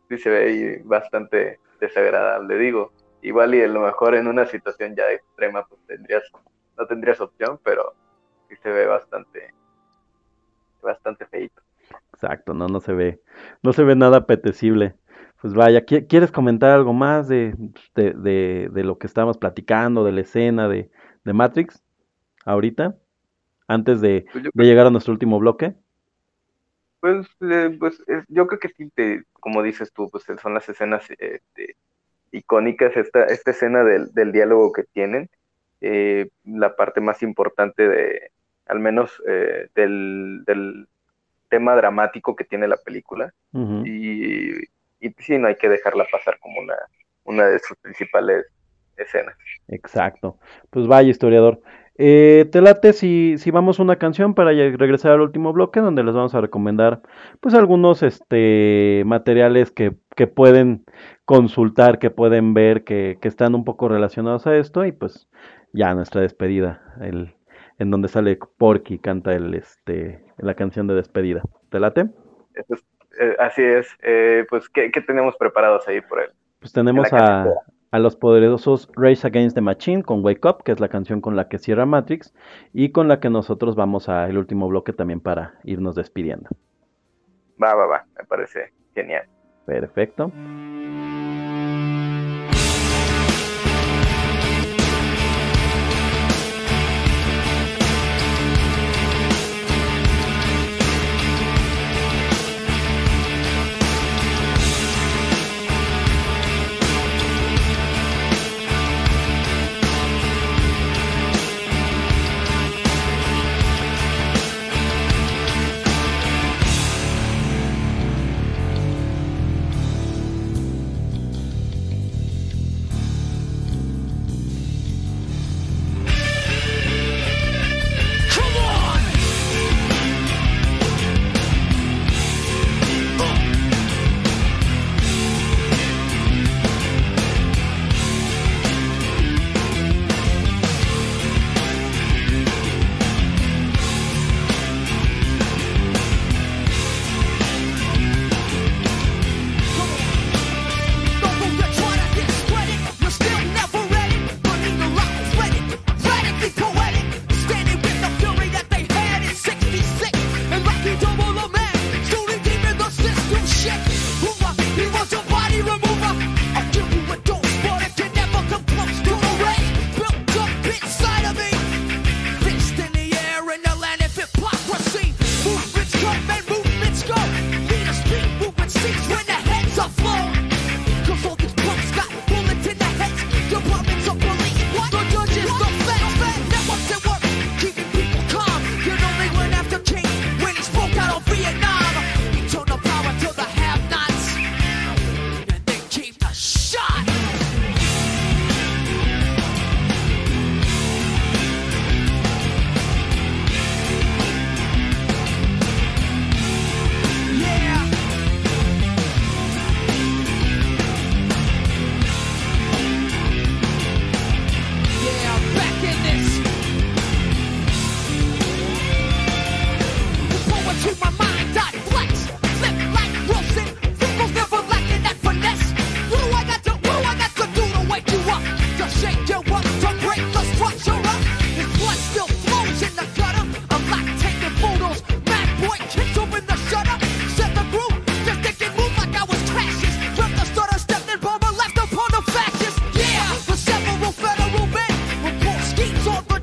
Sí, se ve ahí bastante... desagradable, digo, igual y a lo mejor en una situación ya extrema pues tendrías, no tendrías opción, pero sí se ve bastante bastante feíto. Exacto, no, no se ve, no se ve nada apetecible. Pues vaya, ¿quieres comentar algo más de, de, de, de lo que estábamos platicando, de la escena de, de Matrix, ahorita, antes de, de llegar a nuestro último bloque? Pues, pues yo creo que sí, te, como dices tú, pues son las escenas este, icónicas, esta, esta escena del, del diálogo que tienen, eh, la parte más importante de, al menos eh, del, del tema dramático que tiene la película, uh-huh. y, y sí, no hay que dejarla pasar como una, una de sus principales escenas. Exacto, pues vaya historiador, Eh, te late si, si vamos a una canción para regresar al último bloque, donde les vamos a recomendar pues algunos este materiales que, que pueden consultar, que pueden ver, que, que están un poco relacionados a esto, y pues ya nuestra despedida, el, en donde sale Porky, canta el este la canción de despedida. ¿Te late? Pues, eh, así es. Eh, pues ¿qué, qué tenemos preparados ahí por él? Pues tenemos a... a los poderosos Rage Against the Machine con Wake Up, que es la canción con la que cierra Matrix y con la que nosotros vamos al último bloque también para irnos despidiendo. Va, va, va, me parece genial. Perfecto. Keeps on the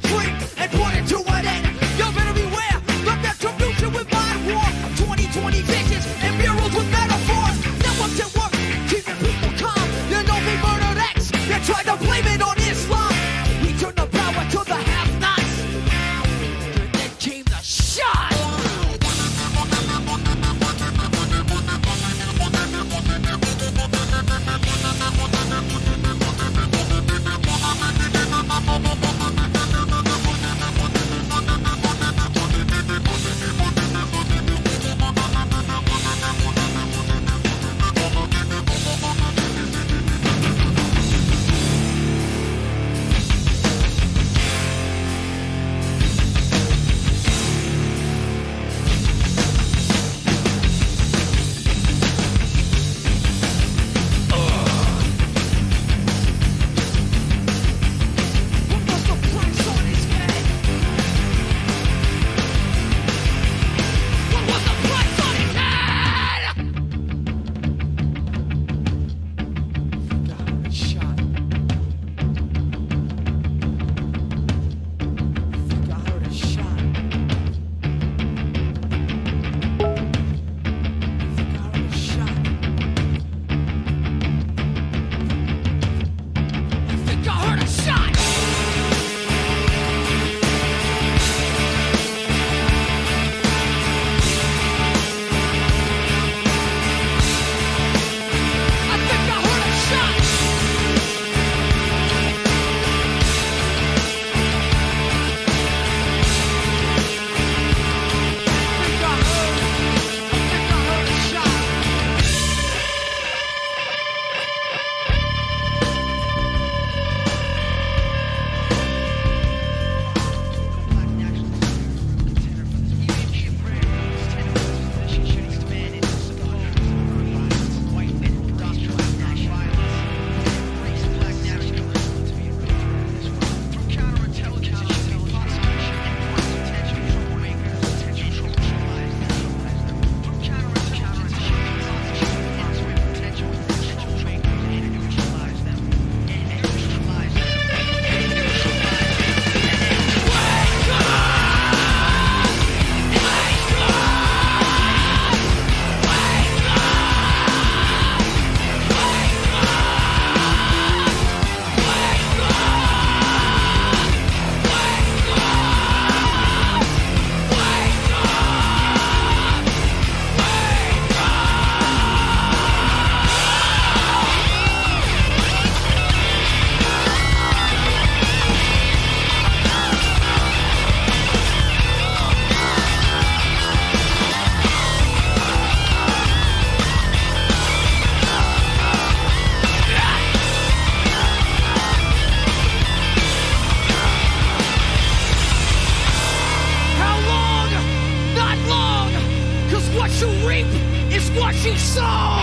you reap is what you sow.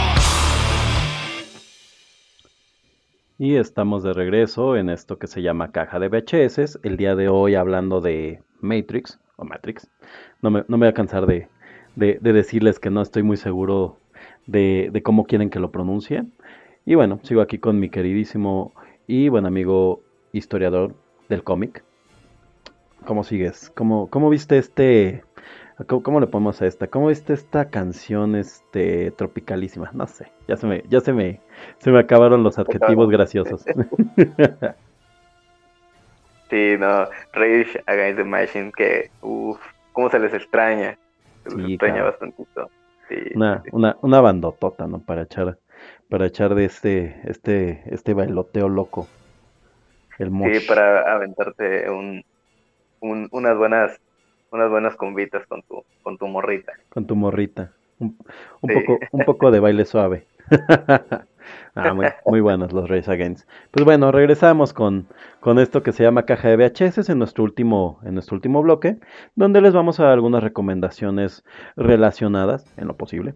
Y estamos de regreso en esto que se llama Caja de V H S. El día de hoy hablando de Matrix o Matrix. No me, no me voy a cansar de, de, de decirles que no estoy muy seguro de, de cómo quieren que lo pronuncien. Y bueno, sigo aquí con mi queridísimo y buen amigo historiador del cómic. ¿Cómo sigues? ¿Cómo, cómo viste este... ¿Cómo, cómo le ponemos a esta? ¿Cómo viste esta canción este tropicalísima? No sé, ya se me, ya se me, se me acabaron los adjetivos graciosos. Sí, no, Rage Against the Machine, que uff, cómo se les extraña, se les sí, extraña claro. Bastantito. Sí, una, sí. una, una bandotota, ¿no? Para echar, para echar de este, este, este bailoteo loco. El mosh. Sí, para aventarte un Un, unas buenas unas buenas convitas con tu con tu morrita con tu morrita un, un sí. poco un poco de baile suave. Ah, muy, muy buenos los Race Against. Pues bueno, regresamos con, con esto que se llama Caja de V H S en nuestro último en nuestro último bloque, donde les vamos a dar algunas recomendaciones relacionadas en lo posible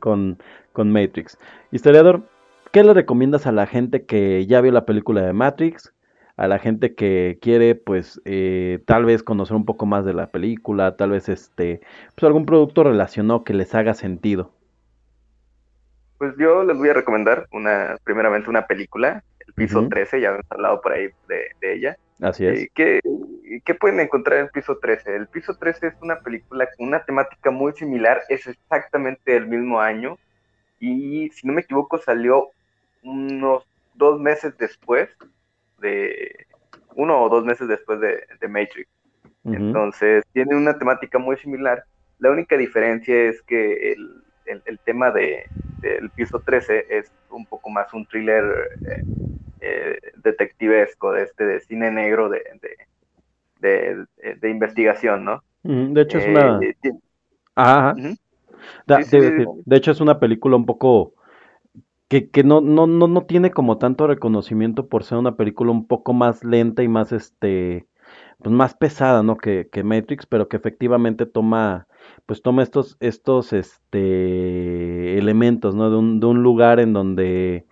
con con Matrix. Historiador, ¿qué le recomiendas a la gente que ya vio la película de Matrix? A la gente que quiere, pues, eh, tal vez conocer un poco más de la película, tal vez, este, pues, algún producto relacionado que les haga sentido. Pues yo les voy a recomendar, una primeramente, una película, El Piso uh-huh. trece, ya hemos hablado por ahí de, de ella. Así es. Eh, ¿qué, ¿Qué pueden encontrar en El Piso trece? El Piso trece es una película con una temática muy similar, es exactamente el mismo año, y si no me equivoco salió unos dos meses después, de uno o dos meses después de, de Matrix. Uh-huh. Entonces, tiene una temática muy similar. La única diferencia es que el, el, el tema de, de El Piso trece es un poco más un thriller eh, eh, detectivesco, de este de cine negro de, de, de, de, de investigación, ¿no? Uh-huh. De hecho, es eh, una... Eh, tiene... Ajá. Uh-huh. da, sí, de, sí, sí. de hecho, es una película un poco... que, que no, no, no, no tiene como tanto reconocimiento por ser una película un poco más lenta y más este pues más pesada, ¿no? que, que Matrix, pero que efectivamente toma, pues toma estos, estos este elementos, ¿no? de un, de un lugar en donde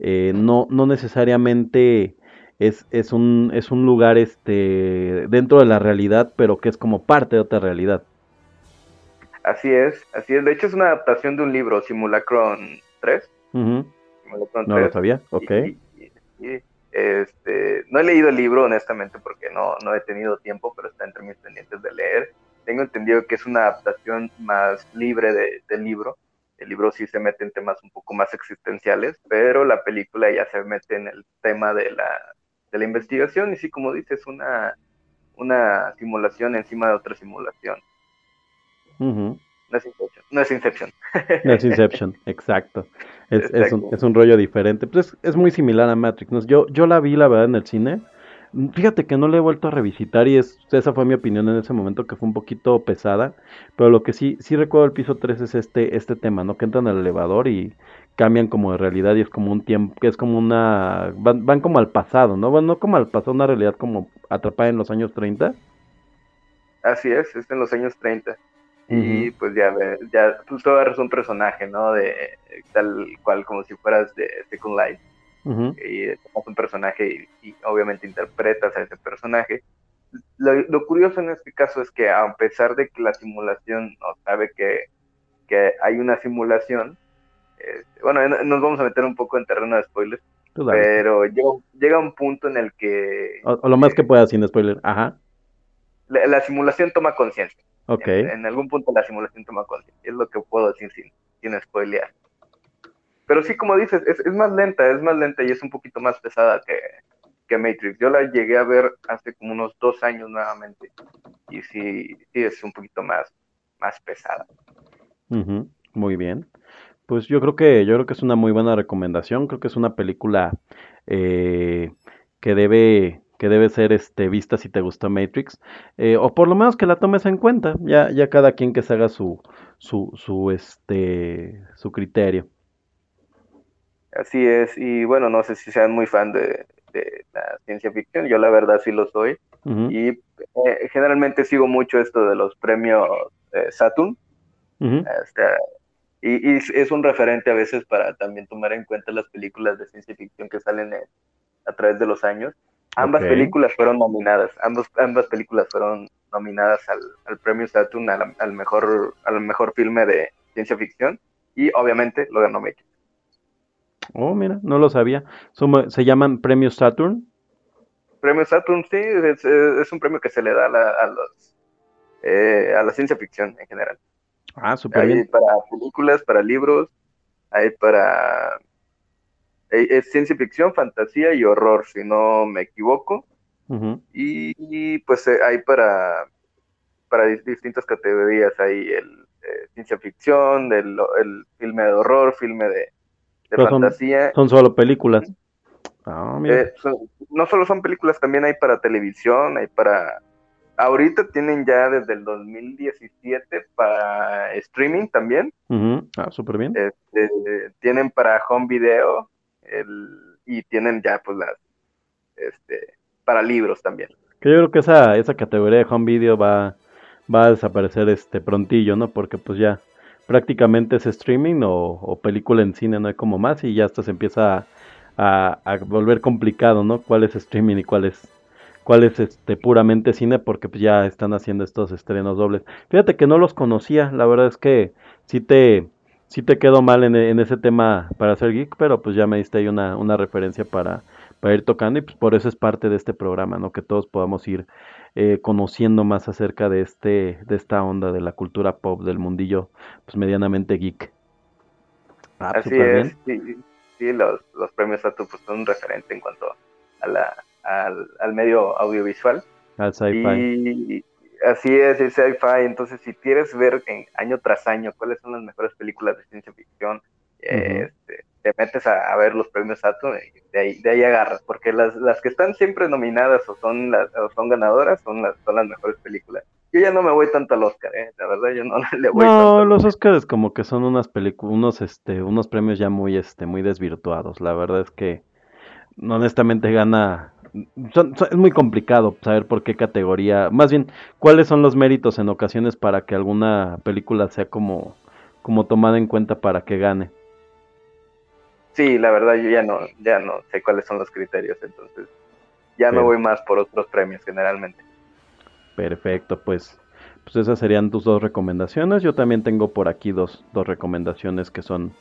eh, no, no necesariamente es, es un, es un lugar este dentro de la realidad, pero que es como parte de otra realidad. Así es, así es. De hecho es una adaptación de un libro, Simulacron tres. Uh-huh. No lo sabía, ok. Y, y, y, este, no he leído el libro, honestamente, porque no, no he tenido tiempo, pero está entre mis pendientes de leer. Tengo entendido que es una adaptación más libre de, del libro. El libro sí se mete en temas un poco más existenciales, pero la película ya se mete en el tema de la, de la investigación y sí, como dices, una, una simulación encima de otra simulación. Uh-huh. No es Inception. No es Inception, no es Inception exacto. Es, es, un, es un rollo diferente. Pues es, es muy similar a Matrix, ¿no? Yo, yo la vi, la verdad, en el cine. Fíjate que no la he vuelto a revisitar y es, esa fue mi opinión en ese momento, que fue un poquito pesada. Pero lo que sí, sí recuerdo El Piso tres es este, este tema, ¿no? Que entran al elevador y cambian como de realidad y es como un tiempo, que es como una... Van, van como al pasado, ¿no? Bueno, no como al pasado, una realidad como atrapada en los años treinta. Así es, es en los años treinta. Y uh-huh. pues ya, ya tú eres un personaje, ¿no? De tal cual como si fueras de Second Life. Uh-huh. Y tomas un personaje y, y obviamente interpretas a ese personaje. Lo, lo curioso en este caso es que a pesar de que la simulación no sabe que, que hay una simulación, eh, bueno, nos vamos a meter un poco en terreno de spoilers, pero llega, llega un punto en el que... O, o lo más eh, que pueda sin spoiler, ajá. La, la simulación toma conciencia. Okay. En, en algún punto la simulación toma conciencia, es lo que puedo decir sin, sin spoilear. Pero sí, como dices, es, es más lenta, es más lenta y es un poquito más pesada que, que Matrix. Yo la llegué a ver hace como unos dos años nuevamente y sí, sí es un poquito más, más pesada. Uh-huh. Muy bien. Pues yo creo que yo creo que es una muy buena recomendación. Creo que es una película eh, que debe... que debe ser este vista si te gusta Matrix, eh, o por lo menos que la tomes en cuenta, ya, ya cada quien que se haga su, su, su, este, su criterio. Así es, y bueno, no sé si sean muy fan de, de la ciencia ficción, yo la verdad sí lo soy, uh-huh. y eh, generalmente sigo mucho esto de los premios eh, Saturn, Uh-huh. Este, y, y es un referente a veces para también tomar en cuenta las películas de ciencia ficción que salen en, a través de los años. Ambas okay. películas fueron nominadas, ambas, ambas películas fueron nominadas al, al premio Saturn, al, al, mejor, al mejor filme de ciencia ficción, y obviamente lo ganó Matrix. Oh, mira, no lo sabía. Som- ¿Se llaman premios Saturn? Premio Saturn, sí, es, es un premio que se le da a la, a los, eh, a la ciencia ficción en general. Ah, súper bien. Hay para películas, para libros, hay para... Es ciencia ficción, fantasía y horror, si no me equivoco. Uh-huh. Y, y pues eh, hay para, para distintas categorías. Hay el eh, ciencia ficción, el, el filme de horror, filme de, de fantasía. Son, son solo películas. Oh, mira. Eh, son, no solo son películas, también hay para televisión, hay para... Ahorita tienen ya desde el dos mil diecisiete para streaming también. Uh-huh. Ah, súper bien. Este, tienen para home video. El, y tienen ya pues las este para libros también. Que yo creo que esa esa categoría de home video va va a desaparecer este prontillo, ¿no? Porque pues ya prácticamente es streaming o, o película en cine, no hay como más, y ya hasta se empieza a, a, a volver complicado, ¿no? Cuál es streaming y cuál es cuál es este puramente cine, porque pues ya están haciendo estos estrenos dobles. Fíjate que no los conocía, la verdad es que sí te Sí te quedo mal en, en ese tema para ser geek, pero pues ya me diste ahí una, una referencia para, para ir tocando, y pues por eso es parte de este programa, ¿no? Que todos podamos ir eh, conociendo más acerca de este de esta onda de la cultura pop, del mundillo pues medianamente geek. Ah, así es, sí, sí, los, los premios Saturn pues son un referente en cuanto a la, al, al medio audiovisual. Al sci-fi. Y... Así es, es sci-fi. Entonces, si quieres ver en, año tras año cuáles son las mejores películas de ciencia ficción, uh-huh. eh, este, te metes a, a ver los premios Saturn y de ahí, de ahí agarras, porque las, las que están siempre nominadas o son las o son ganadoras son las son las mejores películas. Yo ya no me voy tanto al Oscar, eh, la verdad yo no le voy. No, tanto los Oscars como que son unas películas, unos este, unos premios ya muy este, muy desvirtuados. La verdad es que honestamente gana. Son, son, es muy complicado saber por qué categoría, más bien, cuáles son los méritos en ocasiones para que alguna película sea como, como tomada en cuenta para que gane. Sí, la verdad yo ya no, ya no sé cuáles son los criterios, entonces ya Perfecto. Me voy más por otros premios generalmente. Perfecto, pues, pues esas serían tus dos recomendaciones. Yo también tengo por aquí dos, dos recomendaciones que son...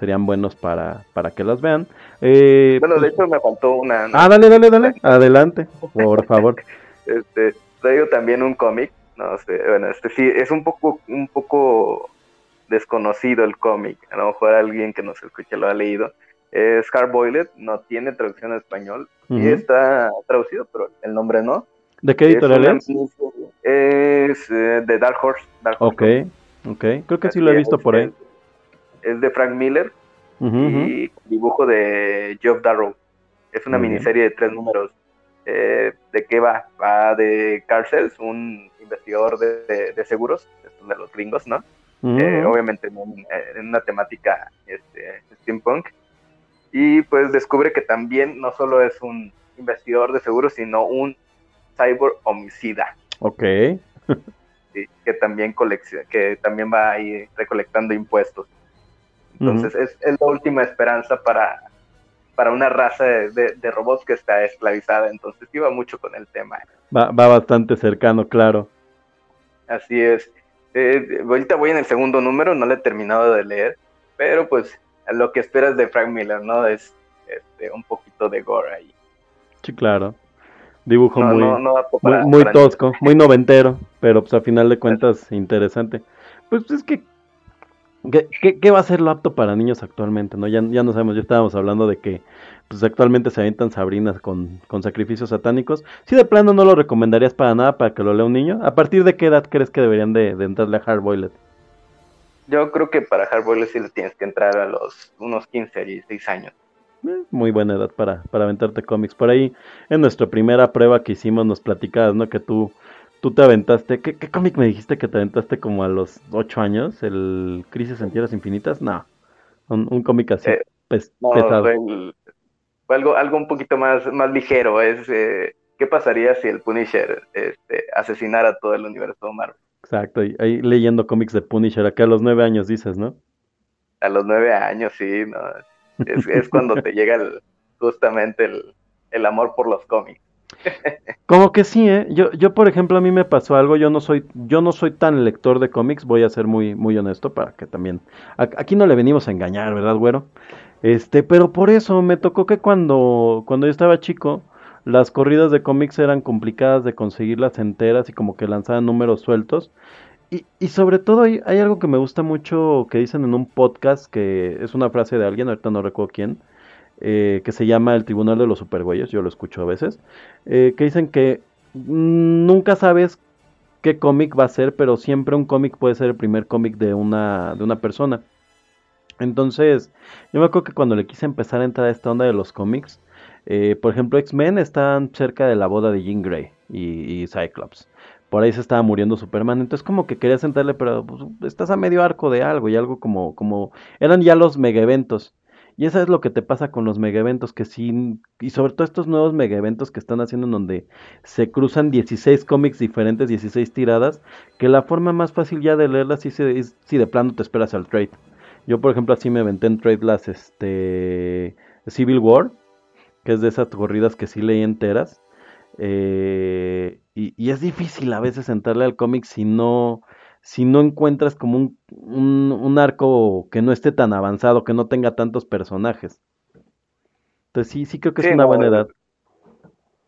serían buenos para, para que las vean. Eh, bueno, de hecho me faltó una... ¿no? Ah, dale, dale, dale, adelante, por favor. este Traigo también un cómic, no sé, bueno, este sí, es un poco un poco desconocido el cómic, a lo mejor alguien que nos escuche lo ha leído. Es Hard Boiled, no tiene traducción al español, uh-huh. y está traducido, pero el nombre no. ¿De qué editorial es? Es eh, de Dark Horse. Dark Horse. Ok, ok, creo que así sí lo he visto por ahí. Es de Frank Miller uh-huh. y dibujo de Geoff Darrow. Es una uh-huh. miniserie de tres números. Eh, ¿De qué va? Va de Carl Sells, un investigador de, de, de seguros, de los gringos, ¿no? Uh-huh. Eh, obviamente en, un, en una temática este, steampunk. Y pues descubre que también no solo es un investigador de seguros, sino un cyborg homicida. Ok. sí, que, también colecciona, que también va ahí recolectando impuestos. Entonces uh-huh. es, es la última esperanza para, para una raza de, de, de robots que está esclavizada, entonces iba mucho con el tema. Va, va bastante cercano, claro. Así es. Eh, ahorita voy en el segundo número, no lo he terminado de leer, pero pues lo que esperas de Frank Miller, ¿no? Es este, un poquito de gore ahí. Sí, claro. Dibujo no, muy, no, no para, muy, muy para tosco, niños. Muy noventero, pero pues a final de cuentas sí. Interesante. Pues es que ¿Qué, qué, ¿Qué va a ser lo apto para niños actualmente? ¿No? Ya, ya no sabemos, ya estábamos hablando de que pues actualmente se avientan Sabrinas con, con sacrificios satánicos. Si de plano no lo recomendarías para nada para que lo lea un niño, ¿a partir de qué edad crees que deberían de, de entrarle a Hard Boiled? Yo creo que para Hard Boiled sí le tienes que entrar a los unos quince, dieciséis años. Eh, muy buena edad para, para aventarte cómics. Por ahí, en nuestra primera prueba que hicimos, nos platicabas, ¿no? Que tú... Tú te aventaste, ¿qué, qué cómic me dijiste que te aventaste como a los ocho años? ¿El Crisis en Tierras Infinitas? No, un, un cómic así eh, pes- no, pesado. Fue el, fue algo, algo un poquito más, más ligero, es eh, ¿qué pasaría si el Punisher este, asesinara todo el universo Marvel? Exacto, y ahí leyendo cómics de Punisher, acá a los nueve años dices, ¿no? A los nueve años, sí, no. Es, es cuando te llega el, justamente el, el amor por los cómics. Como que sí, ¿eh? Yo, yo, por ejemplo, a mí me pasó algo, yo no soy, yo no soy tan lector de cómics, voy a ser muy, muy honesto para que también... A, aquí no le venimos a engañar, ¿verdad, güero? Este, pero por eso me tocó que cuando, cuando yo estaba chico, las corridas de cómics eran complicadas de conseguirlas enteras y como que lanzaban números sueltos. Y, y sobre todo hay, hay algo que me gusta mucho que dicen en un podcast, que es una frase de alguien, ahorita no recuerdo quién, eh, que se llama El Tribunal de los Supergüeyes, yo lo escucho a veces, eh, que dicen que nunca sabes qué cómic va a ser, pero siempre un cómic puede ser el primer cómic de una, de una persona. Entonces, yo me acuerdo que cuando le quise empezar a entrar a esta onda de los cómics, eh, por ejemplo, X-Men están cerca de la boda de Jean Grey y, y Cyclops. Por ahí se estaba muriendo Superman, entonces como que quería sentarle, pero pues, estás a medio arco de algo, y algo como, como, eran ya los megaeventos, y eso es lo que te pasa con los megaeventos, que sí, y sobre todo estos nuevos megaeventos que están haciendo en donde se cruzan dieciséis cómics diferentes, dieciséis tiradas, que la forma más fácil ya de leerlas sí, sí, sí de plano te esperas al trade. Yo por ejemplo así me aventé en trade las, este, Civil War, que es de esas corridas que sí leí enteras. Eh, y, y es difícil a veces entrarle al cómic si no, si no encuentras como un, un, un arco que no esté tan avanzado, que no tenga tantos personajes. Entonces sí, sí creo que sí, es una no, buena edad.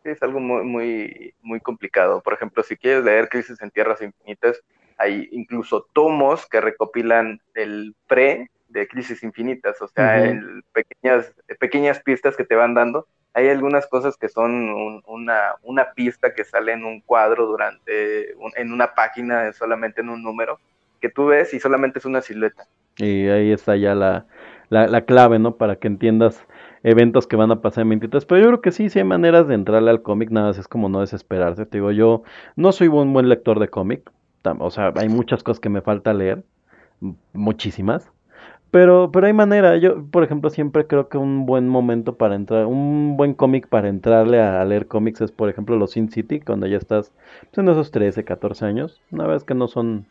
Es algo muy, muy, muy complicado. Por ejemplo, si quieres leer Crisis en Tierras Infinitas, hay incluso tomos que recopilan el pre de Crisis Infinitas, o sea, uh-huh. el, pequeñas, pequeñas pistas que te van dando. Hay algunas cosas que son un, una, una pista que sale en un cuadro durante, un, en una página, solamente en un número, que tú ves y solamente es una silueta. Y ahí está ya la, la, la clave, ¿no? Para que entiendas eventos que van a pasar en veintitrés. Pero yo creo que sí, sí hay maneras de entrarle al cómic, nada más es como no desesperarse. Te digo, yo no soy un buen lector de cómic, o sea, hay muchas cosas que me falta leer, muchísimas. Pero, pero hay manera, yo por ejemplo siempre creo que un buen momento para entrar, un buen cómic para entrarle a, a leer cómics es por ejemplo los Sin City, cuando ya estás pues, en esos trece, catorce años, una vez que no son,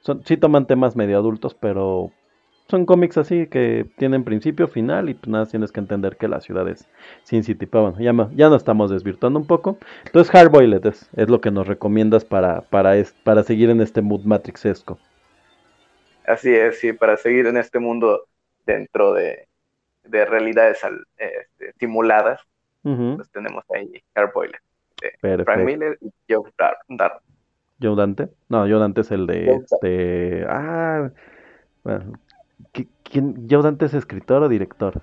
son, sí toman temas medio adultos, pero son cómics así que tienen principio, final y pues nada, tienes que entender que la ciudad es Sin City, pero bueno, ya, me, ya nos estamos desvirtuando un poco, entonces Hard Boiled es, es lo que nos recomiendas para, para, es, para seguir en este mood matrixesco. Así es, sí, para seguir en este mundo dentro de, de realidades al, eh, simuladas, uh-huh. Pues tenemos ahí Hard Boiled, de Frank Miller y Joe Dar- Dar- ¿Joe Dante? No, Joe Dante es el de este... Ah, bueno, ¿quién? ¿Joe Dante es escritor o director?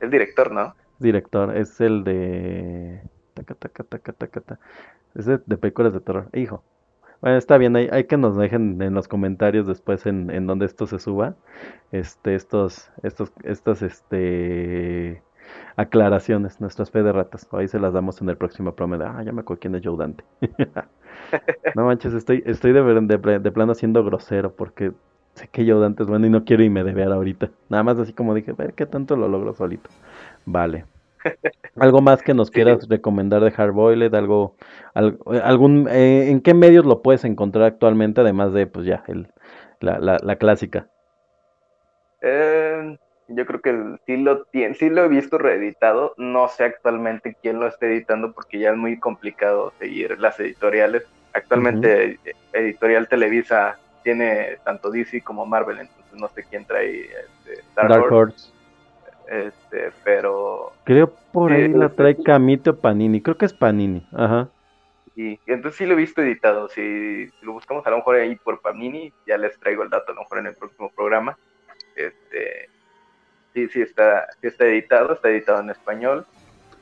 Es director, ¿no? Director, es el de... Taca, taca, taca, taca, taca. Es de, de películas de terror, hijo. Bueno, está bien, hay, hay que nos dejen en los comentarios después en, en donde esto se suba, este, estos, estos, estas, este, aclaraciones, nuestras fe de ratas, ahí se las damos en el próximo promedio. Ah, ya me acuerdo quién es Joe Dante. No manches, estoy, estoy de, de, de plano siendo grosero, porque sé que Joe Dante es bueno y no quiero irme de ver ahorita, nada más así como dije, ver qué tanto lo logro solito, vale. ¿Algo más que nos quieras sí. recomendar de Hard Boiled? ¿Algo, algo, algún, eh, ¿en qué medios lo puedes encontrar actualmente? Además de, pues ya, el, la, la, la clásica. Eh, yo creo que el, sí, lo tiene, sí lo he visto reeditado. No sé actualmente quién lo está editando porque ya es muy complicado seguir las editoriales. Actualmente uh-huh. Editorial Televisa tiene tanto D C como Marvel, entonces no sé quién trae este, Star Dark Horse. Horse. Este, pero... Creo por ahí eh, la trae Camito Panini, creo que es Panini, ajá. Y entonces sí lo he visto editado, si, si lo buscamos a lo mejor ahí por Panini, ya les traigo el dato a lo mejor en el próximo programa. Este, sí, sí está, sí está editado, está editado en español.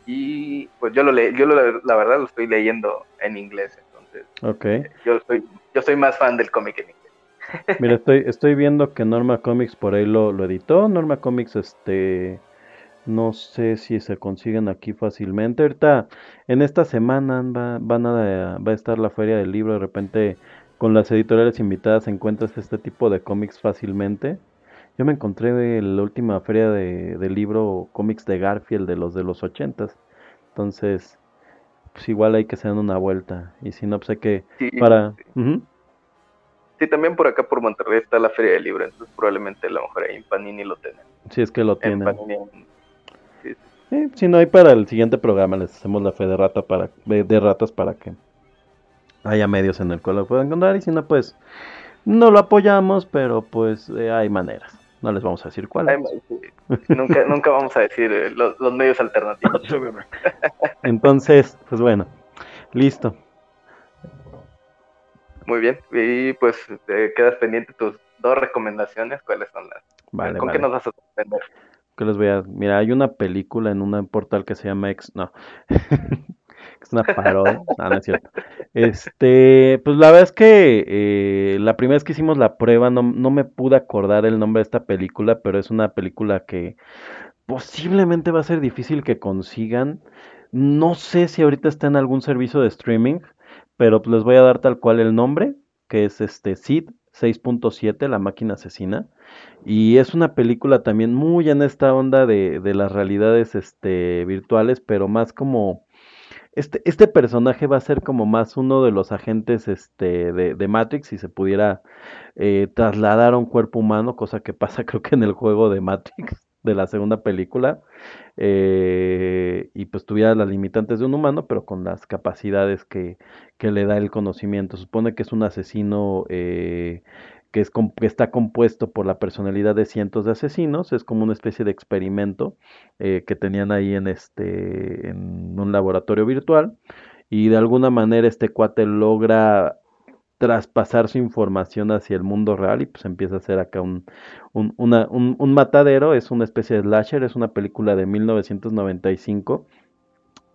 Y pues yo lo le, yo lo, la verdad lo estoy leyendo en inglés, entonces. Okay. Eh, yo soy, yo soy más fan del cómic en inglés. Mira, estoy estoy viendo que Norma Comics por ahí lo, lo editó. Norma Comics, este, no sé si se consiguen aquí fácilmente. Ahorita, en esta semana va, van a, va a estar la Feria del Libro. De repente, con las editoriales invitadas encuentras este tipo de cómics fácilmente. Yo me encontré de la última Feria de, de Libro cómics de Garfield, de los de los ochentas. Entonces, pues igual hay que se dan una vuelta. Y si no, pues hay que... Sí, para... Sí. Uh-huh. Sí, también por acá por Monterrey está la Feria del Libro, entonces probablemente a lo mejor ahí en Panini lo tienen. Sí, es que lo tienen. En Panini. Sí, sí. Sí, si no, hay para el siguiente programa les hacemos la fe de rata para de ratas para que haya medios en el cual lo puedan encontrar, y si no, pues no lo apoyamos, pero pues eh, hay maneras. No les vamos a decir cuáles. Nunca, nunca vamos a decir eh, los, los medios alternativos. Entonces, pues bueno, listo. Muy bien, y pues te quedas pendiente tus dos recomendaciones, ¿cuáles son las? Vale, ¿Con vale. qué nos vas a sorprender? Que les voy a... Mira, hay una película en un portal que se llama Ex... No, es una parodia, no, no es cierto. Este, pues la verdad es que eh, la primera vez que hicimos la prueba no, no me pude acordar el nombre de esta película, pero es una película que posiblemente va a ser difícil que consigan. No sé si ahorita está en algún servicio de streaming, pero pues les voy a dar tal cual el nombre, que es este Sid seis punto siete, La Máquina Asesina, y es una película también muy en esta onda de, de las realidades este, virtuales, pero más como, este, este personaje va a ser como más uno de los agentes este, de, de Matrix, si se pudiera eh, trasladar a un cuerpo humano, cosa que pasa creo que en el juego de Matrix, de la segunda película, eh, y pues tuviera las limitantes de un humano, pero con las capacidades que, que le da el conocimiento. Supone que es un asesino eh, que, es, que está compuesto por la personalidad de cientos de asesinos, es como una especie de experimento eh, que tenían ahí en, este, en un laboratorio virtual, y de alguna manera este cuate logra traspasar su información hacia el mundo real y pues empieza a ser acá un un, una, un un matadero, es una especie de slasher, es una película de mil novecientos noventa y cinco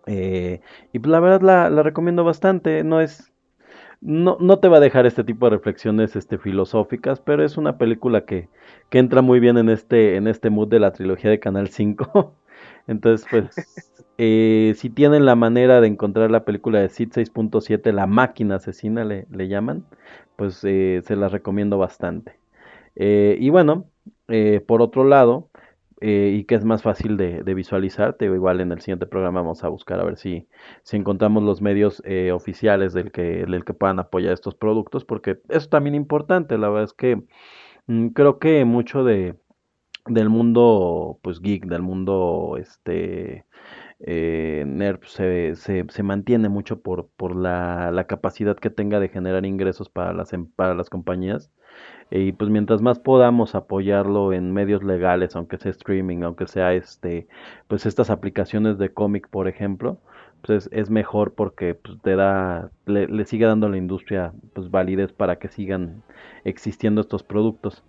eh, y pues la verdad la, la recomiendo bastante, no es no no te va a dejar este tipo de reflexiones este filosóficas, pero es una película que, que entra muy bien en este en este mood de la trilogía de Canal cinco. Entonces pues Eh, si tienen la manera de encontrar la película de Sid seis punto siete, La Máquina Asesina le, le llaman, pues eh, se las recomiendo bastante. Eh, y bueno, eh, por otro lado, eh, y que es más fácil de, de visualizar, te, igual en el siguiente programa vamos a buscar a ver si, si encontramos los medios eh, oficiales del que, del que puedan apoyar estos productos, porque eso también es importante. La verdad es que mm, creo que mucho de, del mundo pues geek, del mundo este... Eh, nerd se, se, se mantiene mucho por, por la, la capacidad que tenga de generar ingresos para las, para las compañías, eh, y pues mientras más podamos apoyarlo en medios legales, aunque sea streaming, aunque sea este pues estas aplicaciones de cómic por ejemplo, pues es, es mejor porque pues, te da le, le sigue dando a la industria pues validez para que sigan existiendo estos productos.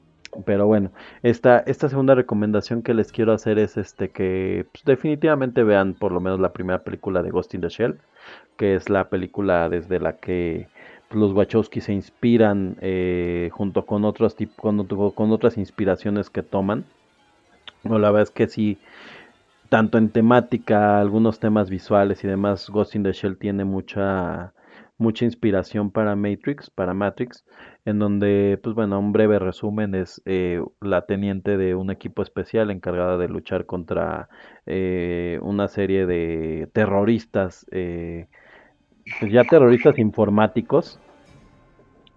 Pero bueno, esta, esta segunda recomendación que les quiero hacer es este que pues, definitivamente vean por lo menos la primera película de Ghost in the Shell, que es la película desde la que pues, los Wachowski se inspiran eh, junto con otros con, con otras inspiraciones que toman. Bueno, la verdad es que sí, tanto en temática, algunos temas visuales y demás, Ghost in the Shell tiene mucha... mucha inspiración para Matrix, para Matrix, en donde, pues bueno, un breve resumen es eh, la teniente de un equipo especial encargada de luchar contra eh, una serie de terroristas, eh, pues ya terroristas informáticos,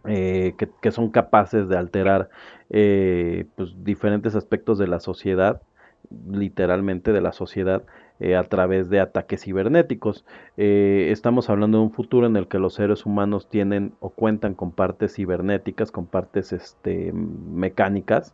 eh, que, que son capaces de alterar eh, pues diferentes aspectos de la sociedad, literalmente de la sociedad, Eh, a través de ataques cibernéticos. Eh, estamos hablando de un futuro en el que los seres humanos tienen o cuentan con partes cibernéticas, con partes este, mecánicas.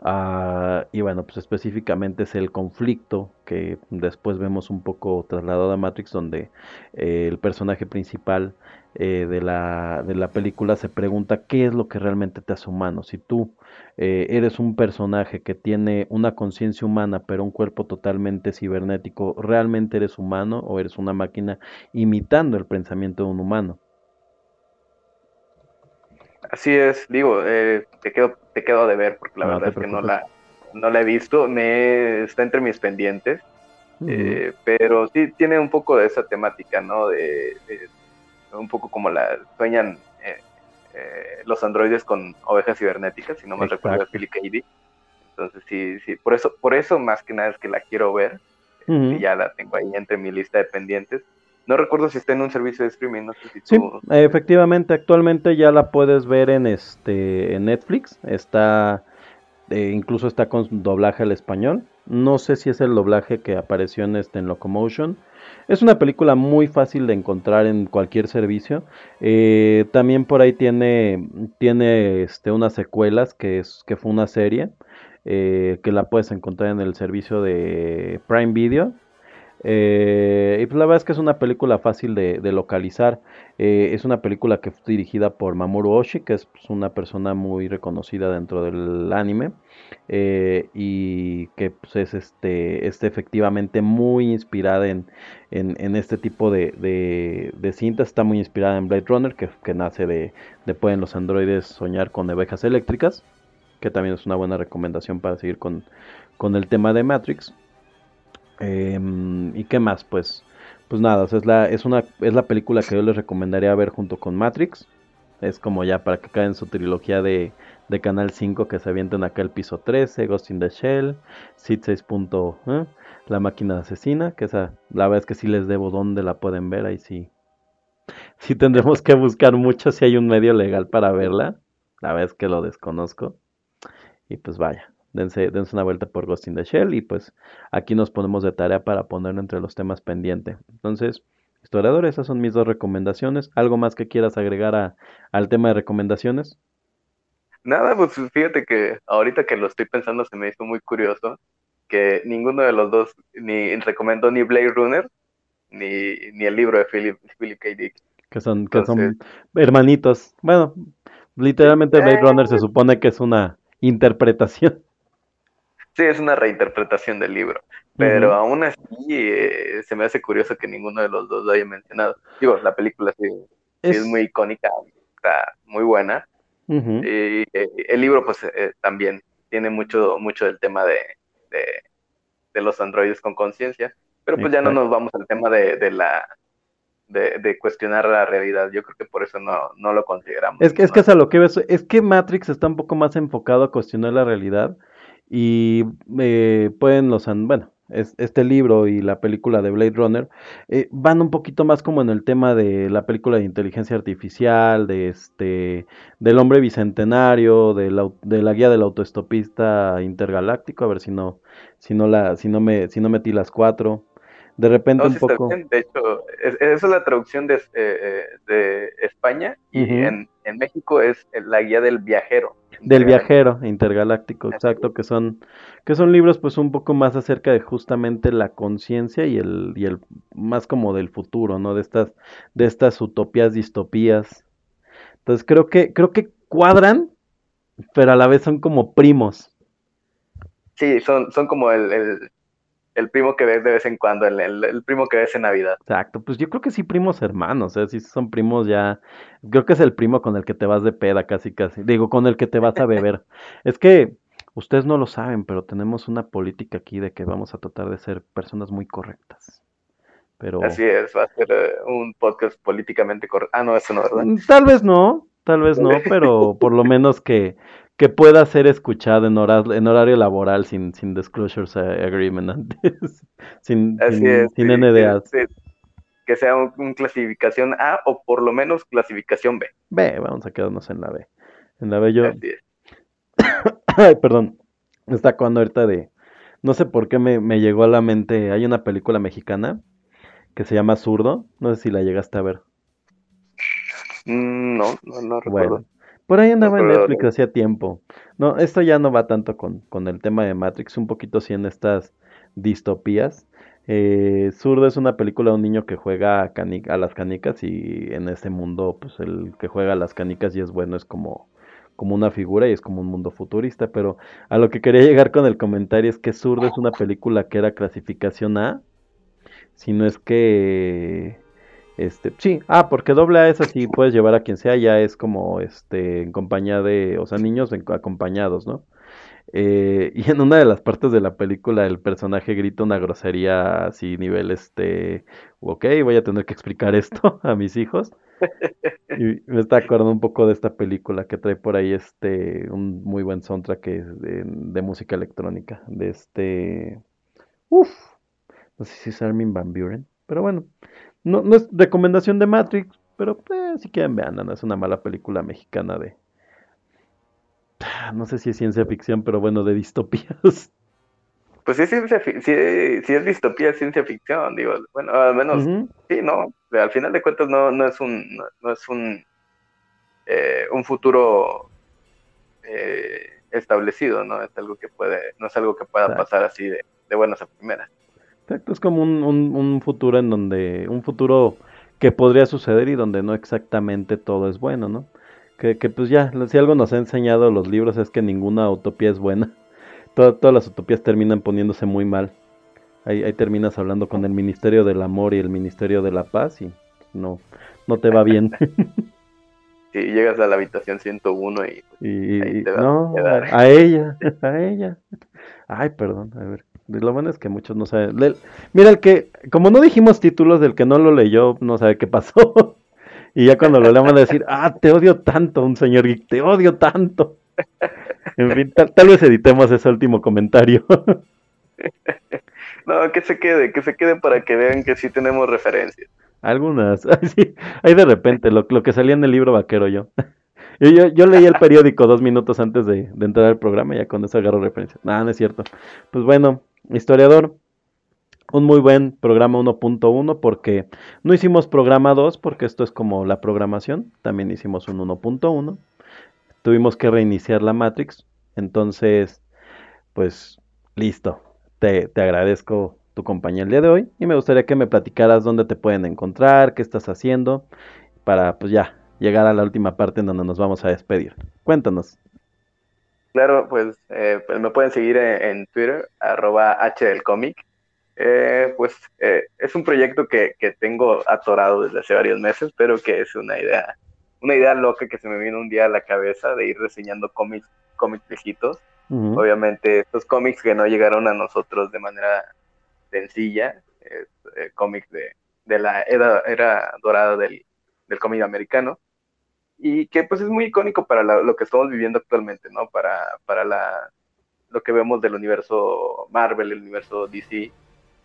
Uh, y bueno, pues específicamente es el conflicto que después vemos un poco trasladado a Matrix, donde eh, el personaje principal eh, de la, de la película se pregunta qué es lo que realmente te hace humano. Si tú eh, eres un personaje que tiene una conciencia humana pero un cuerpo totalmente cibernético, ¿realmente eres humano o eres una máquina imitando el pensamiento de un humano? Así es, digo, eh, te quedo te quedo de ver porque la no, verdad es que no la no la he visto, me está entre mis pendientes, uh-huh. eh, pero sí tiene un poco de esa temática, ¿no? De, de un poco como la sueñan eh, eh, los androides con ovejas cibernéticas, si no me recuerdo, Philip K. Dick. Entonces sí sí, por eso por eso más que nada es que la quiero ver, uh-huh. eh, ya la tengo ahí entre mi lista de pendientes. No recuerdo si está en un servicio de streaming, no sé si sí, tú... Efectivamente, actualmente ya la puedes ver en este en Netflix, está eh, incluso está con doblaje al español. No sé si es el doblaje que apareció en este en Locomotion. Es una película muy fácil de encontrar en cualquier servicio. Eh, también por ahí tiene tiene este unas secuelas que es que fue una serie eh, que la puedes encontrar en el servicio de Prime Video. Eh, y pues la verdad es que es una película fácil de, de localizar. Eh, es una película que fue dirigida por Mamoru Oshii, que es pues, una persona muy reconocida dentro del anime, eh, y que pues, es este, este efectivamente muy inspirada en, en, en este tipo de, de, de cintas. Está muy inspirada en Blade Runner, que, que nace de, de pueden los androides soñar con ovejas eléctricas, que también es una buena recomendación para seguir con, con el tema de Matrix. Eh, ¿Y qué más? Pues pues nada, o sea, es, la, es, una, es la película que yo les recomendaría ver junto con Matrix. Es como ya para que caen su trilogía de, de Canal cinco, que se avientan acá el piso trece, Ghost in the Shell, Sid seis. ¿eh? La máquina asesina, que esa la verdad es que sí les debo dónde la pueden ver. Ahí sí, sí tendremos que buscar mucho si hay un medio legal para verla. La verdad es que lo desconozco. Y pues vaya. Dense, dense una vuelta por Ghost in the Shell y pues aquí nos ponemos de tarea para ponerlo entre los temas pendientes. Entonces, historiador, esas son mis dos recomendaciones. ¿Algo más que quieras agregar a, al tema de recomendaciones? Nada, pues fíjate que ahorita que lo estoy pensando se me hizo muy curioso que ninguno de los dos ni recomendó ni Blade Runner ni, ni el libro de Philip, Philip K. Dick. Que son, que Entonces... son hermanitos. Bueno, literalmente Blade Runner se supone que es una interpretación. Sí, es una reinterpretación del libro, pero uh-huh. aún así eh, se me hace curioso que ninguno de los dos lo haya mencionado. Digo, la película sí es, sí es muy icónica, está muy buena, uh-huh. y eh, el libro pues eh, también tiene mucho mucho del tema de, de, de los androides con conciencia, pero pues Exacto. ya no nos vamos al tema de, de la... De, de cuestionar la realidad. Yo creo que por eso no, no lo consideramos. Es que, ¿no? es que es a lo que ves, es que Matrix está un poco más enfocado a cuestionar la realidad. Y eh, pueden los bueno, es, este libro y la película de Blade Runner eh, van un poquito más como en el tema de la película de inteligencia artificial, de este, del hombre bicentenario, de la, de la guía del autoestopista intergaláctico. A ver si no, si no la, si no me, si no metí las cuatro. De repente no, un sí poco... Bien. De hecho, es, esa es la traducción de, eh, de España, uh-huh. y en, en México es la guía del viajero. Del viajero intergaláctico, Así. exacto, que son que son libros pues un poco más acerca de justamente la conciencia y el y el más como del futuro, ¿no? De estas de estas utopías, distopías. Entonces creo que creo que cuadran, pero a la vez son como primos. Sí, son son como el, el... El primo que ves de vez en cuando, el, el, el primo que ves en Navidad. Exacto, pues yo creo que sí primos hermanos, ¿eh? Sí son primos ya, creo que es el primo con el que te vas de peda casi casi, digo, con el que te vas a beber. Es que ustedes no lo saben, pero tenemos una política aquí de que vamos a tratar de ser personas muy correctas. Pero... Así es, va a ser uh, un podcast políticamente correcto. Ah, no, eso no, ¿verdad? Tal vez no, tal vez no, pero por lo menos que... que pueda ser escuchado en, horas, en horario laboral sin, sin disclosure agreement antes, sin, sin, es, sin sí, N D As. Sí, sí. Que sea un, un clasificación A o por lo menos clasificación B. B, vamos a quedarnos en la B. En la B yo... Ay, perdón, está cuando ahorita de... No sé por qué me, me llegó a la mente, hay una película mexicana que se llama Zurdo, no sé si la llegaste a ver. Mm, no, no, no recuerdo. Bueno. Por ahí andaba en Netflix hacía tiempo. No, esto ya no va tanto con, con el tema de Matrix, un poquito sí en estas distopías. Eh, Zurdo es una película de un niño que juega a, cani- a las canicas y en este mundo, pues el que juega a las canicas y es bueno, es como, como una figura y es como un mundo futurista. Pero a lo que quería llegar con el comentario es que Zurdo es una película que era clasificación A, si no es que... Este, sí, ah, porque doble A es así, puedes llevar a quien sea, ya es como este, en compañía de, o sea, niños en, acompañados, ¿no? Eh, y en una de las partes de la película el personaje grita una grosería así, nivel, este, ok, voy a tener que explicar esto a mis hijos. Y me está acordando un poco de esta película que trae por ahí este, un muy buen soundtrack que es de, de música electrónica, de este, uff, no sé si es Armin van Buuren, pero bueno. No, no es recomendación de Matrix, pero eh, si quieren vean, no es una mala película mexicana de... No sé si es ciencia ficción, pero bueno, de distopías. Pues sí, ciencia fi- sí, sí es distopía, es ciencia ficción, digo, bueno, al menos, uh-huh. sí, no, al final de cuentas no, no es un, no, no es un, eh, un futuro eh, establecido, ¿no? Es algo que puede, no es algo que pueda Exacto. pasar así de, de buenas a primeras. Exacto, es como un, un, un futuro en donde, un futuro que podría suceder y donde no exactamente todo es bueno, ¿no? Que, que pues ya, si algo nos ha enseñado los libros es que ninguna utopía es buena. Toda, todas las utopías terminan poniéndose muy mal. Ahí, ahí terminas hablando con el Ministerio del Amor y el Ministerio de la Paz y no, no te va bien. Sí, llegas a la habitación ciento uno y, pues, y ahí te va no, a, a ella, a ella. Ay, perdón, a ver. Lo bueno es que muchos no saben. Le, mira, el que, como no dijimos títulos, del que no lo leyó no sabe qué pasó. Y ya cuando lo leamos van a decir, ah, te odio tanto, un señor geek, te odio tanto. En fin, tal, tal vez editemos ese último comentario. No, que se quede, que se quede para que vean que sí tenemos referencias. Algunas, sí, ahí de repente, lo, lo que salía en el libro vaquero yo. Yo, yo, yo leí el periódico dos minutos antes de, de entrar al programa y ya con eso agarro referencias. Nada, no es cierto. Pues bueno, historiador, un muy buen programa uno punto uno porque no hicimos programa dos porque esto es como la programación, también hicimos un uno punto uno. Tuvimos que reiniciar la Matrix, entonces, pues, listo. Te, te agradezco tu compañía el día de hoy y me gustaría que me platicaras dónde te pueden encontrar, qué estás haciendo, para, pues ya, llegar a la última parte en donde nos vamos a despedir. Cuéntanos. Claro, pues, eh, pues me pueden seguir en, en Twitter, arroba hdelcomic. Eh, pues, eh, es un proyecto que, que tengo atorado desde hace varios meses, pero que es una idea... Una idea loca que se me vino un día a la cabeza de ir reseñando cómics, cómics viejitos. Uh-huh. Obviamente, estos cómics que no llegaron a nosotros de manera sencilla, eh, eh, cómics de, de la era, era dorada del, del cómic americano, y que pues es muy icónico para la, lo que estamos viviendo actualmente, ¿no? Para, para la, lo que vemos del universo Marvel, el universo D C,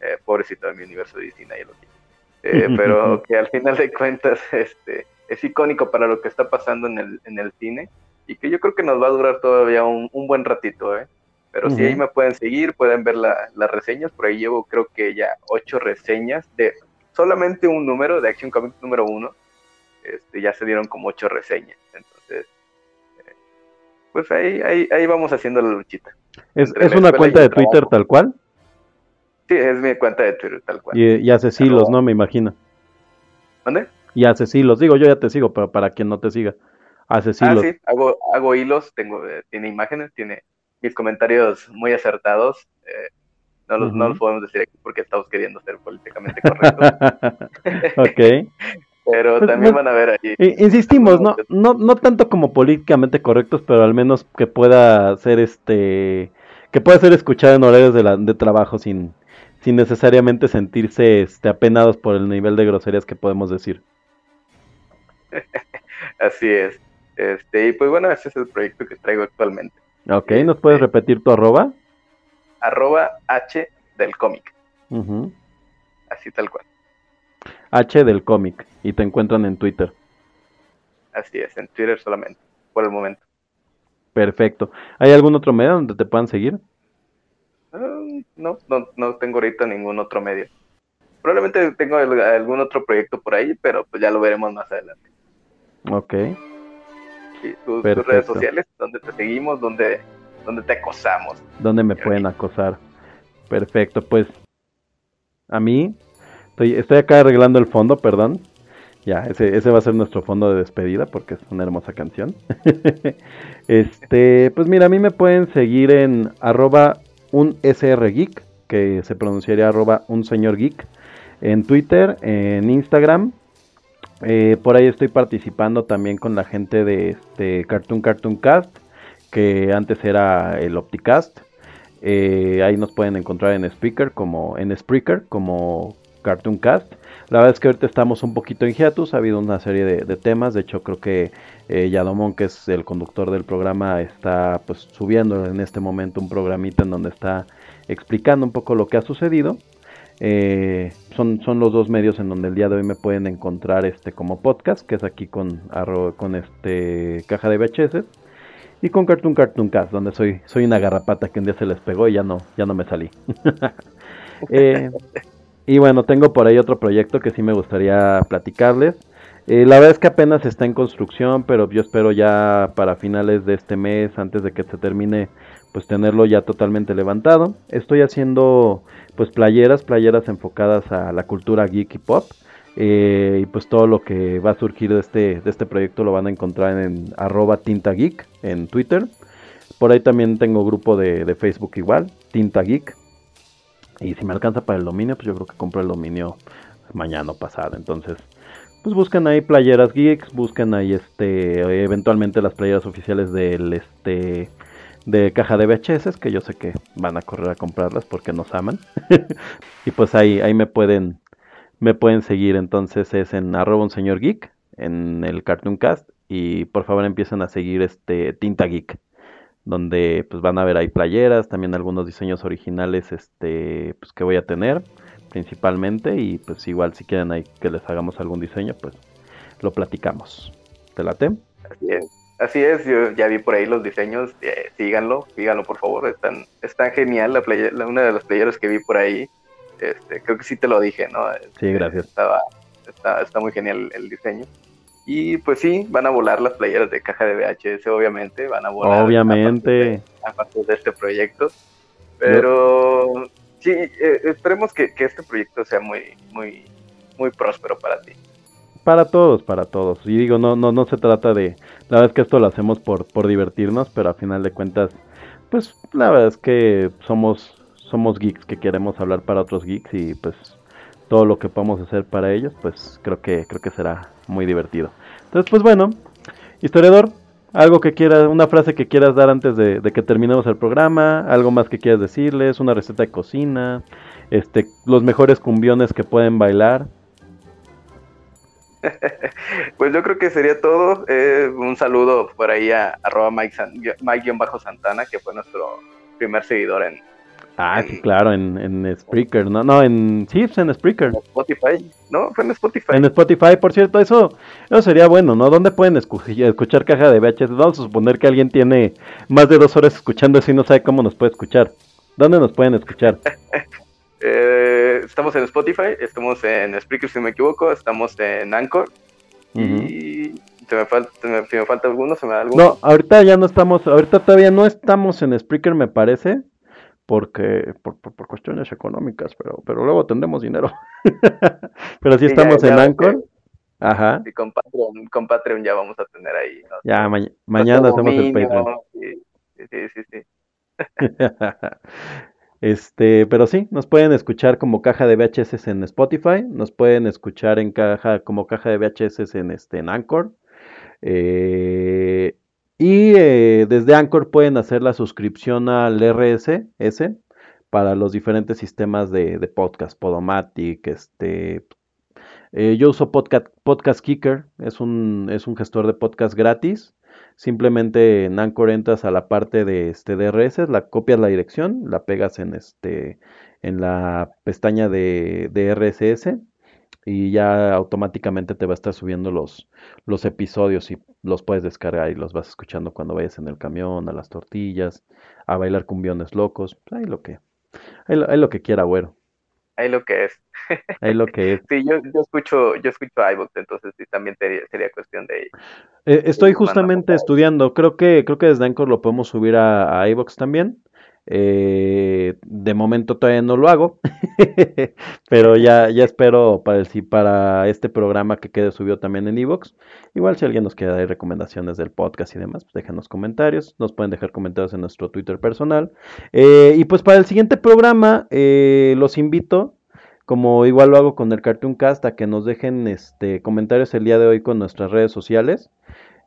eh, pobrecito de mi universo D C, nadie lo quiere. Eh, uh-huh. Pero que al final de cuentas, este... es icónico para lo que está pasando en el, en el cine y que yo creo que nos va a durar todavía un, un buen ratito, ¿eh? Pero uh-huh. si ahí me pueden seguir, pueden ver la, las reseñas, por ahí llevo creo que ya ocho reseñas de solamente un número, de Action Comics número uno, este, ya se dieron como ocho reseñas, entonces, eh, pues ahí, ahí, ahí vamos haciendo la luchita. ¿Es, es una cuenta de Twitter trabajo. Tal cual? Sí, es mi cuenta de Twitter tal cual. Y, y haces hilos, ¿no? Me imagino. ¿Dónde? Y haces hilos, digo, yo ya te sigo, pero para quien no te siga, haces hilos. Ah, sí, hago, hago hilos, tengo, eh, tiene imágenes, tiene mis comentarios muy acertados, eh, no, los, uh-huh. no los podemos decir aquí porque estamos queriendo ser políticamente correctos. Ok. Pero pues, también pues, van a ver ahí. Insistimos, no, no, no tanto como políticamente correctos, pero al menos que pueda ser este, que pueda ser escuchado en horarios de, la, de trabajo sin, sin necesariamente sentirse este, apenados por el nivel de groserías que podemos decir. Así es. Este, y pues bueno, ese es el proyecto que traigo actualmente. Ok, ¿nos puedes eh, repetir tu arroba? Arroba H del cómic. Uh-huh. Así tal cual. H del cómic. Y te encuentran en Twitter. Así es, en Twitter solamente, por el momento. Perfecto. ¿Hay algún otro medio donde te puedan seguir? Uh, no, no, no tengo ahorita ningún otro medio. Probablemente tengo el, algún otro proyecto por ahí, pero pues ya lo veremos más adelante. Ok. Sí, tus, tus redes sociales, donde te seguimos, donde, donde te acosamos. Donde me pueden acosar. Perfecto, pues a mí, estoy, estoy acá arreglando el fondo, perdón. Ya, ese, ese va a ser nuestro fondo de despedida porque es una hermosa canción. este, pues mira, a mí me pueden seguir en arroba un srgeek, que se pronunciaría arroba un señor geek, en Twitter, en Instagram. Eh, por ahí estoy participando también con la gente de este Cartoon Cartoon Cast, que antes era el Opticast. Eh, ahí nos pueden encontrar en Spreaker como en Spreaker como Cartoon Cast. La verdad es que ahorita estamos un poquito en hiatus, ha habido una serie de, de temas, de hecho creo que eh, Yadomón, que es el conductor del programa, está pues subiendo en este momento un programita en donde está explicando un poco lo que ha sucedido. Eh, son, son los dos medios en donde el día de hoy me pueden encontrar este como podcast, que es aquí con, con este Caja de V H S, y con Cartoon Cartoon Cast, donde soy, soy una garrapata que un día se les pegó y ya no, ya no me salí. eh, y bueno, tengo por ahí otro proyecto que sí me gustaría platicarles. Eh, la verdad es que apenas está en construcción, pero yo espero ya para finales de este mes, antes de que se termine, pues tenerlo ya totalmente levantado. Estoy haciendo pues playeras, playeras enfocadas a la cultura geek y pop. Eh, y pues todo lo que va a surgir de este, de este proyecto lo van a encontrar en arroba Tinta Geek en Twitter. Por ahí también tengo grupo de, de Facebook igual, Tinta Geek. Y si me alcanza para el dominio, pues yo creo que compro el dominio mañana o pasado, entonces... Pues busquen ahí playeras geeks, busquen ahí este eventualmente las playeras oficiales del este de Caja de V H S, que yo sé que van a correr a comprarlas porque nos aman. Y pues ahí, ahí me pueden, me pueden seguir, entonces es en arroba un señor geek, en el Cartoon Cast, y por favor empiecen a seguir este Tinta Geek, donde pues van a ver ahí playeras, también algunos diseños originales este pues que voy a tener. Principalmente, y pues igual si quieren ahí que les hagamos algún diseño, pues lo platicamos. ¿Te late? Así es, así es, yo ya vi por ahí los diseños, eh, síganlo, síganlo por favor, están, están genial, la playa, la, una de las playeras que vi por ahí, este, creo que sí te lo dije, ¿no? Este, sí, gracias. Estaba, está, está muy genial el diseño. Y pues sí, van a volar las playeras de Caja de V H S, obviamente, van a volar. Obviamente. A partir de, de este proyecto, pero... Yo... Sí, eh, esperemos que, que este proyecto sea muy, muy, muy próspero para ti. Para todos, para todos. Y digo, no, no, no se trata de, la verdad es que esto lo hacemos por, por divertirnos, pero a final de cuentas, pues la verdad es que somos, somos geeks que queremos hablar para otros geeks y pues todo lo que podamos hacer para ellos, pues creo que, creo que será muy divertido. Entonces, pues bueno, historiador, algo que quieras, una frase que quieras dar antes de, de que terminemos el programa, algo más que quieras decirles, una receta de cocina, este, los mejores cumbiones que pueden bailar. Pues yo creo que sería todo. Eh, un saludo por ahí a arroba Mike San, Mike-Santana, que fue nuestro primer seguidor en... Ah, en, sí, claro, en, en Spreaker, ¿no? No, en... Sí, en Spreaker. En Spotify, ¿no? Fue en Spotify. En Spotify, por cierto, eso, eso sería bueno, ¿no? ¿Dónde pueden escuchar Caja de V H S? Vamos a suponer que alguien tiene más de dos horas escuchando eso y no sabe cómo nos puede escuchar. ¿Dónde nos pueden escuchar? eh, estamos en Spotify, estamos en Spreaker, si no me equivoco, estamos en Anchor, uh-huh. y... Se me falta, se me, si me falta alguno, se me da alguno. No, ahorita ya no estamos, ahorita todavía no estamos en Spreaker, me parece... Porque por, por, por cuestiones económicas, pero pero luego tendremos dinero. Pero sí, sí estamos ya, ya en Anchor. Ajá. Y con Patreon, con Patreon ya vamos a tener ahí. ¿No? Ya, ma- mañana hacemos el Patreon. Sí, sí, sí. sí. este, pero sí, nos pueden escuchar como Caja de V H S en Spotify. Nos pueden escuchar en caja como Caja de V H S en, este, en Anchor. Eh... Y eh, desde Anchor pueden hacer la suscripción al R S S para los diferentes sistemas de, de podcast, Podomatic, este, eh, yo uso Podcast, Podcast Kicker, es un, es un gestor de podcast gratis, simplemente en Anchor entras a la parte de este de R S S, la copias la dirección, la pegas en este, en la pestaña de, de R S S. Y ya automáticamente te va a estar subiendo los, los episodios y los puedes descargar y los vas escuchando cuando vayas en el camión, a las tortillas, a bailar cumbiones locos. Ahí lo que, ahí lo, ahí lo que quiera, güero. Ahí lo que es. Ahí lo que es. Sí, yo, yo escucho, yo escucho iVoox, entonces sí, también te, sería cuestión de... Eh, estoy justamente estudiando, creo que, creo que desde Anchor lo podemos subir a, a iVoox también. Eh, de momento todavía no lo hago, pero ya, ya espero para, el, para este programa que quede subido también en iVoox. Igual si alguien nos quiere dar recomendaciones del podcast y demás, pues déjanos comentarios, nos pueden dejar comentarios en nuestro Twitter personal. Eh, y pues para el siguiente programa eh, los invito, como igual lo hago con el Cartoon Cast, a que nos dejen este, comentarios el día de hoy con nuestras redes sociales.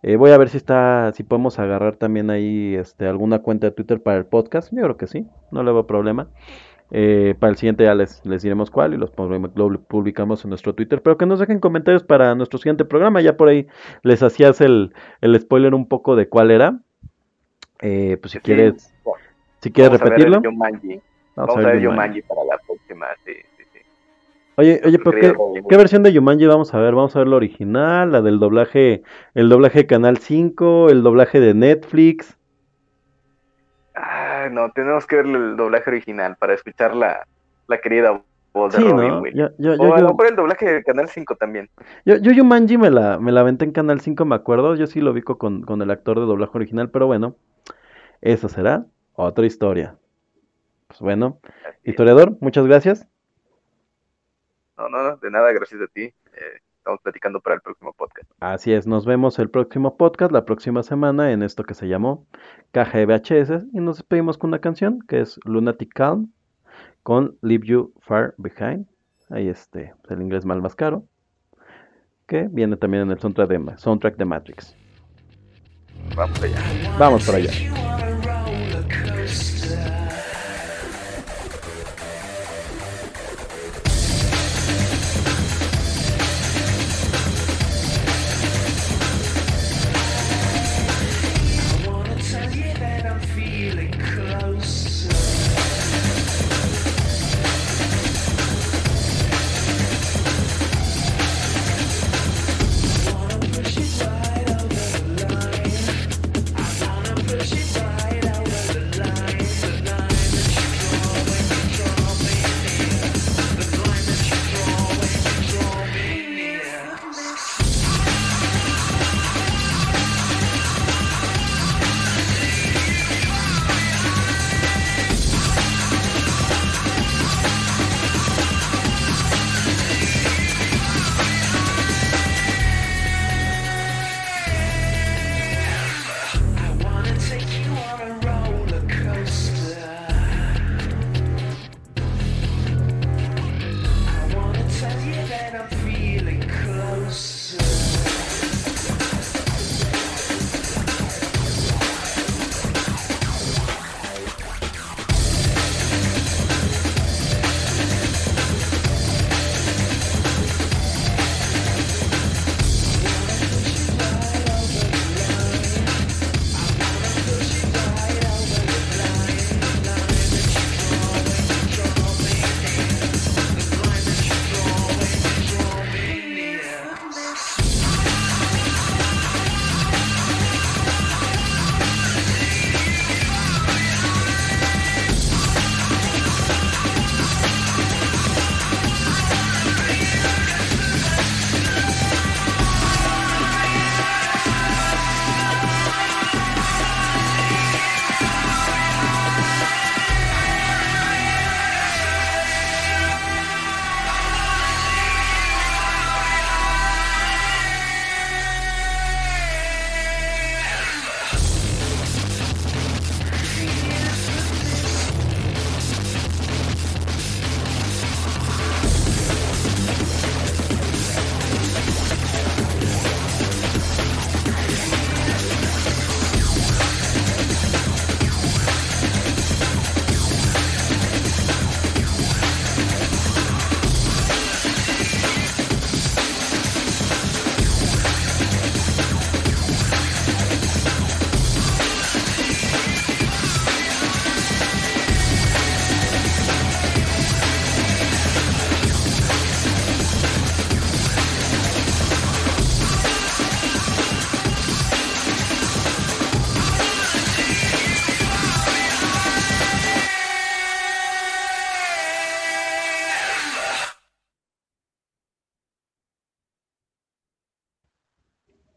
Eh, voy a ver si está, si podemos agarrar también ahí este, alguna cuenta de Twitter para el podcast. Yo creo que sí, no le veo problema. Eh, para el siguiente ya les, les diremos cuál y los lo publicamos en nuestro Twitter. Pero que nos dejen comentarios para nuestro siguiente programa. Ya por ahí les hacías el, el spoiler un poco de cuál era. Eh, pues si sí, quieres, bueno, si quieres repetirlo. Vamos a ver Yumanji para la próxima, sí, sí, sí. Oye, oye, pero ¿qué, ¿qué versión de Jumanji vamos a ver? Vamos a ver la original, la del doblaje, el doblaje de Canal cinco, el doblaje de Netflix. Ah, no, tenemos que ver el doblaje original para escuchar la, la querida voz de sí, Robin ¿no? Williams. Yo, yo, o yo, yo, por el doblaje de Canal cinco también. Yo, yo Jumanji me la, me la aventé en Canal cinco, me acuerdo. Yo sí lo vi con, con el actor de doblaje original, pero bueno, eso será otra historia. Pues bueno, historiador, muchas gracias. No, no, no, de nada, gracias a ti. Eh, estamos platicando para el próximo podcast. Así es, nos vemos el próximo podcast, la próxima semana, en esto que se llamó Caja de V H S. Y nos despedimos con una canción que es Lunatic Calm con Leave You Far Behind. Ahí este, el inglés mal más caro. Que viene también en el soundtrack de, soundtrack de Matrix. Vamos allá. Vamos para allá.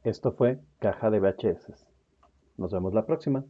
Esto fue Caja de V H S. Nos vemos la próxima.